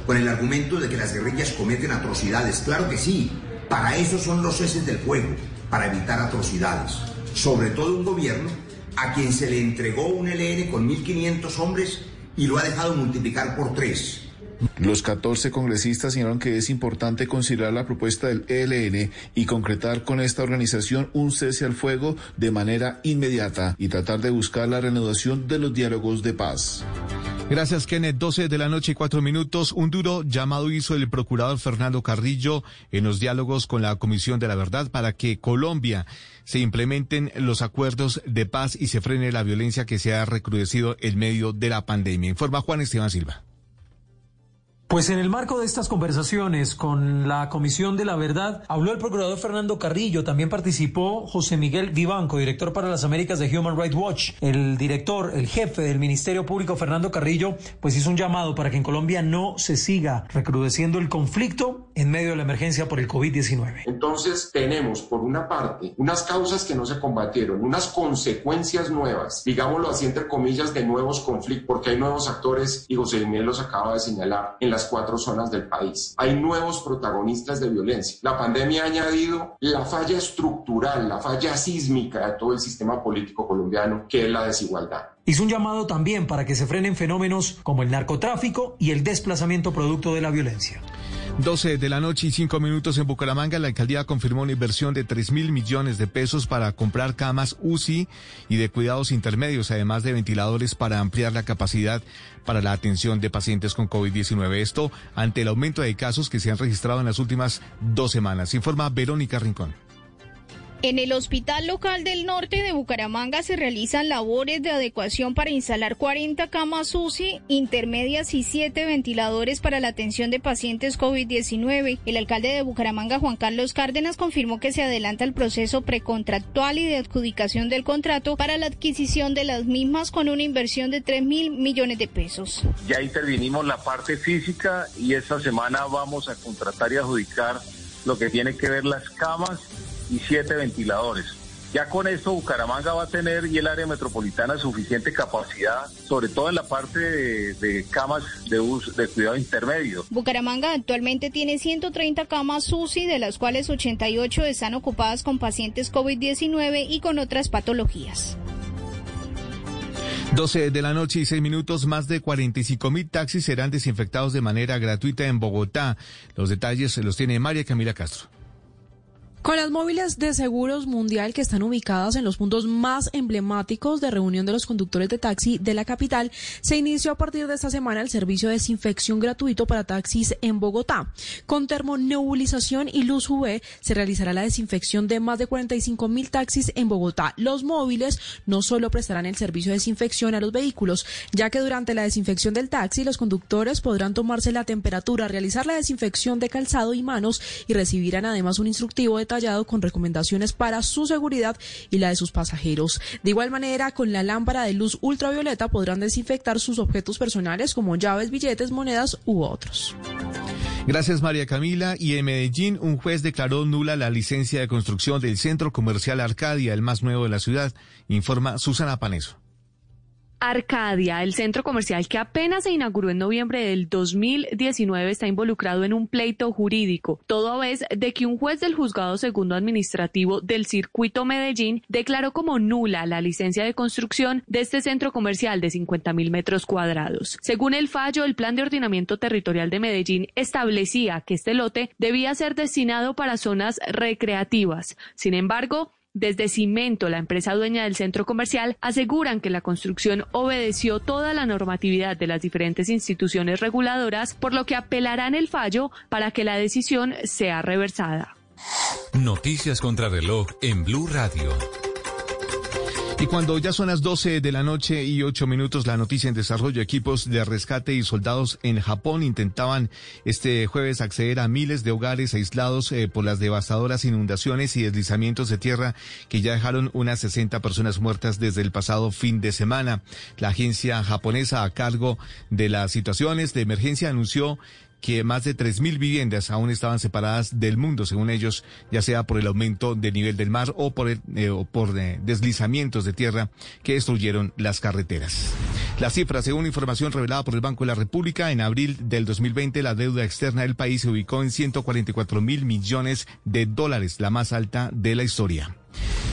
con el argumento de que las guerrillas cometen atrocidades. Claro que sí. Para eso son los ceses del fuego, para evitar atrocidades. Sobre todo un gobierno a quien se le entregó un ELN con 1.500 hombres y lo ha dejado multiplicar por 3. Los 14 congresistas señalaron que es importante considerar la propuesta del ELN y concretar con esta organización un cese al fuego de manera inmediata y tratar de buscar la reanudación de los diálogos de paz. Gracias, Kenneth. 12 de la noche y 4 minutos. Un duro llamado hizo el procurador Fernando Carrillo en los diálogos con la Comisión de la Verdad para que Colombia se implementen los acuerdos de paz y se frene la violencia que se ha recrudecido en medio de la pandemia. Informa Juan Esteban Silva. Pues en el marco de estas conversaciones con la Comisión de la Verdad, habló el procurador Fernando Carrillo, también participó José Miguel Vivanco, director para las Américas de Human Rights Watch. El director, el jefe del Ministerio Público, Fernando Carrillo, pues hizo un llamado para que en Colombia no se siga recrudeciendo el conflicto en medio de la emergencia por el COVID-19. Entonces tenemos, por una parte, unas causas que no se combatieron, unas consecuencias nuevas, digámoslo así entre comillas, de nuevos conflictos, porque hay nuevos actores, y José Miguel los acaba de señalar, en las cuatro zonas del país. Hay nuevos protagonistas de violencia. La pandemia ha añadido la falla estructural, la falla sísmica de todo el sistema político colombiano, que es la desigualdad. Hizo un llamado también para que se frenen fenómenos como el narcotráfico y el desplazamiento producto de la violencia. 12:05 p.m. en Bucaramanga. La alcaldía confirmó una inversión de 3.000 millones de pesos para comprar camas UCI y de cuidados intermedios, además de ventiladores para ampliar la capacidad para la atención de pacientes con COVID-19. Esto ante el aumento de casos que se han registrado en las últimas 2 semanas. Informa Verónica Rincón. En el Hospital Local del Norte de Bucaramanga se realizan labores de adecuación para instalar 40 camas UCI intermedias y 7 ventiladores para la atención de pacientes COVID-19. El alcalde de Bucaramanga, Juan Carlos Cárdenas, confirmó que se adelanta el proceso precontractual y de adjudicación del contrato para la adquisición de las mismas con una inversión de 3.000 millones de pesos. Ya intervinimos la parte física y esta semana vamos a contratar y adjudicar lo que tiene que ver las camas y 7 ventiladores. Ya con esto Bucaramanga va a tener, y el área metropolitana, suficiente capacidad, sobre todo en la parte de camas de cuidado intermedio. Bucaramanga actualmente tiene 130 camas UCI, de las cuales 88 están ocupadas con pacientes COVID-19 y con otras patologías. 12:06 p.m. Más de 45.000 taxis serán desinfectados de manera gratuita en Bogotá. Los detalles los tiene María Camila Castro. Con las móviles de Seguros Mundial, que están ubicadas en los puntos más emblemáticos de reunión de los conductores de taxi de la capital, se inició a partir de esta semana el servicio de desinfección gratuito para taxis en Bogotá. Con termonebulización y luz UV se realizará la desinfección de más de 45.000 taxis en Bogotá. Los móviles no solo prestarán el servicio de desinfección a los vehículos, ya que durante la desinfección del taxi los conductores podrán tomarse la temperatura, realizar la desinfección de calzado y manos, y recibirán además un instructivo de con recomendaciones para su seguridad y la de sus pasajeros. De igual manera, con la lámpara de luz ultravioleta podrán desinfectar sus objetos personales como llaves, billetes, monedas u otros. Gracias, María Camila. Y en Medellín, un juez declaró nula la licencia de construcción del Centro Comercial Arcadia, el más nuevo de la ciudad, informa Susana Paneso. Arcadia, el centro comercial que apenas se inauguró en noviembre del 2019, está involucrado en un pleito jurídico, toda vez de que un juez del Juzgado Segundo Administrativo del Circuito Medellín declaró como nula la licencia de construcción de este centro comercial de 50.000 metros cuadrados. Según el fallo, el Plan de Ordenamiento Territorial de Medellín establecía que este lote debía ser destinado para zonas recreativas. Sin embargo, desde Cimento, la empresa dueña del centro comercial, aseguran que la construcción obedeció toda la normatividad de las diferentes instituciones reguladoras, por lo que apelarán el fallo para que la decisión sea reversada. Noticias contra reloj en Blue Radio. Y cuando ya son las 12:08 p.m, la noticia en desarrollo. Equipos de rescate y soldados en Japón intentaban este jueves acceder a miles de hogares aislados por las devastadoras inundaciones y deslizamientos de tierra que ya dejaron unas 60 personas muertas desde el pasado fin de semana. La agencia japonesa a cargo de las situaciones de emergencia anunció que más de 3.000 viviendas aún estaban separadas del mundo, según ellos, ya sea por el aumento del nivel del mar o por deslizamientos de tierra que destruyeron las carreteras. La cifra, según información revelada por el Banco de la República, en abril del 2020 la deuda externa del país se ubicó en $144.000 millones, la más alta de la historia.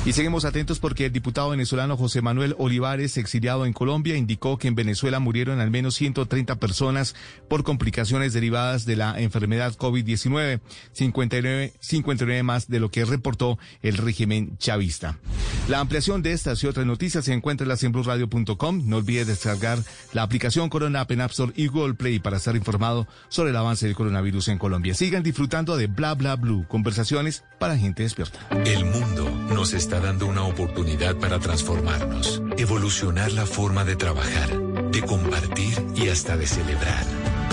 Y seguimos atentos porque el diputado venezolano José Manuel Olivares, exiliado en Colombia, indicó que en Venezuela murieron al menos 130 personas por complicaciones derivadas de la enfermedad COVID-19, 59 más de lo que reportó el régimen chavista. La ampliación de estas y otras noticias se encuentra en blueradio.com. No olvides descargar la aplicación Corona App en App Store y Google Play para estar informado sobre el avance del coronavirus en Colombia. Sigan disfrutando de Bla Bla Blue, conversaciones para gente despierta. El mundo nos está dando una oportunidad para transformarnos, evolucionar la forma de trabajar, de compartir y hasta de celebrar.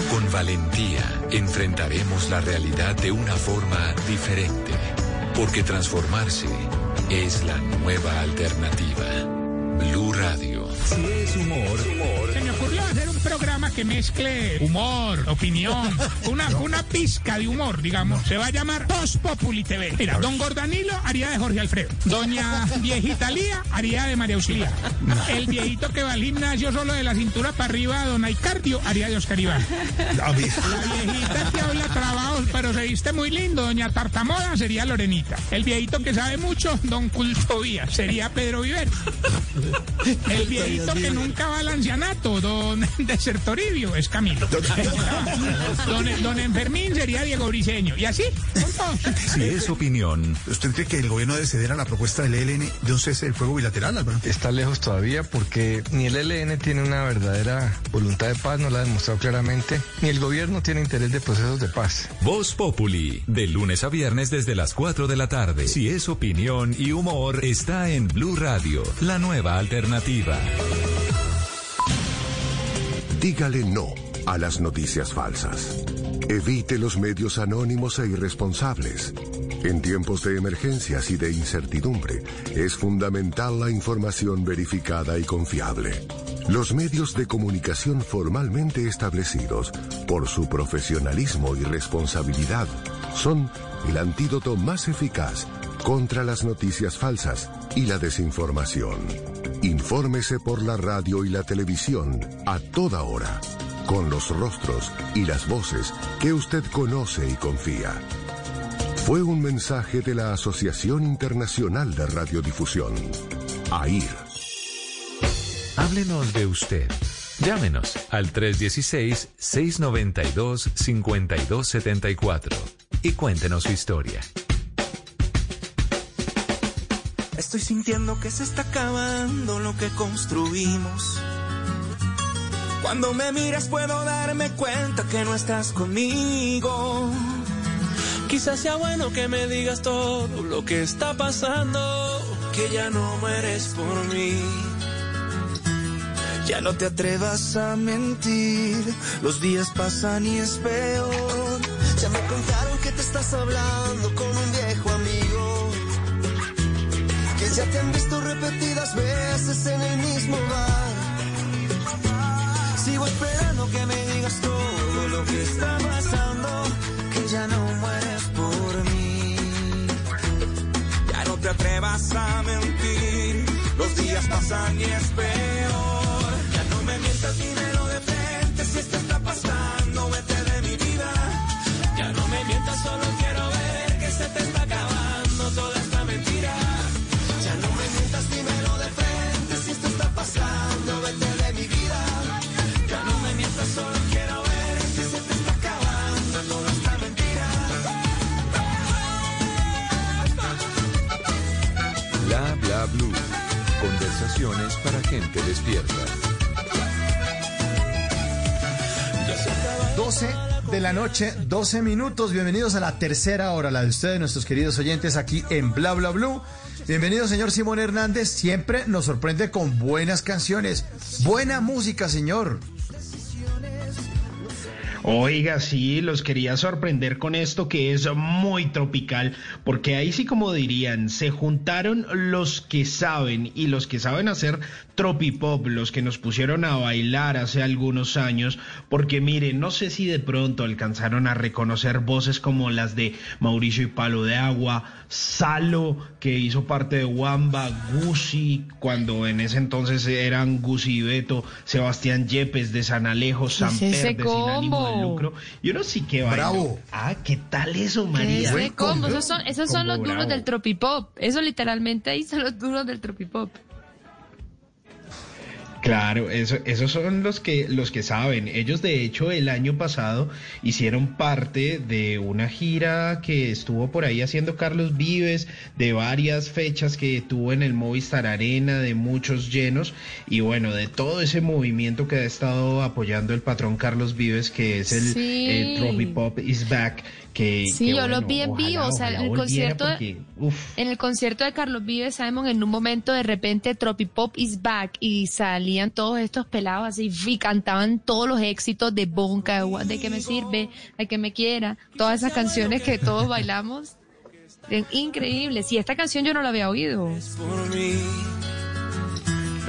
Con valentía enfrentaremos la realidad de una forma diferente, porque transformarse es la nueva alternativa. Blue Radio. Si es humor. Se me ocurrió hacer un programa que mezcle humor, opinión, una pizca de humor, digamos. Se va a llamar Voz Populi TV. Mira, don Gordanilo haría de Jorge Alfredo. Doña Viejita Lía haría de María Auxilia. El viejito que va al gimnasio solo de la cintura para arriba, don Aicardio, haría de Oscar Iván. La viejita que habla trabajo, pero se viste muy lindo, doña Tartamoda, sería Lorenita. El viejito que sabe mucho, don Cultovía, sería Pedro Viver. El viejito que nunca va al ancianato, don Desertoribio, es Camilo. Don Enfermín sería Diego Briceño. Y así, con todo. Si es opinión, ¿usted cree que el gobierno debe ceder a la propuesta del ELN de un cese del fuego bilateral, Álvaro? Está lejos todavía porque ni el ELN tiene una verdadera voluntad de paz, no la ha demostrado claramente, ni el gobierno tiene interés de procesos de paz. Voz Populi, de lunes a viernes desde las 4 de la tarde. Si es opinión y humor, está en Blue Radio, la nueva alternativa. Dígale no a las noticias falsas. Evite los medios anónimos e irresponsables. En tiempos de emergencias y de incertidumbre, es fundamental la información verificada y confiable. Los medios de comunicación formalmente establecidos, por su profesionalismo y responsabilidad, son el antídoto más eficaz contra las noticias falsas y la desinformación. Infórmese por la radio y la televisión a toda hora, con los rostros y las voces que usted conoce y confía. Fue un mensaje de la Asociación Internacional de Radiodifusión, AIR. Háblenos de usted. Llámenos al 316-692-5274 y cuéntenos su historia. Estoy sintiendo que se está acabando lo que construimos. Cuando me miras puedo darme cuenta que no estás conmigo. Quizás sea bueno que me digas todo lo que está pasando, que ya no mueres por mí. Ya no te atrevas a mentir, los días pasan y es peor. Ya me contaron que te estás hablando con un viejo amigo, que ya te han visto repetidas veces en el mismo bar. Sigo esperando que me digas todo lo que está pasando, que ya no mueres por mí. Ya no te atrevas a mentir, los días pasan y es peor. Ya no me mientas, dímelo de frente, si esto está pasando, vete de mi vida. Ya no me mientas, solo quiero ver que se te está acabando toda esta mentira. Dímelo de frente, si esto está pasando, vete de mi vida. Ya no me mientas, solo quiero ver que se te está acabando toda esta mentira. Bla Bla Blue, conversaciones para gente despierta. 12 de la noche, 12 minutos. Bienvenidos a la tercera hora, la de ustedes, nuestros queridos oyentes, aquí en Bla Bla Blue. Bienvenido, señor Simón Hernández. Siempre nos sorprende con buenas canciones. Buena música, señor. Oiga, sí, los quería sorprender con esto que es muy tropical, porque ahí sí, como dirían, se juntaron los que saben y los que saben hacer tropipop, los que nos pusieron a bailar hace algunos años, porque miren, no sé si de pronto alcanzaron a reconocer voces como las de Mauricio y Palo de Agua, Salo, que hizo parte de Wamba, Guzzi, cuando en ese entonces eran Guzzi y Beto, Sebastián Yepes de San Alejo, Samper de Sin Ánimo de Lucro, y uno sí que baila. Bravo. Ah, ¿qué tal eso, María? ¿Qué combo? Esos son los duros del tropipop. Eso literalmente ahí son los duros del tropipop. Claro, esos son los que saben. Ellos, de hecho, el año pasado hicieron parte de una gira que estuvo por ahí haciendo Carlos Vives, de varias fechas que tuvo en el Movistar Arena, de muchos llenos, y bueno, de todo ese movimiento que ha estado apoyando el patrón Carlos Vives, que es el Tropipop is back. Que yo los vi en vivo, o sea, en el concierto de Carlos Vives, Simon, en un momento de repente Tropipop is back, y salí salían todos estos pelados así y cantaban todos los éxitos de Bonca, de que me sirve, de que me quiera, todas esas canciones que todos bailamos, increíbles. Y esta canción yo no la había oído.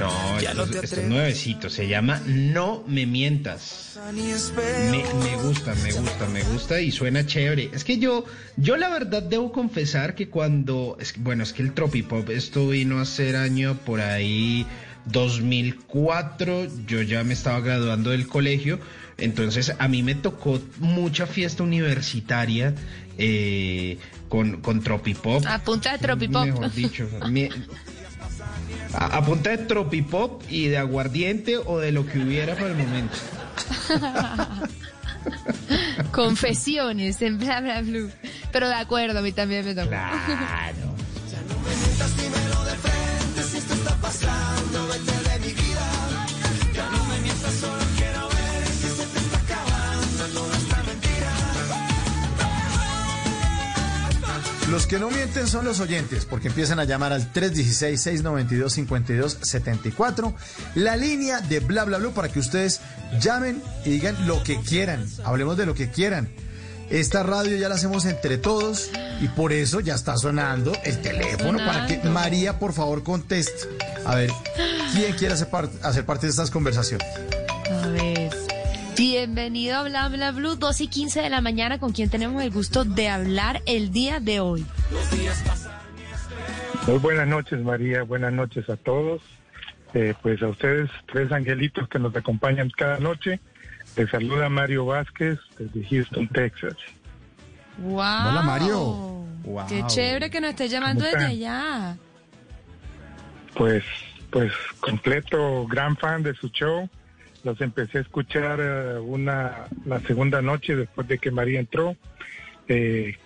No, esto es nuevecito, se llama No Me Mientas. Me gusta y suena chévere. Es que yo la verdad debo confesar que cuando, es que el tropipop, esto vino a ser año por ahí 2004, yo ya me estaba graduando del colegio, entonces a mí me tocó mucha fiesta universitaria con tropipop. A punta de tropipop. Mejor dicho, a punta de tropipop y de aguardiente o de lo que hubiera por el momento. Confesiones en Bla Bla Blue. Pero de acuerdo, a mí también me tocó. Claro. Los que no mienten son los oyentes, porque empiezan a llamar al 316-692-5274, la línea de Bla Bla Bla, para que ustedes llamen y digan lo que quieran. Hablemos de lo que quieran. Esta radio ya la hacemos entre todos y por eso ya está sonando el teléfono para que María, por favor, conteste. A ver, ¿quién quiere hacer parte de estas conversaciones? A ver. Bienvenido a Bla Bla Blue, 2:15 de la mañana, con quien tenemos el gusto de hablar el día de hoy. Muy buenas noches, María, buenas noches a todos. Pues a ustedes, tres angelitos que nos acompañan cada noche. Les saluda Mario Vázquez desde Houston, Texas. ¡Wow! Hola, Mario. Wow. ¡Qué chévere que nos esté llamando desde allá! Pues completo, gran fan de su show. Los empecé a escuchar la segunda noche después de que María entró.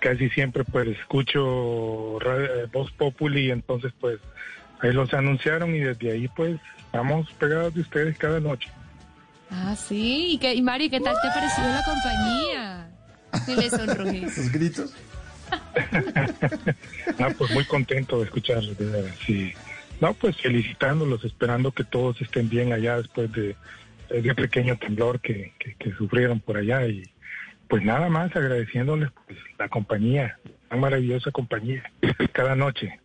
Casi siempre pues escucho Voz Populi, entonces pues ahí los anunciaron y desde ahí pues estamos pegados de ustedes cada noche. Ah, sí. ¿Y Mario, qué tal te pareció la compañía? Y le sonrojí. ¿Los gritos? Pues muy contento de escucharlos, de verdad, sí. No, pues felicitándolos, esperando que todos estén bien allá después de ese pequeño temblor que sufrieron por allá, y pues nada más agradeciéndoles pues la compañía, la maravillosa compañía cada noche.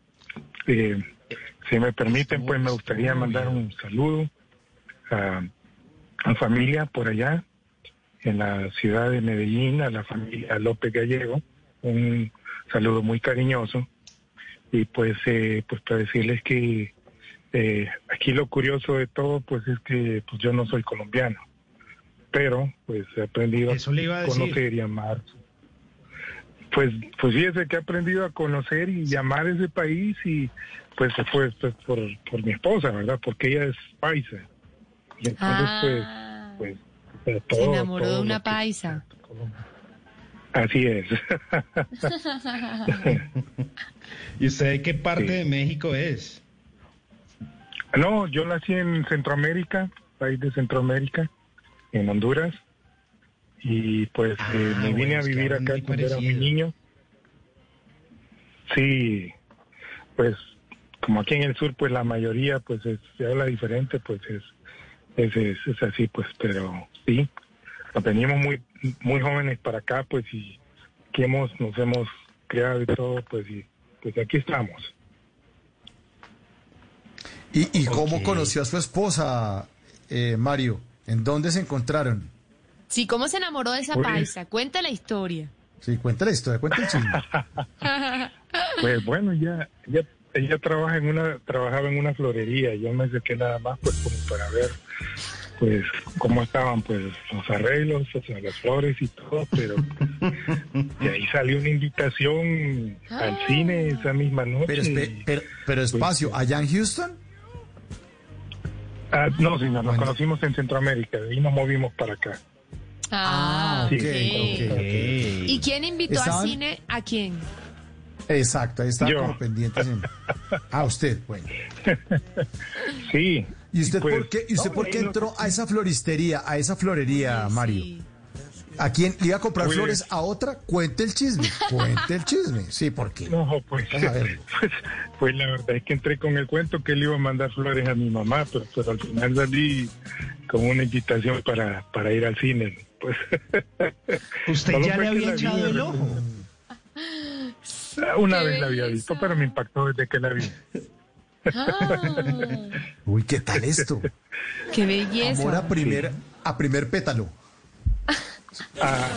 Si me permiten, pues me gustaría mandar un saludo a familia por allá en la ciudad de Medellín, a la familia López Gallego, un saludo muy cariñoso. Y pues para decirles que aquí lo curioso de todo pues es que pues yo no soy colombiano, pero pues he aprendido a conocer y amar. Pues fíjese que he aprendido a conocer y amar ese país, y pues por mi esposa, ¿verdad? Porque ella es paisa. Y entonces pues todo, se enamoró todo de una paisa. Así es. ¿Y usted de qué parte de México es? No, yo nací en Centroamérica, país de Centroamérica, en Honduras. Y pues me vine a vivir acá cuando era muy niño. Sí, pues como aquí en el sur, pues la mayoría pues se habla diferente, pues es así, pues, pero sí. Nos venimos muy jóvenes para acá, pues, y que nos hemos creado y todo, pues, y pues aquí estamos. ¿Y cómo conoció a su esposa, Mario? ¿En dónde se encontraron? Sí, ¿cómo se enamoró de esa paisa? Cuenta la historia. Sí, cuenta la historia, cuenta el chisme. Pues bueno, ella trabajaba en una florería. Yo me acerqué nada más, pues, como para ver pues cómo estaban pues los arreglos, o sea, las flores y todo, pero de ahí salió una invitación al cine esa misma noche. Pero espacio, ¿allá en Houston? No, señor, nos conocimos en Centroamérica y nos movimos para acá. Okay. ¿Y quién invitó al cine a quién? Exacto, ahí estaba como pendiente. Usted, bueno. Sí. ¿Y usted por qué entró a esa floristería, a esa florería, Mario? Sí. ¿A quién le iba a comprar flores a otra? Cuente el chisme, cuente el chisme. Sí, ¿por qué? No, pues la verdad es que entré con el cuento que le iba a mandar flores a mi mamá, pero al final salí con una invitación para ir al cine. Pues. ¿Usted ya le había echado el ojo? Una vez la había visto, pero me impactó desde que la vi. Ah. Uy, ¿qué tal esto? ¡Qué belleza! Amor a primer pétalo. Ah,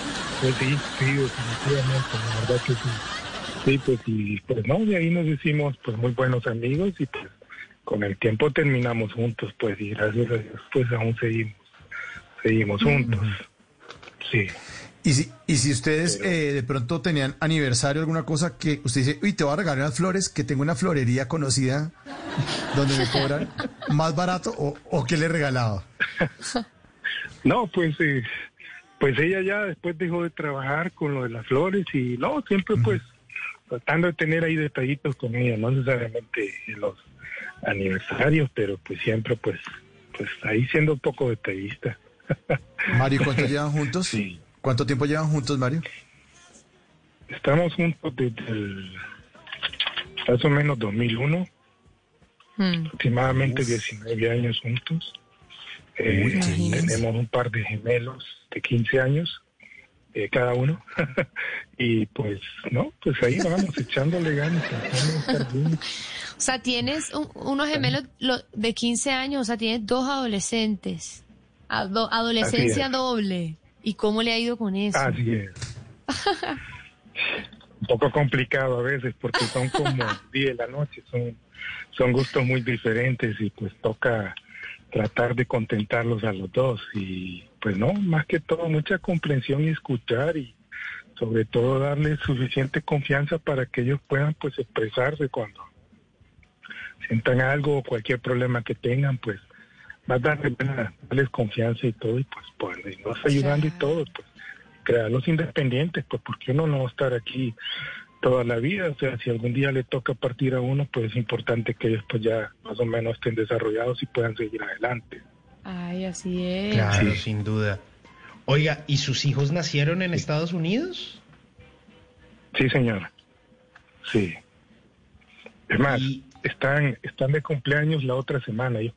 pues sí, definitivamente, la verdad que sí. Sí, pues y pues no, de ahí nos hicimos pues muy buenos amigos y pues con el tiempo terminamos juntos, pues, y gracias a Dios pues aún seguimos juntos. Sí. Y si ustedes de pronto tenían aniversario, alguna cosa que usted dice, uy, te voy a regalar unas flores, que tengo una florería conocida donde me cobran más barato, o qué le regalaba. No, pues ella ya después dejó de trabajar con lo de las flores y no, siempre pues tratando de tener ahí detallitos con ella, no necesariamente en los aniversarios, pero pues siempre pues ahí siendo un poco detallista. Mario, ¿cuánto llevan juntos? Sí. ¿Cuánto tiempo llevan juntos, Mario? Estamos juntos desde el, más o menos, 2001. Aproximadamente 19 años juntos. Tenemos un par de gemelos de 15 años, cada uno. Y pues, no, pues ahí vamos, echándole ganas. O sea, tienes unos gemelos de 15 años, o sea, tienes dos adolescentes. Adolescencia doble. ¿Y cómo le ha ido con eso? Así es. Un poco complicado a veces porque son como 10 de la noche, son gustos muy diferentes y pues toca tratar de contentarlos a los dos. Y pues no, más que todo mucha comprensión y escuchar y sobre todo darles suficiente confianza para que ellos puedan pues expresarse cuando sientan algo o cualquier problema que tengan, pues. Más darles confianza y todo, y pues podernos ayudando y todo, pues crearlos independientes, pues porque uno no va a estar aquí toda la vida, o sea, si algún día le toca partir a uno, pues es importante que ellos pues ya más o menos estén desarrollados y puedan seguir adelante. Ay, así es. Claro, sí. Sin duda. Oiga, ¿y sus hijos nacieron en Estados Unidos? Sí, señora. Sí. Es más, están de cumpleaños la otra semana, ellos.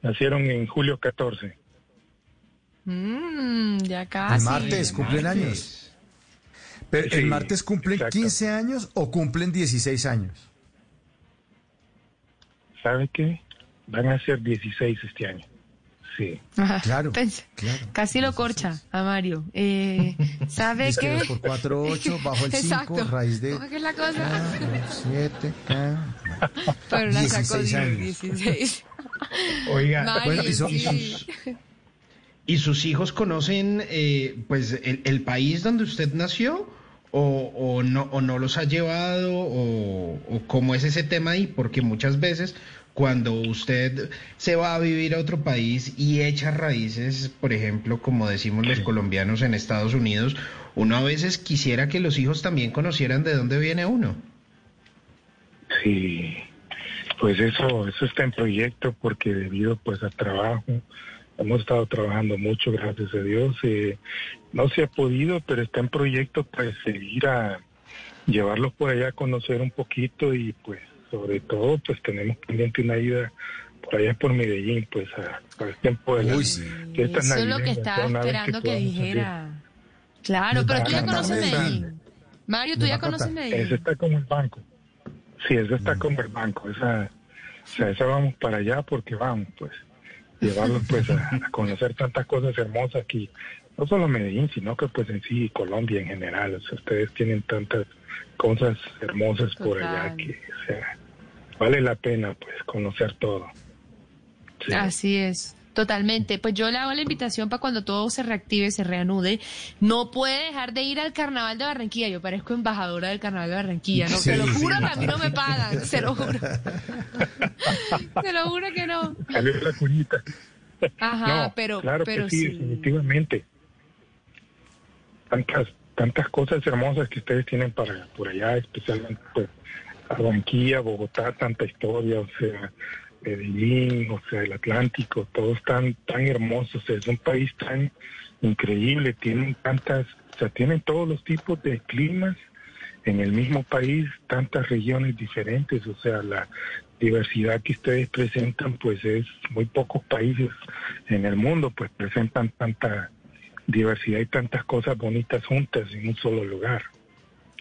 Nacieron en julio 14. Ya casi. El martes cumplen años. Pero sí, ¿el martes cumplen 15 años o cumplen 16 años? ¿Sabe qué? Van a ser 16 este año. Sí. Ajá, claro. Casi lo corcha a Mario. ¿Sabe qué? 2 por 4, 8, bajo el 5, raíz de... ¿Cómo que es la cosa? 7, pero la sacó 16. Oiga, Mario, bueno, ¿y sus hijos conocen pues el país donde usted nació o no los ha llevado o cómo es ese tema ahí? Porque muchas veces cuando usted se va a vivir a otro país y echa raíces, por ejemplo, como decimos los colombianos en Estados Unidos, uno a veces quisiera que los hijos también conocieran de dónde viene uno. Sí. Pues eso está en proyecto porque debido pues a trabajo, hemos estado trabajando mucho, gracias a Dios, no se ha podido, pero está en proyecto pues seguir a llevarlos por allá a conocer un poquito y pues sobre todo pues tenemos pendiente una ida por allá por Medellín, pues a el tiempo de estas navidades. Eso es lo que estaba esperando que dijera. Salir. Claro, pero tú ya conoces Medellín. Mario, tú ya conoces Medellín. Eso está como el banco. Sí, eso está como el banco, esa vamos para allá porque vamos, pues, llevarlos pues a conocer tantas cosas hermosas aquí, no solo Medellín, sino que pues en sí Colombia en general, o sea, ustedes tienen tantas cosas hermosas por allá que, o sea, vale la pena pues conocer todo. Sí. Así es. Totalmente, pues yo le hago la invitación para cuando todo se reactive, se reanude. No puede dejar de ir al Carnaval de Barranquilla. Yo parezco embajadora del Carnaval de Barranquilla, ¿no? Se lo juro que a mí no me pagan, se lo juro. Se lo juro que no. Salió la cuñita. Ajá, no, pero sí, definitivamente. Tantas cosas hermosas que ustedes tienen para por allá, especialmente pues, Barranquilla, Bogotá, tanta historia, o sea... Medellín, o sea, el Atlántico, todos tan hermosos, o sea, es un país tan increíble, tienen tantas, o sea, tienen todos los tipos de climas en el mismo país, tantas regiones diferentes, o sea, la diversidad que ustedes presentan, pues es muy pocos países en el mundo, pues presentan tanta diversidad y tantas cosas bonitas juntas en un solo lugar.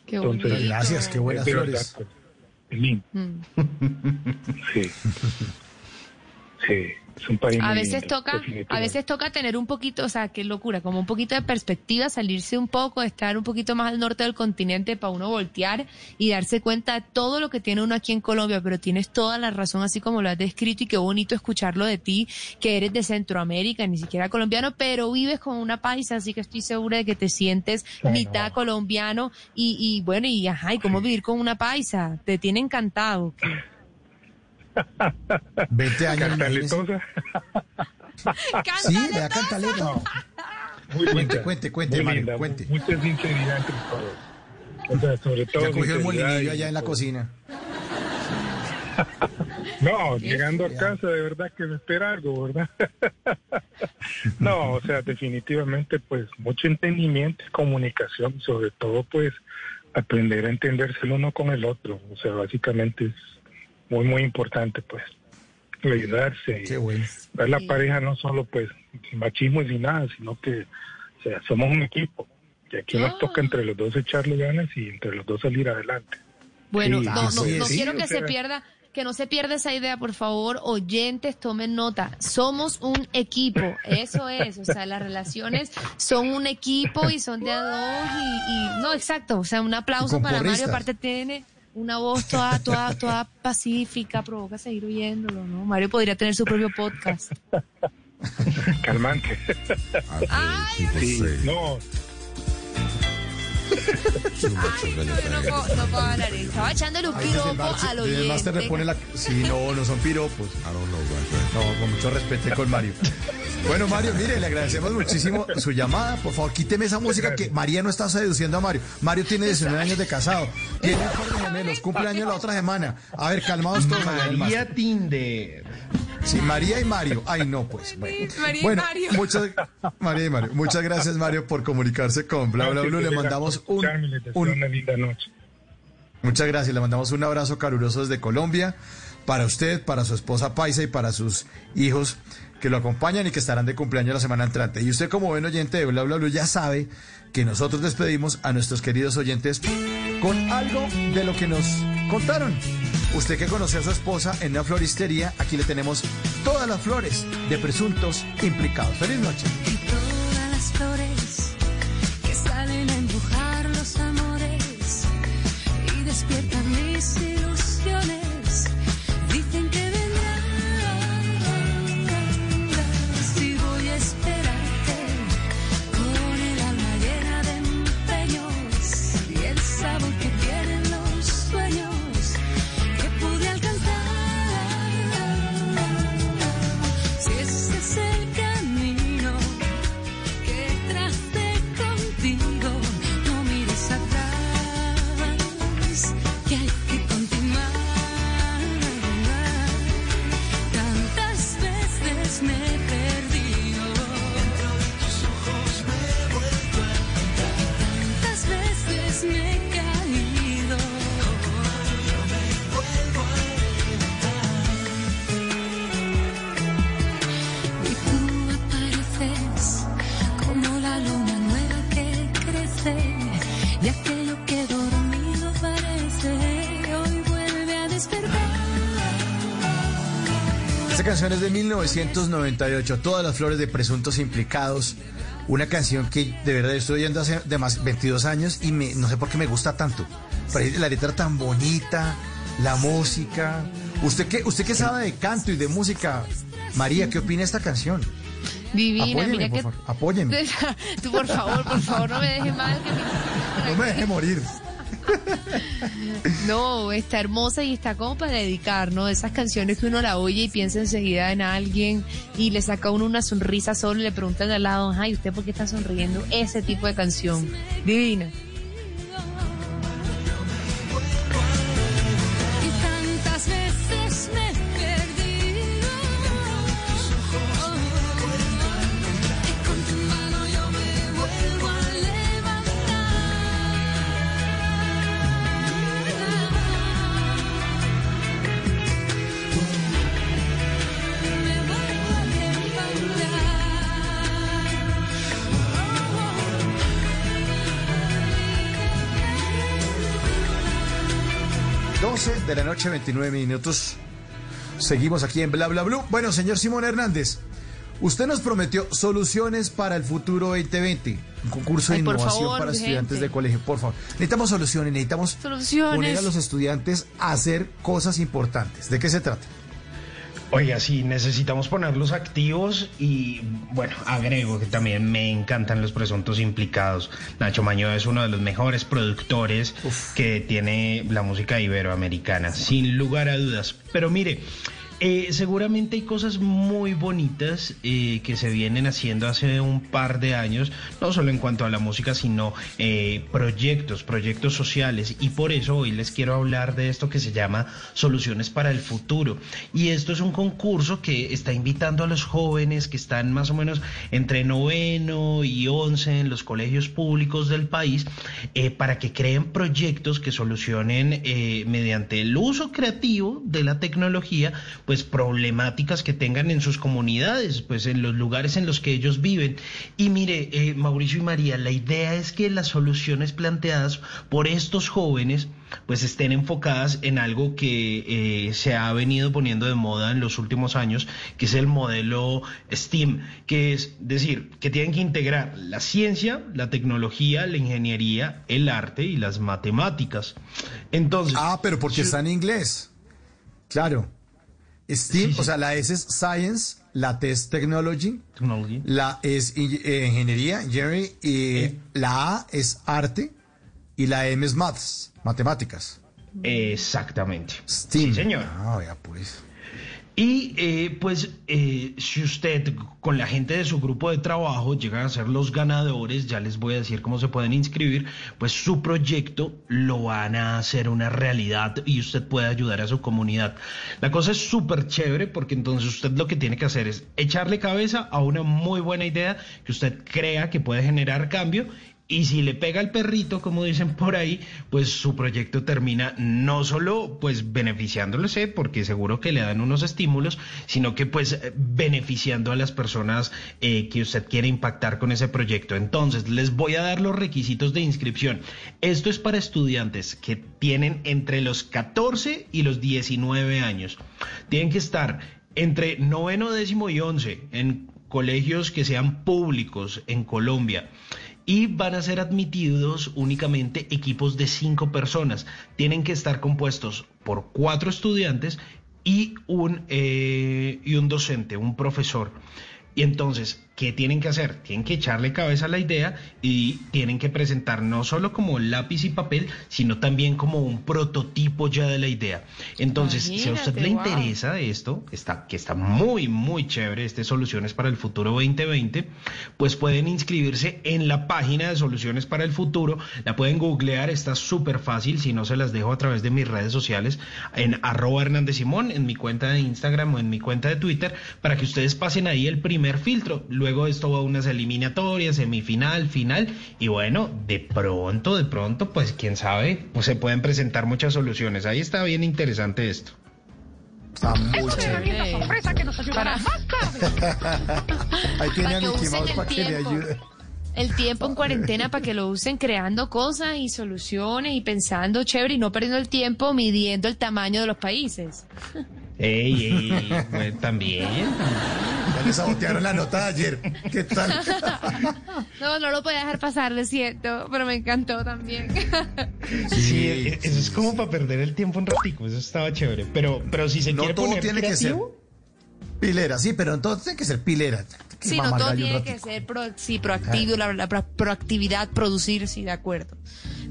Qué bonito. Entonces, gracias, qué buenas flores. Sí. Sí, es un país a veces lindo, toca, a veces toca tener un poquito, o sea, qué locura, como un poquito de perspectiva, salirse un poco, estar un poquito más al norte del continente para uno voltear y darse cuenta de todo lo que tiene uno aquí en Colombia, pero tienes toda la razón así como lo has descrito y qué bonito escucharlo de ti, que eres de Centroamérica, ni siquiera colombiano, pero vives con una paisa, así que estoy segura de que te sientes mitad colombiano y bueno, y ajá, ¿y cómo vivir con una paisa? Te tiene encantado. ¿Qué? 20 años. ¿Cantaletosa? Sí, la cantaleta. No. Cuente, Mario, cuente. Mucha sinceridad entre todos. O sea, sobre todo. Ya cogió el molinillo allá en la cocina. No, llegando a casa, de verdad que me espera algo, ¿verdad? No, o sea, definitivamente, pues, mucho entendimiento, comunicación, sobre todo, pues, aprender a entenderse el uno con el otro. O sea, básicamente es muy, muy importante, pues, ayudarse. Qué bueno. Ver la pareja no solo, pues, sin machismo y sin nada, sino que, o sea, somos un equipo. Y aquí nos toca entre los dos echarle ganas y entre los dos salir adelante. Bueno, sí, no quiero que se pierda... Que no se pierda esa idea, por favor, oyentes, tomen nota. Somos un equipo, eso es. O sea, las relaciones son un equipo y son de a dos y no, exacto. O sea, un aplauso para Mario, aparte tiene una voz toda pacífica, provoca seguir oyéndolo, ¿no? Mario podría tener su propio podcast. Calmante. Ay, sí, no. Ay, no puedo hablar. Estaba echándole un piropo al oyente. Además te repone la... Sí, no son piropos. No, con mucho respeto con Mario. Bueno, Mario, mire, le agradecemos muchísimo su llamada. Por favor, quíteme esa música que María no está seduciendo a Mario. Mario tiene 19 años de casado. Tiene un par de gemelos. Cumpleaños la otra semana. A ver, calmados todos. María Tinder. Sí, María y Mario. Ay, no, pues. Bueno, María y Mario. Muchas gracias, Mario, por comunicarse con Bla Bla Blue. Le mandamos una linda noche. Muchas gracias. Le mandamos un abrazo caluroso desde Colombia para usted, para su esposa paisa y para sus hijos que lo acompañan y que estarán de cumpleaños la semana entrante. Y usted, como buen oyente de Bla Bla Blue, ya sabe que nosotros despedimos a nuestros queridos oyentes con algo de lo que nos contaron. Usted que conoció a su esposa en una floristería, aquí le tenemos todas las flores de Presuntos Implicados. ¡Feliz noche! Y todas las flores que salen a empujar los amores y despiertan mis ilusiones, dicen que vendrán, si voy a esperarte con el alma llena de empeños y el sabor que tienen los sueños. Canciones de 1998, todas las flores de Presuntos Implicados, una canción que de verdad estoy oyendo hace de más 22 años y no sé por qué me gusta tanto. Pero la letra tan bonita, la música. Usted que sabe de canto y de música, María, ¿qué opina de esta canción? Divina, apóyeme, mira que apóyeme. Tú por favor, no me dejes mal. No me dejes morir. No, está hermosa y está como para dedicar, ¿no? Esas canciones que uno la oye y piensa enseguida en alguien y le saca a uno una sonrisa solo y le preguntan al lado, ay, ¿usted por qué está sonriendo? Ese tipo de canción. Divina. 12 de la noche, 29 minutos. Seguimos aquí en Bla Bla Blue. Bueno, señor Simón Hernández, usted nos prometió Soluciones para el Futuro 2020, un concurso de innovación para estudiantes de colegio. Por favor, necesitamos soluciones, poner a los estudiantes a hacer cosas importantes. ¿De qué se trata? Oiga, sí, necesitamos ponerlos activos y, bueno, agrego que también me encantan los presuntos implicados. Nacho Mañó es uno de los mejores productores que tiene la música iberoamericana, sin lugar a dudas. Pero mire, seguramente hay cosas muy bonitas que se vienen haciendo hace un par de años, no solo en cuanto a la música, sino proyectos sociales, y por eso hoy les quiero hablar de esto que se llama Soluciones para el Futuro. Y esto es un concurso que está invitando a los jóvenes que están más o menos entre 9 y 11 en los colegios públicos del país, para que creen proyectos que solucionen mediante el uso creativo de la tecnología, pues problemáticas que tengan en sus comunidades, pues en los lugares en los que ellos viven. Y mire, Mauricio y María, la idea es que las soluciones planteadas por estos jóvenes pues estén enfocadas en algo que se ha venido poniendo de moda en los últimos años, que es el modelo STEM, que es decir, que tienen que integrar la ciencia, la tecnología, la ingeniería, el arte y las matemáticas. Entonces... Ah, pero porque está en inglés. Claro. STEAM, sí, sí. O sea, la S es Science, la T es Technology. La E es Ingeniería, la A es Arte y la M es Maths, Matemáticas. Exactamente. STEAM. Sí, señor. Ah, ya pues. Y si usted con la gente de su grupo de trabajo llegan a ser los ganadores, ya les voy a decir cómo se pueden inscribir, pues su proyecto lo van a hacer una realidad y usted puede ayudar a su comunidad. La cosa es súper chévere porque entonces usted lo que tiene que hacer es echarle cabeza a una muy buena idea que usted crea que puede generar cambio. Y si le pega el perrito, como dicen por ahí, pues su proyecto termina no solo pues beneficiándose, porque seguro que le dan unos estímulos, sino que pues beneficiando a las personas que usted quiere impactar con ese proyecto. Entonces, les voy a dar los requisitos de inscripción. Esto es para estudiantes que tienen entre los 14 y los 19 años. Tienen que estar entre 9, 10 y 11 en colegios que sean públicos en Colombia. Y van a ser admitidos únicamente equipos de 5 personas. Tienen que estar compuestos por 4 estudiantes y un docente, un profesor. Y entonces, ¿qué tienen que hacer? Tienen que echarle cabeza a la idea y tienen que presentar no solo como lápiz y papel, sino también como un prototipo ya de la idea. Entonces, imagínate, si a usted le interesa esto, que está muy, muy chévere, Soluciones para el Futuro 2020, pues pueden inscribirse en la página de Soluciones para el Futuro. La pueden googlear, está súper fácil, si no se las dejo a través de mis redes sociales, en @HernandezSimón, en mi cuenta de Instagram o en mi cuenta de Twitter, para que ustedes pasen ahí el primer filtro. Luego esto va a unas eliminatorias, semifinal, final, y bueno, de pronto, pues quién sabe, pues se pueden presentar muchas soluciones. Ahí está bien interesante esto. Está muy chévere. Sorpresa que nos ayudará más tarde. Ahí tiene a Mickey Mouse para que le ayude. El tiempo en cuarentena para que lo usen creando cosas y soluciones y pensando chévere y no perdiendo el tiempo midiendo el tamaño de los países. Pues, también. Le sabotearon la nota de ayer. ¿Qué tal? No lo podía dejar pasar, lo siento, pero me encantó también. Sí, eso es como para perder el tiempo un ratico, eso estaba chévere. Pero si se quiere poner creativo... Pilera, sí, pero entonces tiene que ser pilera. Sí, no todo tiene que ser proactivo, la proactividad, producir, sí, de acuerdo.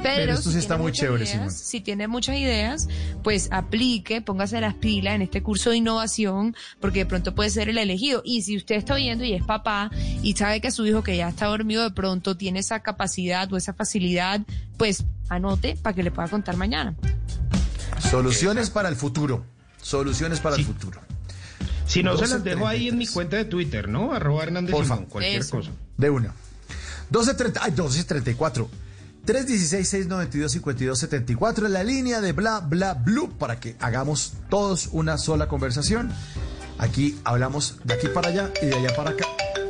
Pero esto sí está muy chévere, Simón. Si tiene muchas ideas, pues aplique, póngase las pilas en este curso de innovación, porque de pronto puede ser el elegido. Y si usted está viendo y es papá y sabe que su hijo que ya está dormido de pronto tiene esa capacidad o esa facilidad, pues anote para que le pueda contar mañana. Soluciones para el futuro. Soluciones para el futuro. Si no, se las dejo ahí en mi cuenta de Twitter, ¿no? @HernandezSimón, cualquier cosa. De una. 12:34. 316-692-5274 en la línea de Bla Bla Blue para que hagamos todos una sola conversación. Aquí hablamos de aquí para allá y de allá para acá.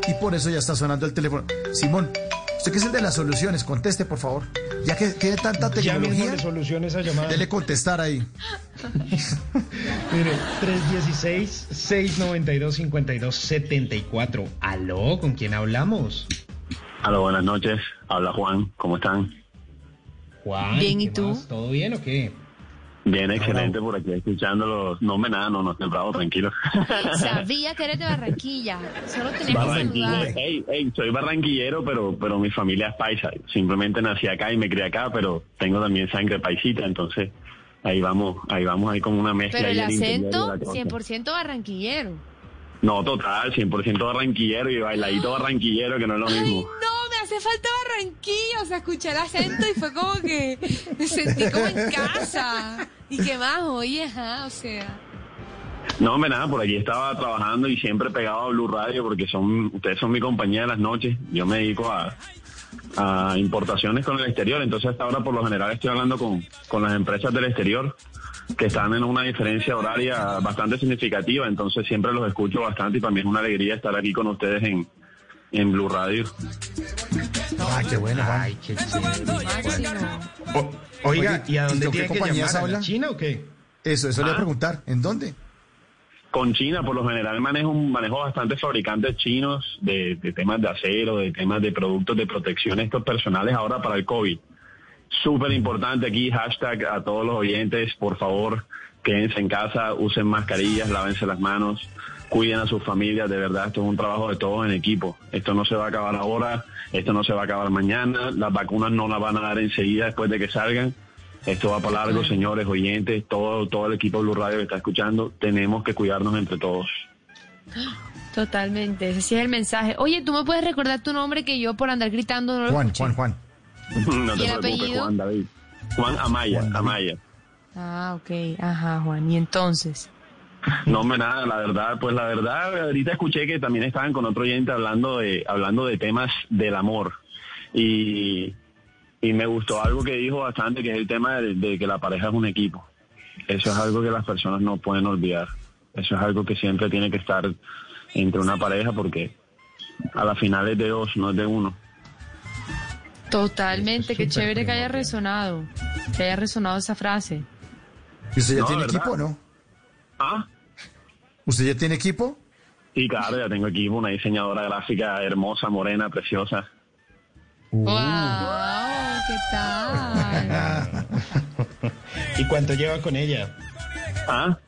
Y por eso ya está sonando el teléfono. Simón, Usted que es el de las soluciones, conteste, por favor. Ya que tiene tanta tecnología. Ya de soluciones a llamar. Dele contestar ahí. Mire, 316-692-5274. Aló, ¿con quién hablamos? Aló, buenas noches. Habla Juan, ¿cómo están? Juan, bien, ¿y tú? Más? ¿Todo bien o qué? Bien, excelente, por aquí escuchándolo. No me nada, no estoy bravo, tranquilo. Sabía que eres de Barranquilla. Solo tenemos que saludar. Soy barranquillero, pero mi familia es paisa. Simplemente nací acá y me crié acá, pero tengo también sangre paisita, entonces ahí vamos, hay como una mezcla. Pero el acento, 100% barranquillero. No, total, 100% barranquillero y bailadito barranquillero, que no es lo mismo. Ay, no, me hace falta Barranquilla, o sea, escuché el acento y fue como que me sentí como en casa. ¿Y qué más? Oye, ajá, o sea... No, hombre, nada, por allí estaba trabajando y siempre pegado a Blue Radio porque ustedes son mi compañía de las noches. Yo me dedico a importaciones con el exterior, entonces hasta ahora por lo general estoy hablando con las empresas del exterior, que están en una diferencia horaria bastante significativa, entonces siempre los escucho bastante y para mí es una alegría estar aquí con ustedes en Blue Radio. Ay, qué bueno. Ay, qué chévere. Oiga, ¿y a dónde tiene que llamar? ¿A la China o qué? Eso le voy a preguntar. ¿En dónde? Con China, por lo general manejo bastantes fabricantes chinos de temas de acero, de temas de productos de protección estos personales ahora para el COVID. Súper importante aquí, hashtag a todos los oyentes, por favor, quédense en casa, usen mascarillas, lávense las manos, cuiden a sus familias, de verdad, esto es un trabajo de todos en equipo. Esto no se va a acabar ahora, esto no se va a acabar mañana, las vacunas no las van a dar enseguida después de que salgan. Esto va para largo, señores, oyentes, todo el equipo Blue Radio que está escuchando, tenemos que cuidarnos entre todos. Totalmente, ese sí es el mensaje. Oye, ¿tú me puedes recordar tu nombre que yo por andar gritando no lo escuché? Juan. No te preocupes, Juan David. Juan Amaya. Ah, ok, ajá, Juan, ¿y entonces? No, hombre, nada, la verdad, ahorita escuché que también estaban con otro oyente hablando de temas del amor, y me gustó algo que dijo bastante, que es el tema de que la pareja es un equipo. Eso es algo que las personas no pueden olvidar, eso es algo que siempre tiene que estar entre una pareja, porque a la final es de dos, no es de uno. Totalmente, qué chévere que haya resonado esa frase. ¿Y usted ya tiene equipo, no? ¿Ah? ¿Usted ya tiene equipo? Sí, claro, ya tengo equipo, una diseñadora gráfica hermosa, morena, preciosa. ¡Wow! ¿Qué tal? ¿Y cuánto lleva con ella? ¿Ah?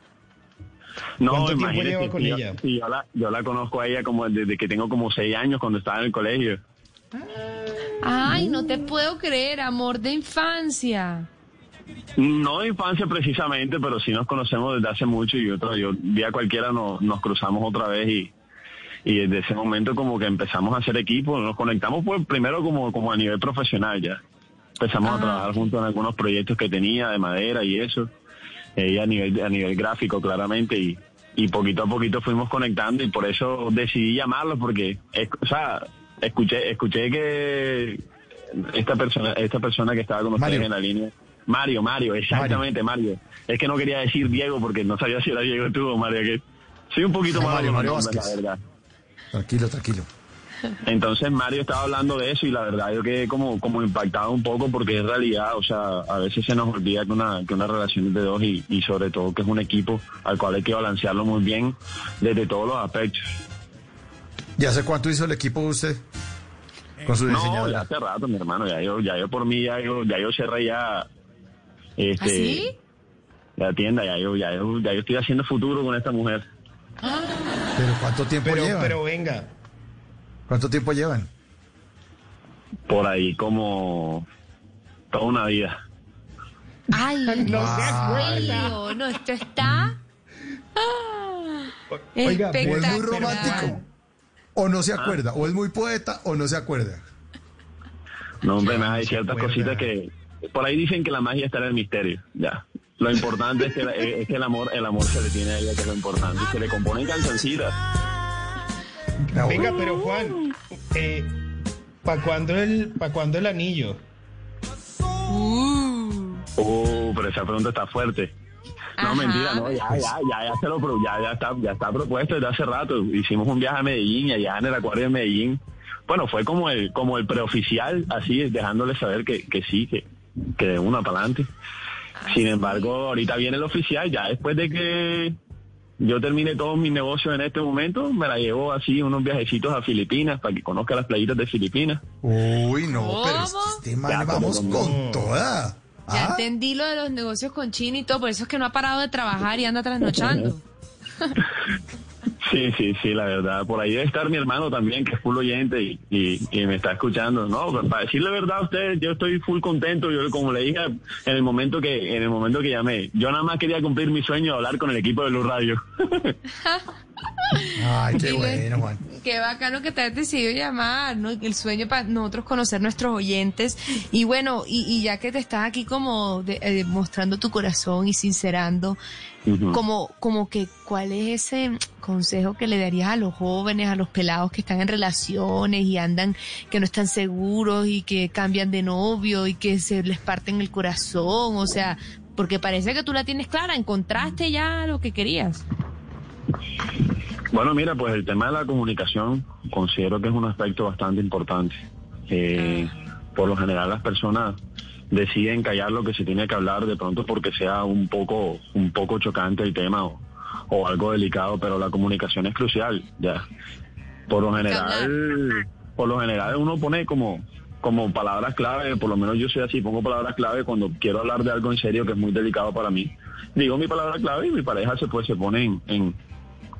No, imagínate, con ella? Yo la conozco a ella como desde que tengo como 6 años, cuando estaba en el colegio. Ay, no te puedo creer, amor de infancia. No de infancia precisamente, pero sí nos conocemos desde hace mucho y yo día cualquiera nos cruzamos otra vez y desde ese momento como que empezamos a hacer equipo, nos conectamos pues primero como a nivel profesional ya. Empezamos a trabajar juntos en algunos proyectos que tenía de madera y eso, a nivel gráfico claramente y poquito a poquito fuimos conectando y por eso decidí llamarlo porque, o sea... Escuché que esta persona que estaba con ustedes en la línea, Mario, exactamente Mario. Es que no quería decir Diego porque no sabía si era Diego tú o Mario, que soy un poquito malo con Mario, la verdad. Tranquilo. Entonces Mario estaba hablando de eso y la verdad yo quedé como impactado un poco porque es realidad, o sea, a veces se nos olvida que una relación es de dos y sobre todo que es un equipo al cual hay que balancearlo muy bien desde todos los aspectos. ¿Y hace cuánto hizo el equipo usted con su diseñadora? No, ya hace rato, mi hermano. Ya yo por mí, ya yo cerré ya... ¿Ah, sí? La tienda, ya yo estoy haciendo futuro con esta mujer. Ah. ¿Pero cuánto tiempo llevan? Pero venga. ¿Cuánto tiempo llevan? Por ahí como... toda una vida. ¡Ay, no seas frío! No, esto está... Oiga, es muy romántico. O no se acuerda, o es muy poeta, o no se acuerda. No, hombre, nada, hay ciertas cositas que... Por ahí dicen que la magia está en el misterio, ya. Lo importante es que el amor se le tiene a ella, que es lo importante. Se le componen cancioncitas. Venga, pero Juan, ¿para cuándo el anillo? Pero esa pregunta está fuerte. No, ajá, mentira, no, ya está propuesto desde hace rato. Hicimos un viaje a Medellín, allá en el acuario de Medellín, Bueno, fue como el preoficial, así, dejándole saber que sí, que de una para adelante. Sin embargo, ahorita viene el oficial, ya después de que yo termine todos mis negocios en este momento, me la llevo así unos viajecitos a Filipinas para que conozca las playitas de Filipinas. Uy, no, ¿cómo? Pero este man, ya, vamos con toda. Ya entendí lo de los negocios con China y todo, por eso es que no ha parado de trabajar y anda trasnochando. Sí, la verdad. Por ahí debe estar mi hermano también, que es full oyente y me está escuchando. No, para decirle la verdad a ustedes, yo estoy full contento. Yo, como le dije en el momento que llamé, yo nada más quería cumplir mi sueño de hablar con el equipo de Blue Radio. Ay, qué bueno, Juan. Qué bacano que te has decidido llamar, ¿no? El sueño para nosotros conocer nuestros oyentes. Y bueno, y ya que te estás aquí como mostrando tu corazón y sincerando, uh-huh, como que ¿cuál es ese consejo que le darías a los jóvenes, a los pelados que están en relaciones y andan, que no están seguros y que cambian de novio y que se les parten el corazón? O sea, porque parece que tú la tienes clara, encontraste ya lo que querías. Bueno, mira, pues el tema de la comunicación considero que es un aspecto bastante importante. Por lo general las personas deciden callar lo que se tiene que hablar, de pronto porque sea un poco chocante el tema o algo delicado, pero la comunicación es crucial, ya. Por lo general uno pone como palabras clave, por lo menos yo soy así, pongo palabras clave cuando quiero hablar de algo en serio que es muy delicado para mí. Digo mi palabra clave y mi pareja se pone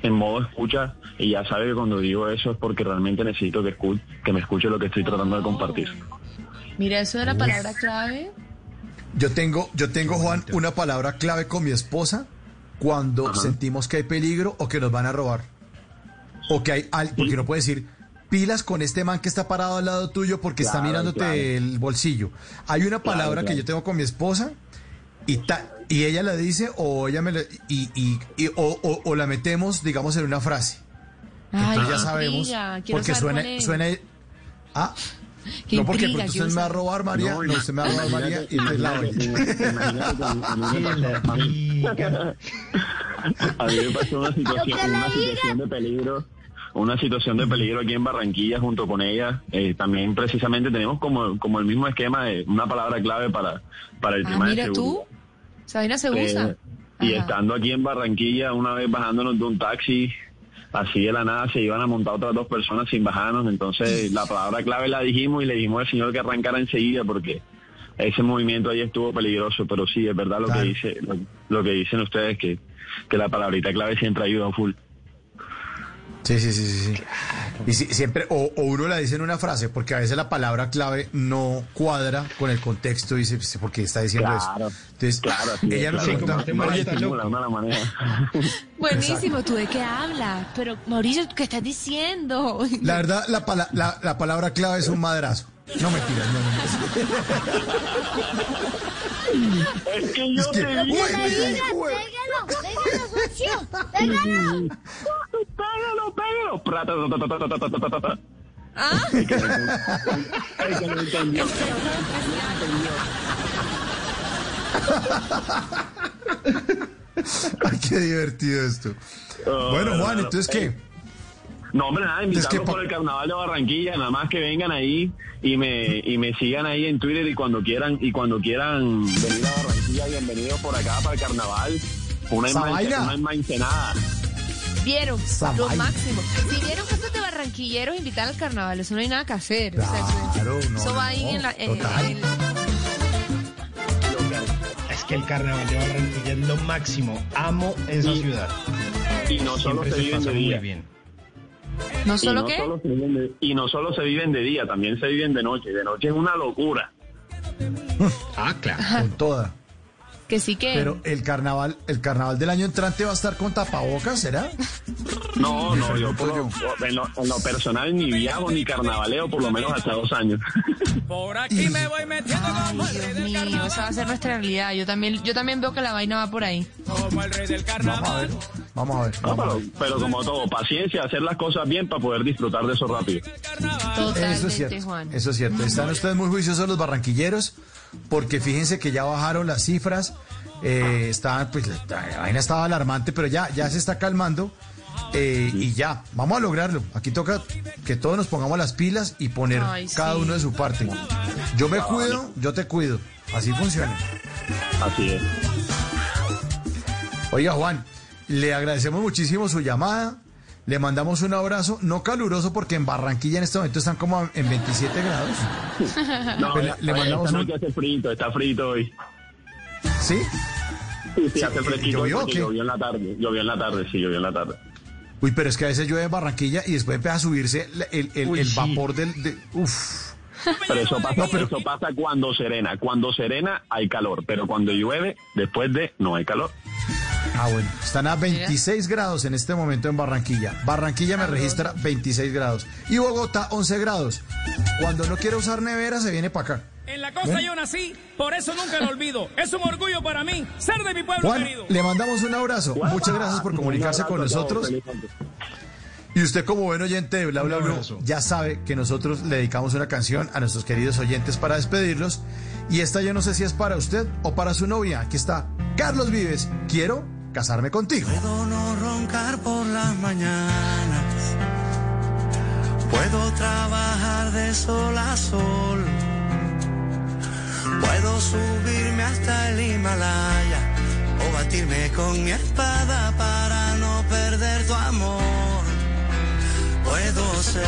en modo escucha y ya sabe que cuando digo eso es porque realmente necesito que me escuche lo que estoy tratando de compartir. Mira, eso de la palabra clave. Yo tengo, Juan, una palabra clave con mi esposa cuando, ajá, sentimos que hay peligro o que nos van a robar. O que hay algo, porque no puede decir, pilas con este man que está parado al lado tuyo porque claro, está mirándote el bolsillo. Hay una palabra que yo tengo con mi esposa y ella la dice o ella me la, o la metemos, digamos, en una frase. Ay, entonces ya sabemos, porque suena no, porque usted me va a robar, María. No, usted me va a robar, María, y te la oye. A mí me pasó una situación de peligro aquí en Barranquilla junto con ella. También precisamente tenemos como el mismo esquema de una palabra clave para el tema de seguridad. Mira tú, Sabina se usa. Y estando aquí en Barranquilla, una vez bajándonos de un taxi, así de la nada se iban a montar otras dos personas sin bajarnos, entonces la palabra clave la dijimos y le dijimos al señor que arrancara enseguida porque ese movimiento ahí estuvo peligroso, pero sí, es verdad lo que dice, lo que dicen ustedes, que la palabrita clave siempre ayuda a full. Sí. Y siempre, o uno la dice en una frase, porque a veces la palabra clave no cuadra con el contexto, dice, ¿por qué está diciendo eso? Entonces, ella nos pregunta. Buenísimo, ¿tú de qué hablas? Pero, Mauricio, ¿qué estás diciendo? La verdad, la palabra clave es un madrazo. No me tiras, no. Es que yo te digo. ¡Pégalo! ¿Ah? El que no entendió. Ay, qué divertido esto. Bueno, Juan, ¿entonces qué? No, hombre, nada, invitarlos por el carnaval de Barranquilla, nada más que vengan ahí y me sigan ahí en Twitter y cuando quieran venir a Barranquilla, bienvenidos por acá para el carnaval. Una enmaicenada. Vieron, Samaya, lo máximo. Si vieron cosas de barranquilleros, invitar al carnaval, eso no hay nada que hacer. Claro, o sea, eso va ahí en la... Es que el carnaval de Barranquilla es lo máximo. Amo esa ciudad. Y no solo se viven de día. ¿No solo qué? Y no solo se viven de día, también se viven de noche. De noche es una locura. Claro, con toda. Que sí que... Pero el carnaval del año entrante va a estar con tapabocas, ¿será? No, yo en lo personal ni viajo ni carnavaleo por lo menos hasta 2 años. Por aquí me voy metiendo como el rey del carnaval. Esa va a ser nuestra realidad. Yo también veo que la vaina va por ahí. Como el rey del carnaval. Vamos a ver. Pero como todo, paciencia, hacer las cosas bien para poder disfrutar de eso rápido. Totalmente, eso es cierto, Juan. Eso es cierto. Están ustedes muy juiciosos los barranquilleros, porque fíjense que ya bajaron las cifras, la vaina estaba alarmante, pero ya se está calmando y ya, vamos a lograrlo. Aquí toca que todos nos pongamos las pilas y poner cada uno de su parte. Yo me cuido, yo te cuido. Así funciona. Así es. Oiga, Juan, le agradecemos muchísimo su llamada. Le mandamos un abrazo, no caluroso, porque en Barranquilla en este momento están como en 27 grados. No, le mandamos esta noche hace frito, está frito hoy. ¿Sí? Sí, hace fresquito. ¿Llovió o qué? Llovió en la tarde. Uy, pero es que a veces llueve en Barranquilla y después empieza a subirse el vapor del... Uf. Pero eso pasa, no, pero eso pasa cuando serena. Cuando serena hay calor, pero cuando llueve, después de no hay calor. Ah, bueno, están a 26 grados en este momento en Barranquilla. Barranquilla me registra 26 grados. Y Bogotá, 11 grados. Cuando no quiere usar nevera, se viene para acá. En la costa yo nací, por eso nunca lo olvido. Es un orgullo para mí ser de mi pueblo querido. Le mandamos un abrazo. Muchas gracias por comunicarse con nosotros. Y usted, como buen oyente de Bla Bla Blue, ya sabe que nosotros le dedicamos una canción a nuestros queridos oyentes para despedirlos. Y esta yo no sé si es para usted o para su novia. Aquí está Carlos Vives, Quiero Casarme Contigo. Puedo no roncar por las mañanas, puedo trabajar de sol a sol, puedo subirme hasta el Himalaya o batirme con mi espada para no perder tu amor. Puedo ser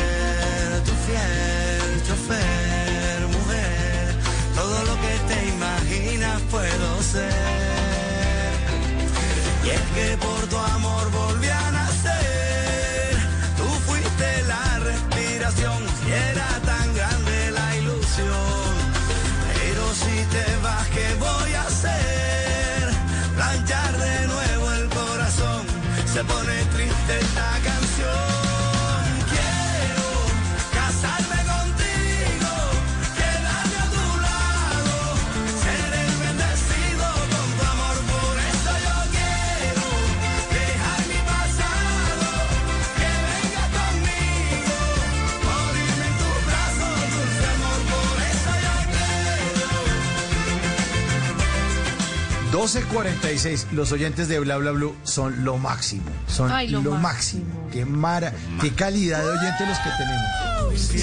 tu fiel chofer, mujer, todo lo que te imaginas puedo ser. Y es que por tu amor volví a nacer, tú fuiste la respiración, y era tan grande la ilusión. Pero si te vas, ¿qué voy a hacer? Planchar de nuevo el corazón, se pone triste esta canción. ...12:46... Los oyentes de Bla Bla Blue son lo máximo. Son lo máximo. Qué qué calidad de oyentes los que tenemos. Sí,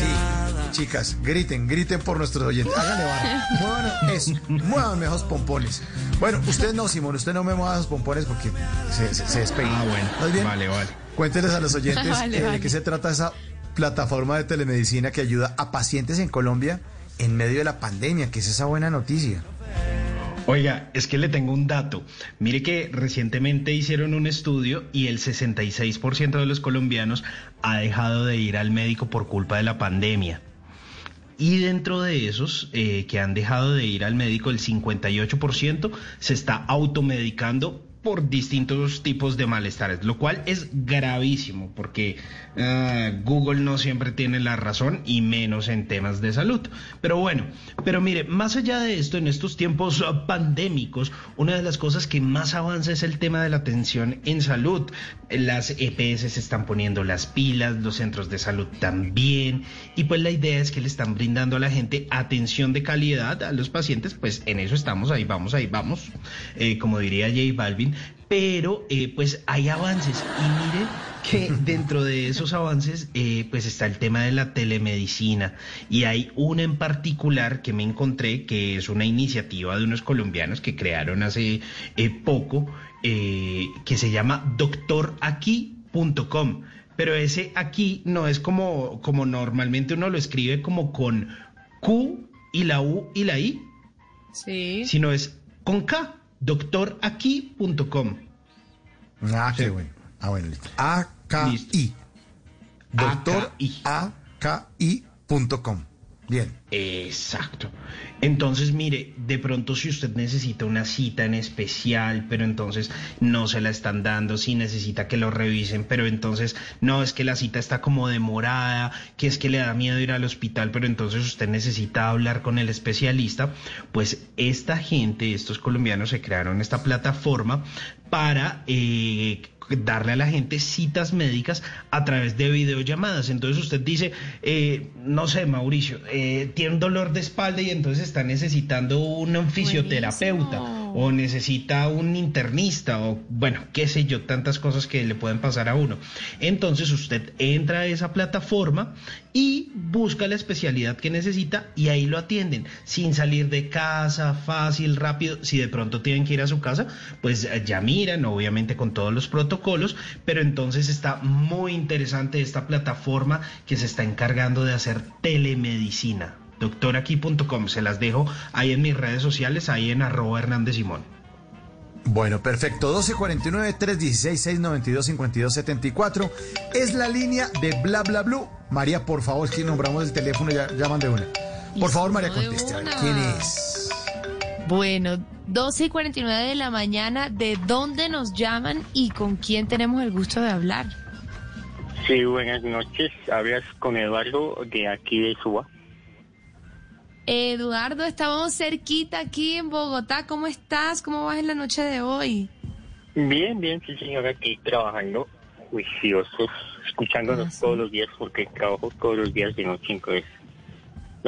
chicas, griten por nuestros oyentes. Háganle barra. Muevan eso, muévanme esos pompones. Bueno, usted no, Simón, usted no me mueva esos pompones porque se despega. Ah, bueno, vale. Cuénteles a los oyentes de qué se trata esa plataforma de telemedicina que ayuda a pacientes en Colombia en medio de la pandemia, que es esa buena noticia. Oiga, es que le tengo un dato. Mire que recientemente hicieron un estudio y el 66% de los colombianos ha dejado de ir al médico por culpa de la pandemia. Y dentro de esos que han dejado de ir al médico, el 58% se está automedicando por distintos tipos de malestares, lo cual es gravísimo porque Google no siempre tiene la razón y menos en temas de salud. Pero bueno, mire, más allá de esto, en estos tiempos pandémicos, una de las cosas que más avanza es el tema de la atención en salud. Las EPS se están poniendo las pilas, los centros de salud también, y pues la idea es que le están brindando a la gente atención de calidad a los pacientes. Pues en eso estamos, ahí vamos, como diría J Balvin. Pero pues hay avances y mire que dentro de esos avances pues está el tema de la telemedicina y hay una en particular que me encontré que es una iniciativa de unos colombianos que crearon hace poco que se llama DoctorAquí.com, pero ese aquí no es como normalmente uno lo escribe como con Q y la U y la I, sino es con K. DoctorAquí.com. Ah, qué bueno. Ah, bueno, listo. AKI. DoctorAquí.com. Bien. Exacto. Entonces, mire, de pronto si usted necesita una cita en especial, pero entonces no se la están dando, si necesita que lo revisen, pero entonces no, es que la cita está como demorada, que es que le da miedo ir al hospital, pero entonces usted necesita hablar con el especialista, pues esta gente, estos colombianos se crearon esta plataforma para... darle a la gente citas médicas a través de videollamadas. Entonces usted dice, no sé, Mauricio, tiene un dolor de espalda y entonces está necesitando un fisioterapeuta. Buenísimo. o necesita un internista, o bueno, qué sé yo, tantas cosas que le pueden pasar a uno. Entonces usted entra a esa plataforma y busca la especialidad que necesita y ahí lo atienden, sin salir de casa, fácil, rápido. Si de pronto tienen que ir a su casa, pues ya miran, obviamente con todos los protocolos, pero entonces está muy interesante esta plataforma que se está encargando de hacer telemedicina. DoctorAquí.com, se las dejo ahí en mis redes sociales, ahí en @HernandezSimón. Bueno, perfecto. 1249-316-692-5274 es la línea de Bla Bla Blue. María, por favor, si nombramos el teléfono, ya llaman de una. Por favor, María, conteste. A ver, ¿quién es? Bueno, 12:49 de la mañana, ¿de dónde nos llaman y con quién tenemos el gusto de hablar? Sí, buenas noches. Hablas con Eduardo de aquí de Suba. Eduardo, estábamos cerquita aquí en Bogotá. ¿Cómo estás? ¿Cómo vas en la noche de hoy? Bien, bien, sí, señora, aquí trabajando, juiciosos, escuchándonos todos los días, porque trabajo todos los días de noche, entonces...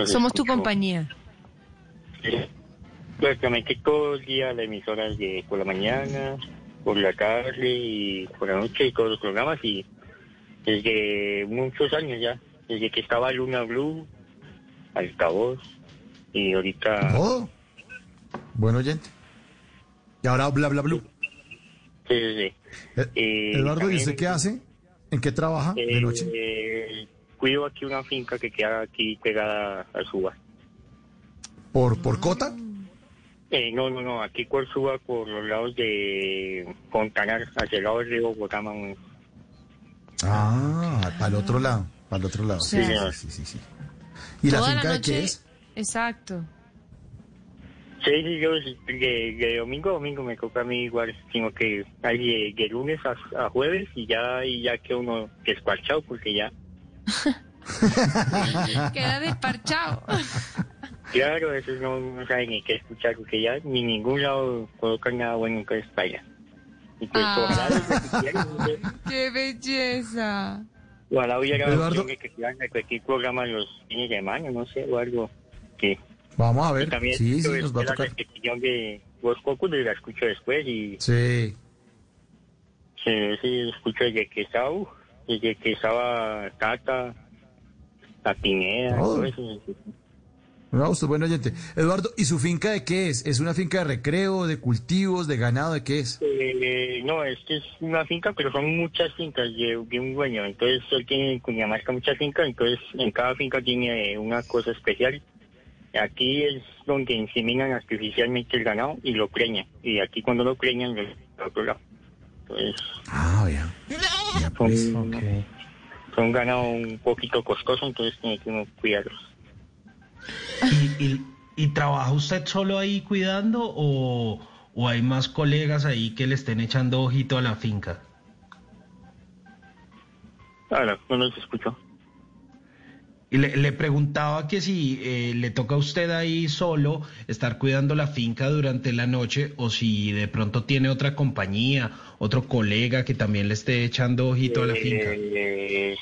Somos escucho. Tu compañía. Sí, prácticamente todo el día, las emisoras de por la mañana, por la tarde y por la noche, y todos los programas, y desde muchos años ya, desde que estaba Luna Blue, altavoz, y ahorita... Oh, buen oyente. Y ahora Bla Bla Blue. Sí, sí, sí. Eduardo, también, ¿y usted qué hace? ¿En qué trabaja de noche? Cuido aquí una finca que queda aquí pegada a Suba. ¿Por Cota? No, aquí por Suba, por los lados de Fontanar, hacia el lado del río Bucaramanga. Ah, para el otro lado, para el otro lado. Sí, sí, sí, sí. ¿Y la finca de qué es? Exacto. Sí, yo de domingo a domingo me toca a mí igual, sino que hay de lunes a jueves y ya que uno desparchado, porque ya... Queda desparchado. Claro, eso no saben ni qué escuchar, porque ya ni ningún lado colocan nada bueno que les vaya. Y pues qué belleza. Ojalá hubiera que quieran cualquier programa los fines de semana, no sé, o algo que... Vamos a ver, también sí, nos va a tocar. La repetición de Voz Populi la escucho después y... Sí. Sí, la escucho desde que estaba Tata, la Pineda, todo eso. No, usted buen oyente. Eduardo, ¿y su finca de qué es? ¿Es una finca de recreo, de cultivos, de ganado, de qué es? No, es una finca, pero son muchas fincas de un dueño. Entonces, él tiene en Cundinamarca muchas fincas, entonces en cada finca tiene una cosa especial. Aquí es donde inseminan artificialmente el ganado y lo preñan. Y aquí cuando lo preñan, lo a otro lado. Entonces, ya pues, son ganado un poquito costoso, entonces tiene que uno cuidarlos. ¿Y trabaja usted solo ahí cuidando o hay más colegas ahí que le estén echando ojito a la finca? Ahora, no los escucho. Y le preguntaba que si le toca a usted ahí solo estar cuidando la finca durante la noche o si de pronto tiene otra compañía, otro colega que también le esté echando ojito a la finca.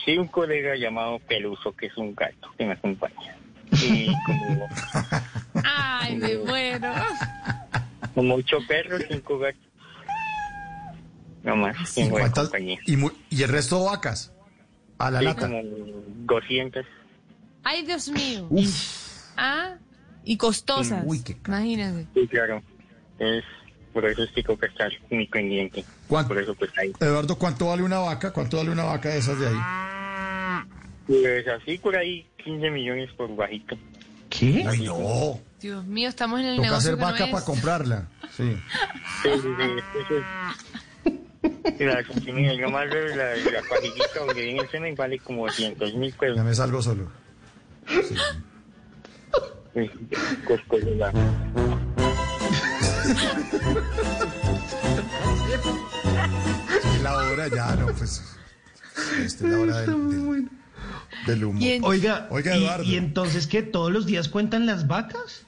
Sí, un colega llamado Peluso, que es un gato que me acompaña. Y como... Ay, me muero. Como 8 perros, 5 gatos. No más, ¿y cuántas? ¿Y el resto vacas? A la lata. Como 200. Ay, Dios mío. Uf. Y costosas. Uy, qué caro. Imagínate. Sí, claro. Por eso estoy con que estar muy pendiente. Por eso pues ahí. Eduardo, ¿cuánto vale una vaca? ¿Cuánto vale una vaca de esas de ahí? Pues así por ahí 15 millones por bajito. ¿Qué? Ay, no. Dios mío, estamos en el toca negocio. Toca hacer vaca no para comprarla. Sí. Sí. Yo más la pajillita donde viene el semen vale como 200.000 pesos. Ya me salgo solo. Sí. Es la hora ya, no, pues. Esta es la hora del humo. Oiga, Eduardo. ¿Y entonces qué? ¿Todos los días cuentan las vacas?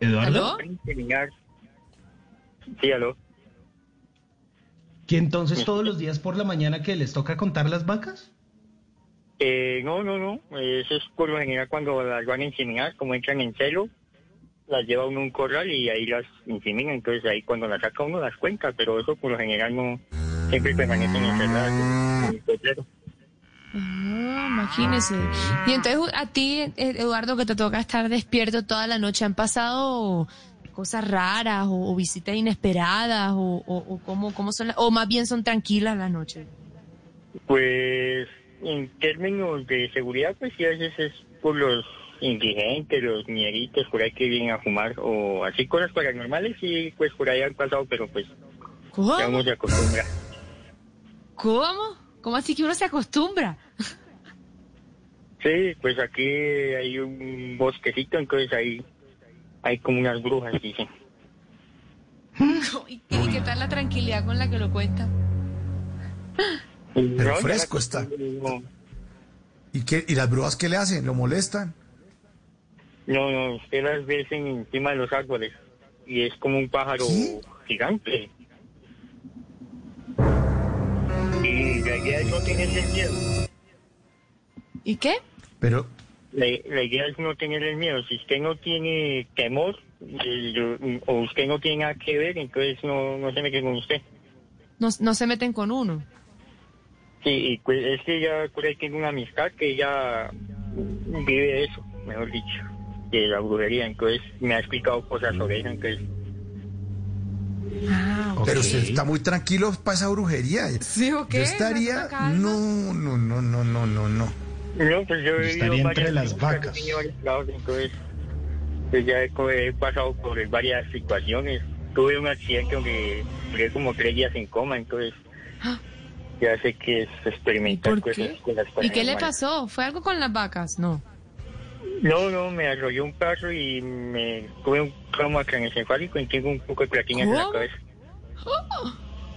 ¿Eduardo? ¿Aló? Sí, aló. ¿Y entonces todos los días por la mañana que les toca contar las vacas? No. Eso es por lo general cuando las van a inseminar, como entran en celo, las lleva uno a un corral y ahí las inseminan, entonces ahí cuando las saca uno las cuenta, pero eso por lo general no siempre permanece en el potrero. Ah, imagínese. Y entonces a ti, Eduardo, que te toca estar despierto toda la noche, ¿han pasado cosas raras o visitas inesperadas o cómo son o más bien son tranquilas las noches? Pues en términos de seguridad, pues sí, a veces es por los indigentes, los nieritos, por ahí que vienen a fumar o así, cosas paranormales, y pues por ahí han pasado, pero pues ya uno se acostumbra. ¿Cómo? ¿Cómo así que uno se acostumbra? Sí, pues aquí hay un bosquecito, entonces ahí hay como unas brujas, dicen. ¿Y qué tal la tranquilidad con la que lo cuenta? Pero fresco está. ¿Y las brujas qué le hacen? ¿Lo molestan? No, usted las ve encima de los árboles y es como un pájaro gigante. Y la idea es no tenerle miedo. ¿Y qué? Pero la idea es no tenerle miedo. Si usted no tiene temor o usted no tiene nada que ver, entonces no se meten con usted. No se meten con uno. Sí, pues es que ella por ahí tiene una amistad que ella vive eso, mejor dicho, de la brujería, entonces me ha explicado cosas sobre eso, entonces... Ah, okay. Pero usted está muy tranquilo para esa brujería. Sí, okay. Yo estaría... No. No, pues yo estaría entre las vacas. Entonces, pues ya he pasado por varias situaciones. Tuve un accidente donde duré como 3 días en coma, entonces... ¿Ah? Ya sé que se experimentan cosas con las vacas. ¿Y qué le pasó? ¿Fue algo con las vacas? No, me arrolló un carro y me tuve un trauma craneoencefálico y tengo un poco de platina en la cabeza.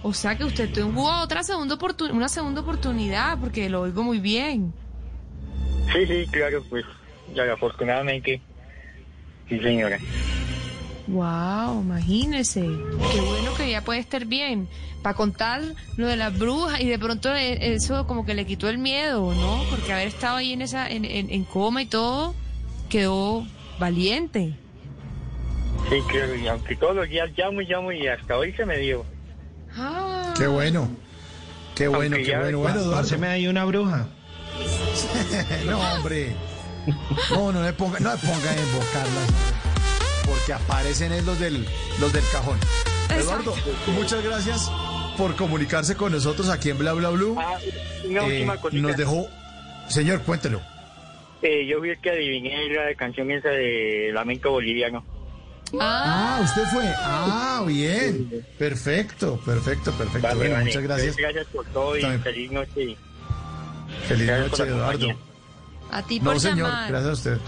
O sea que usted tuvo una segunda oportunidad, porque lo oigo muy bien. Sí, claro, pues, ya, afortunadamente, sí, señora. Wow, imagínese, qué bueno que ya puede estar bien para contar lo de las brujas y de pronto eso como que le quitó el miedo, ¿no? Porque haber estado ahí en esa en coma y todo, quedó valiente. Sí, claro, y aunque todos los días llamo y hasta hoy se me dio. Ah. Qué bueno, aunque qué bueno. Bueno, se me dio una bruja. No, hombre. No me pongan a invocarlas. Porque aparecen es los del cajón. Eduardo, muchas gracias por comunicarse con nosotros aquí en Bla Bla Blue. Una última cosita. Nos dejó... Señor, cuéntelo. Yo vi que adiviné la canción esa de Lamento Boliviano. Ah, usted fue. Ah, bien. Perfecto. Vale, bueno, muchas gracias. Gracias por todo y feliz noche. Feliz noche, Eduardo. A ti por llamar. No, señor, gracias a usted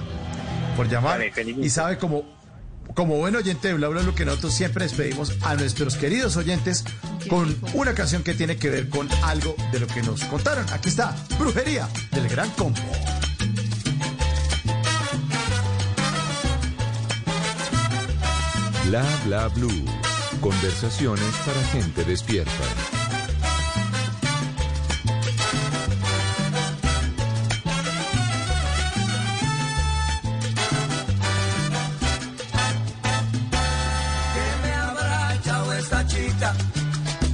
por llamar. Vale, y sabe cómo... Como buen oyente de Bla Bla, lo que nosotros siempre despedimos a nuestros queridos oyentes con una canción que tiene que ver con algo de lo que nos contaron. Aquí está, Brujería del Gran Combo. Bla Bla Blue. Conversaciones para gente despierta.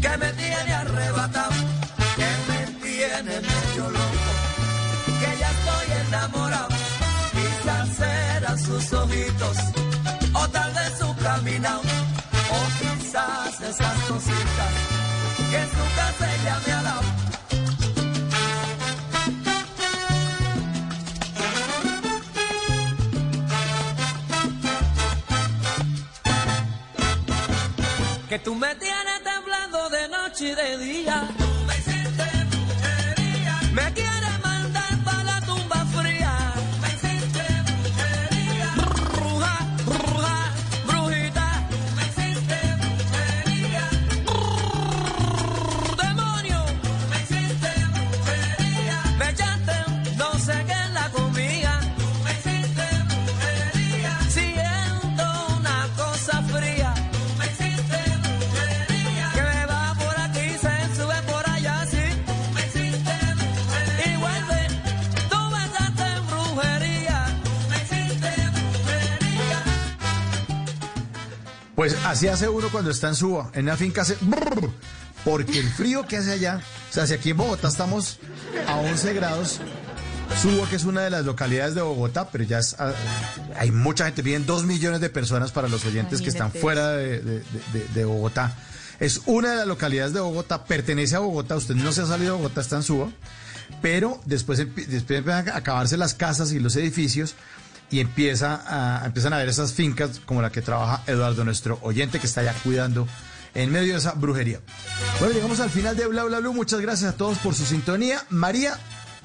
Que me tiene arrebatado, que me tiene medio loco, que ya estoy enamorado. Quizás eran sus ojitos, o tal vez su caminado, o quizás esas cositas que en su casa ella me ha dado. Que tú me tienes temblando de noche y de día. Tú me hiciste brujería. Me quieres mandar para la tumba fría. Me hiciste brujería. Bruja, brujita. Tú me hiciste brujería. Demonio. Tú me hiciste brujería. Me echaste no sé qué en la comida. Tú me hiciste brujería. Siento una cosa fría. Por allá sí, me hiciste mujer. Pues así hace uno cuando está en Suba, en una finca hace... Porque el frío que hace allá, o sea, si aquí en Bogotá estamos a 11 grados, Suba, que es una de las localidades de Bogotá, pero ya es, hay mucha gente, viven 2 millones de personas para los oyentes que están fuera de Bogotá. Es una de las localidades de Bogotá, pertenece a Bogotá, usted no se ha salido de Bogotá, está en Suba, pero después empiezan a acabarse las casas y los edificios y empiezan a ver esas fincas como la que trabaja Eduardo, nuestro oyente que está allá cuidando en medio de esa brujería. Bueno, llegamos al final de Bla Bla Blue. Muchas gracias a todos por su sintonía. María,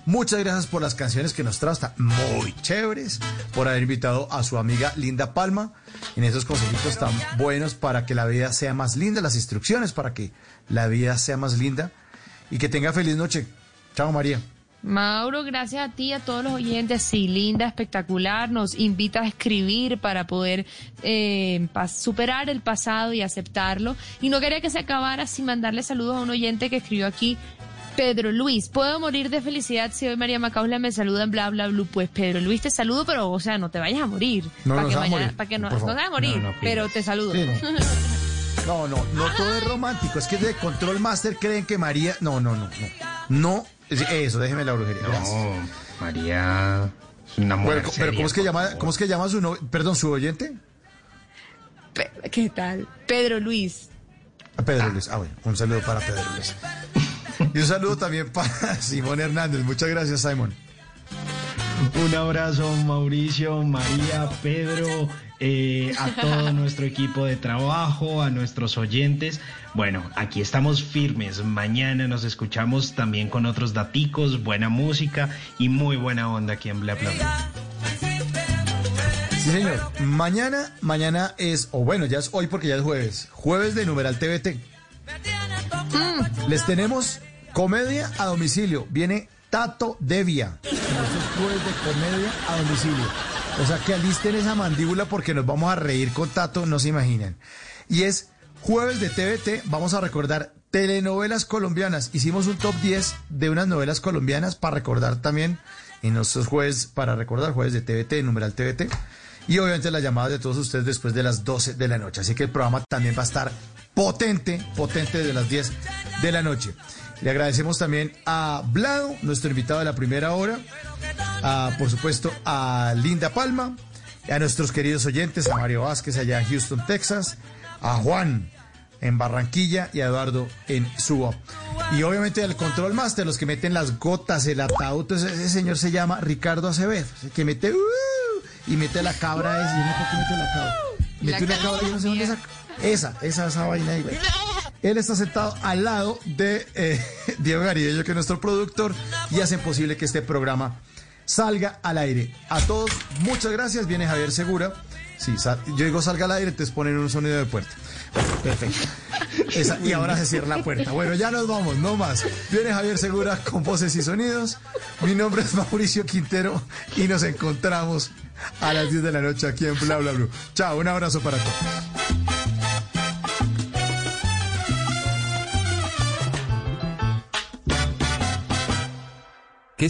muchas gracias por las canciones que nos trae, están muy chéveres, por haber invitado a su amiga Linda Palma en esos consejitos tan buenos para que la vida sea más linda, las instrucciones para que la vida sea más linda, y que tenga feliz noche. Chao, María. Mauro, gracias a ti, a todos los oyentes. Sí, Linda, espectacular. Nos invita a escribir para poder superar el pasado y aceptarlo. Y no quería que se acabara sin mandarle saludos a un oyente que escribió aquí, Pedro Luis. Puedo morir de felicidad si hoy María McCausland me saluda en Bla Bla Blue. Pues Pedro Luis, te saludo, pero o sea, no te vayas a morir. No, para que mañana, para que no te vayas a morir, no, pero te saludo. Sí, no. No todo es romántico. Es que de Control Master creen que María... No. Eso, déjeme la brujería. No, María es una mujer. Pero, seria, ¿cómo es que llama su novio? Perdón, su oyente. ¿Qué tal? Pedro Luis. Pedro Luis. Ah, bueno, un saludo para Pedro Luis. Y un saludo también para Simón Hernández. Muchas gracias, Simón. Un abrazo, Mauricio, María, Pedro, a todo nuestro equipo de trabajo, a nuestros oyentes. Bueno, aquí estamos firmes. Mañana nos escuchamos también con otros daticos, buena música y muy buena onda aquí en Bla Bla Bla. Sí, señor. Mañana es, o bueno, ya es hoy porque ya es jueves. Jueves de Numeral TVT. Les tenemos comedia a domicilio. Viene Tato Devia. Esos jueves de comedia a domicilio. O sea, que alisten esa mandíbula porque nos vamos a reír con Tato, no se imaginan. Y es jueves de TVT, vamos a recordar telenovelas colombianas. Hicimos un top 10 de unas novelas colombianas para recordar también en nuestros jueves, para recordar jueves de TVT, Numeral TVT. Y obviamente las llamadas de todos ustedes después de las 12 de la noche. Así que el programa también va a estar potente desde las 10 de la noche. Le agradecemos también a Vlado, nuestro invitado de la primera hora, por supuesto a Linda Palma, a nuestros queridos oyentes, a Mario Vázquez allá en Houston, Texas, a Juan en Barranquilla y a Eduardo en Suba. Y obviamente al Control Master, los que meten las gotas, el ataúd, ese señor se llama Ricardo Acevedo, que mete y mete la cabra esa, yo no sé por qué mete la cabra. Mete una cabra y no sé dónde saca. Esa vaina ahí, güey. Él está sentado al lado de Diego Garidello, que es nuestro productor, y hacen posible que este programa salga al aire. A todos, muchas gracias. Viene Javier Segura. Sí, yo digo salga al aire, te ponen un sonido de puerta. Perfecto. Y ahora se cierra la puerta. Bueno, ya nos vamos, no más. Viene Javier Segura con voces y sonidos. Mi nombre es Mauricio Quintero y nos encontramos a las 10 de la noche aquí en Bla Bla Blue. Chao, un abrazo para todos. ¿Qué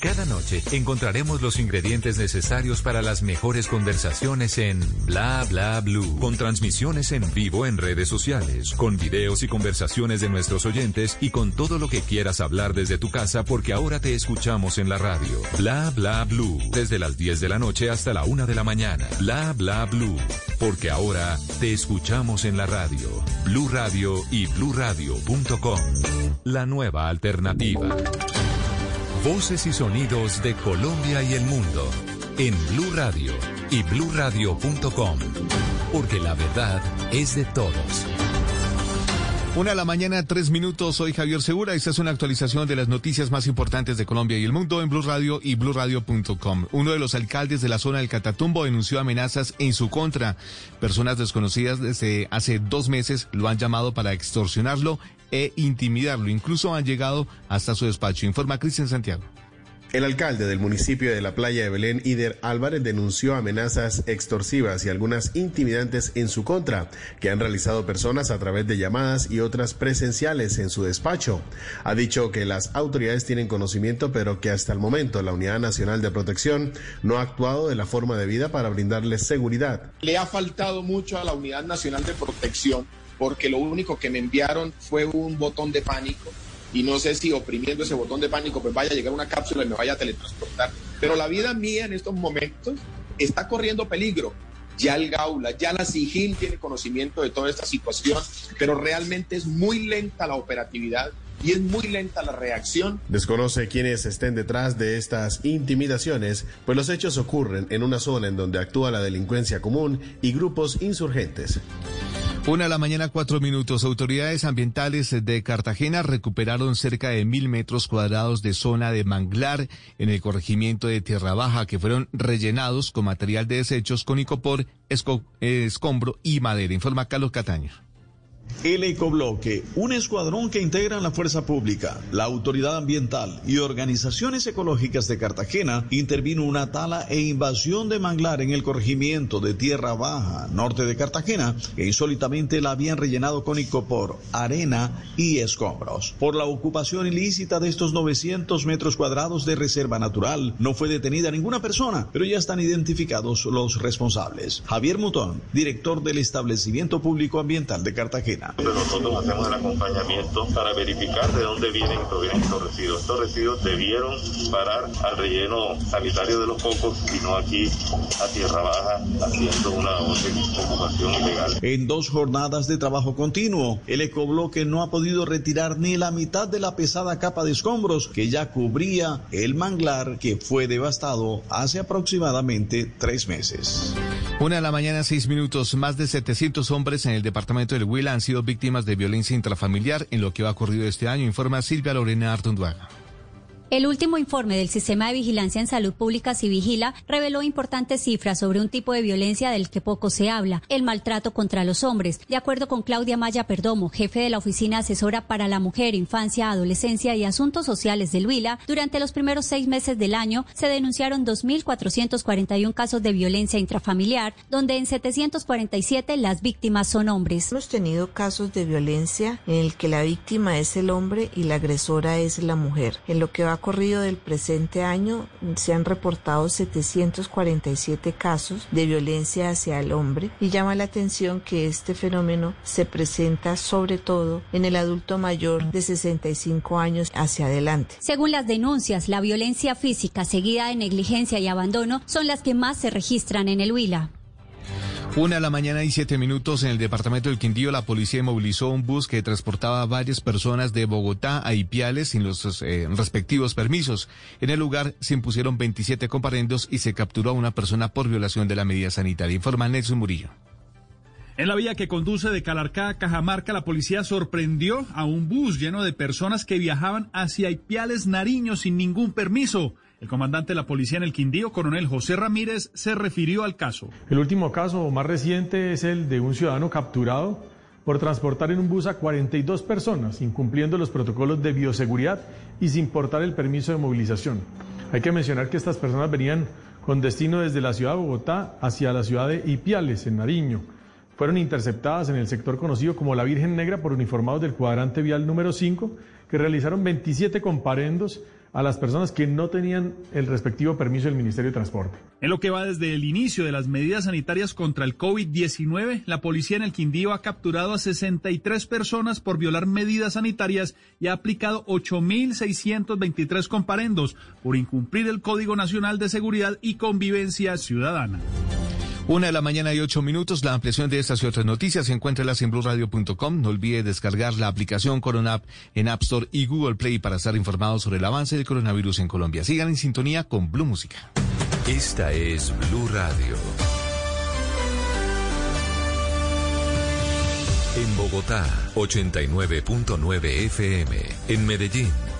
Cada noche encontraremos los ingredientes necesarios para las mejores conversaciones en Bla Bla Blue, con transmisiones en vivo en redes sociales, con videos y conversaciones de nuestros oyentes y con todo lo que quieras hablar desde tu casa porque ahora te escuchamos en la radio. Bla Bla Blue, desde las 10 de la noche hasta la 1 de la mañana. Bla Bla Blue, porque ahora te escuchamos en la radio. Blue Radio y bluradio.com, la nueva alternativa. Voces y sonidos de Colombia y el mundo en Blue Radio y bluradio.com, porque la verdad es de todos. 1:03 a.m, soy Javier Segura. Esta es una actualización de las noticias más importantes de Colombia y el mundo en Blue Radio y bluradio.com. Uno de los alcaldes de la zona del Catatumbo denunció amenazas en su contra. Personas desconocidas desde hace 2 meses lo han llamado para extorsionarlo e intimidarlo. Incluso han llegado hasta su despacho, informa Cristian Santiago. El alcalde del municipio de La Playa de Belén, Ider Álvarez, denunció amenazas extorsivas y algunas intimidantes en su contra, que han realizado personas a través de llamadas y otras presenciales en su despacho. Ha dicho que las autoridades tienen conocimiento, pero que hasta el momento la Unidad Nacional de Protección no ha actuado de la forma debida para brindarles seguridad. Le ha faltado mucho a la Unidad Nacional de Protección, porque lo único que me enviaron fue un botón de pánico. Y no sé si oprimiendo ese botón de pánico pues vaya a llegar una cápsula y me vaya a teletransportar. Pero la vida mía en estos momentos está corriendo peligro. Ya el Gaula, ya la Sigil tiene conocimiento de toda esta situación, pero realmente es muy lenta la operatividad y es muy lenta la reacción. Desconoce quiénes estén detrás de estas intimidaciones, pues los hechos ocurren en una zona en donde actúa la delincuencia común y grupos insurgentes. 1:04 a.m. Autoridades ambientales de Cartagena recuperaron cerca de 1,000 metros cuadrados de zona de manglar en el corregimiento de Tierra Baja, que fueron rellenados con material de desechos, con icopor, escombro y madera. Informa Carlos Cataño. El Ecobloque, un escuadrón que integran la Fuerza Pública, la Autoridad Ambiental y organizaciones ecológicas de Cartagena, intervino una tala e invasión de manglar en el corregimiento de Tierra Baja, norte de Cartagena, que insólitamente la habían rellenado con icopor, arena y escombros. Por la ocupación ilícita de estos 900 metros cuadrados de reserva natural, no fue detenida ninguna persona, pero ya están identificados los responsables. Javier Mutón, director del Establecimiento Público Ambiental de Cartagena. Nosotros hacemos el acompañamiento para verificar de dónde provienen estos residuos. Estos residuos debieron parar al relleno sanitario de Los Cocos y no aquí a Tierra Baja, haciendo una ocupación ilegal. En 2 jornadas de trabajo continuo, el Ecobloque no ha podido retirar ni la mitad de la pesada capa de escombros que ya cubría el manglar que fue devastado hace aproximadamente 3 meses. 1:06 a.m. Más de 700 hombres en el departamento del Huila han sido víctimas de violencia intrafamiliar en lo que va ocurrido este año, informa Silvia Lorena Artunduaga. El último informe del Sistema de Vigilancia en Salud Pública, Civigila, reveló importantes cifras sobre un tipo de violencia del que poco se habla, el maltrato contra los hombres. De acuerdo con Claudia Maya Perdomo, jefe de la Oficina Asesora para la Mujer, Infancia, Adolescencia y Asuntos Sociales del Huila, durante los primeros 6 meses del año se denunciaron 2.441 casos de violencia intrafamiliar, donde en 747 las víctimas son hombres. Hemos tenido casos de violencia en el que la víctima es el hombre y la agresora es la mujer. En lo que va corrido del presente año se han reportado 747 casos de violencia hacia el hombre y llama la atención que este fenómeno se presenta sobre todo en el adulto mayor de 65 años hacia adelante. Según las denuncias, la violencia física seguida de negligencia y abandono son las que más se registran en el Huila. 1:07 a.m. En el departamento del Quindío, la policía movilizó un bus que transportaba a varias personas de Bogotá a Ipiales sin los respectivos permisos. En el lugar se impusieron 27 comparendos y se capturó a una persona por violación de la medida sanitaria. Informa Nelson Murillo. En la vía que conduce de Calarcá a Cajamarca, la policía sorprendió a un bus lleno de personas que viajaban hacia Ipiales, Nariño, sin ningún permiso. El comandante de la policía en el Quindío, coronel José Ramírez, se refirió al caso. El último caso más reciente es el de un ciudadano capturado por transportar en un bus a 42 personas, incumpliendo los protocolos de bioseguridad y sin portar el permiso de movilización. Hay que mencionar que estas personas venían con destino desde la ciudad de Bogotá hacia la ciudad de Ipiales, en Nariño. Fueron interceptadas en el sector conocido como La Virgen Negra por uniformados del cuadrante vial número 5, que realizaron 27 comparendos a las personas que no tenían el respectivo permiso del Ministerio de Transporte. En lo que va desde el inicio de las medidas sanitarias contra el COVID-19, la policía en el Quindío ha capturado a 63 personas por violar medidas sanitarias y ha aplicado 8.623 comparendos por incumplir el Código Nacional de Seguridad y Convivencia Ciudadana. 1:08 a.m. La ampliación de estas y otras noticias se encuentra en bluradio.com. No olvide descargar la aplicación CoronaApp en App Store y Google Play para estar informados sobre el avance del coronavirus en Colombia. Sigan en sintonía con Blue Música. Esta es Blue Radio. En Bogotá, 89.9 FM. En Medellín,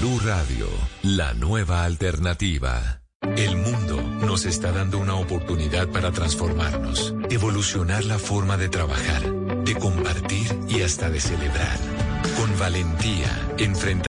Blue Radio, la nueva alternativa. El mundo nos está dando una oportunidad para transformarnos, evolucionar la forma de trabajar, de compartir y hasta de celebrar. Con valentía, enfrentar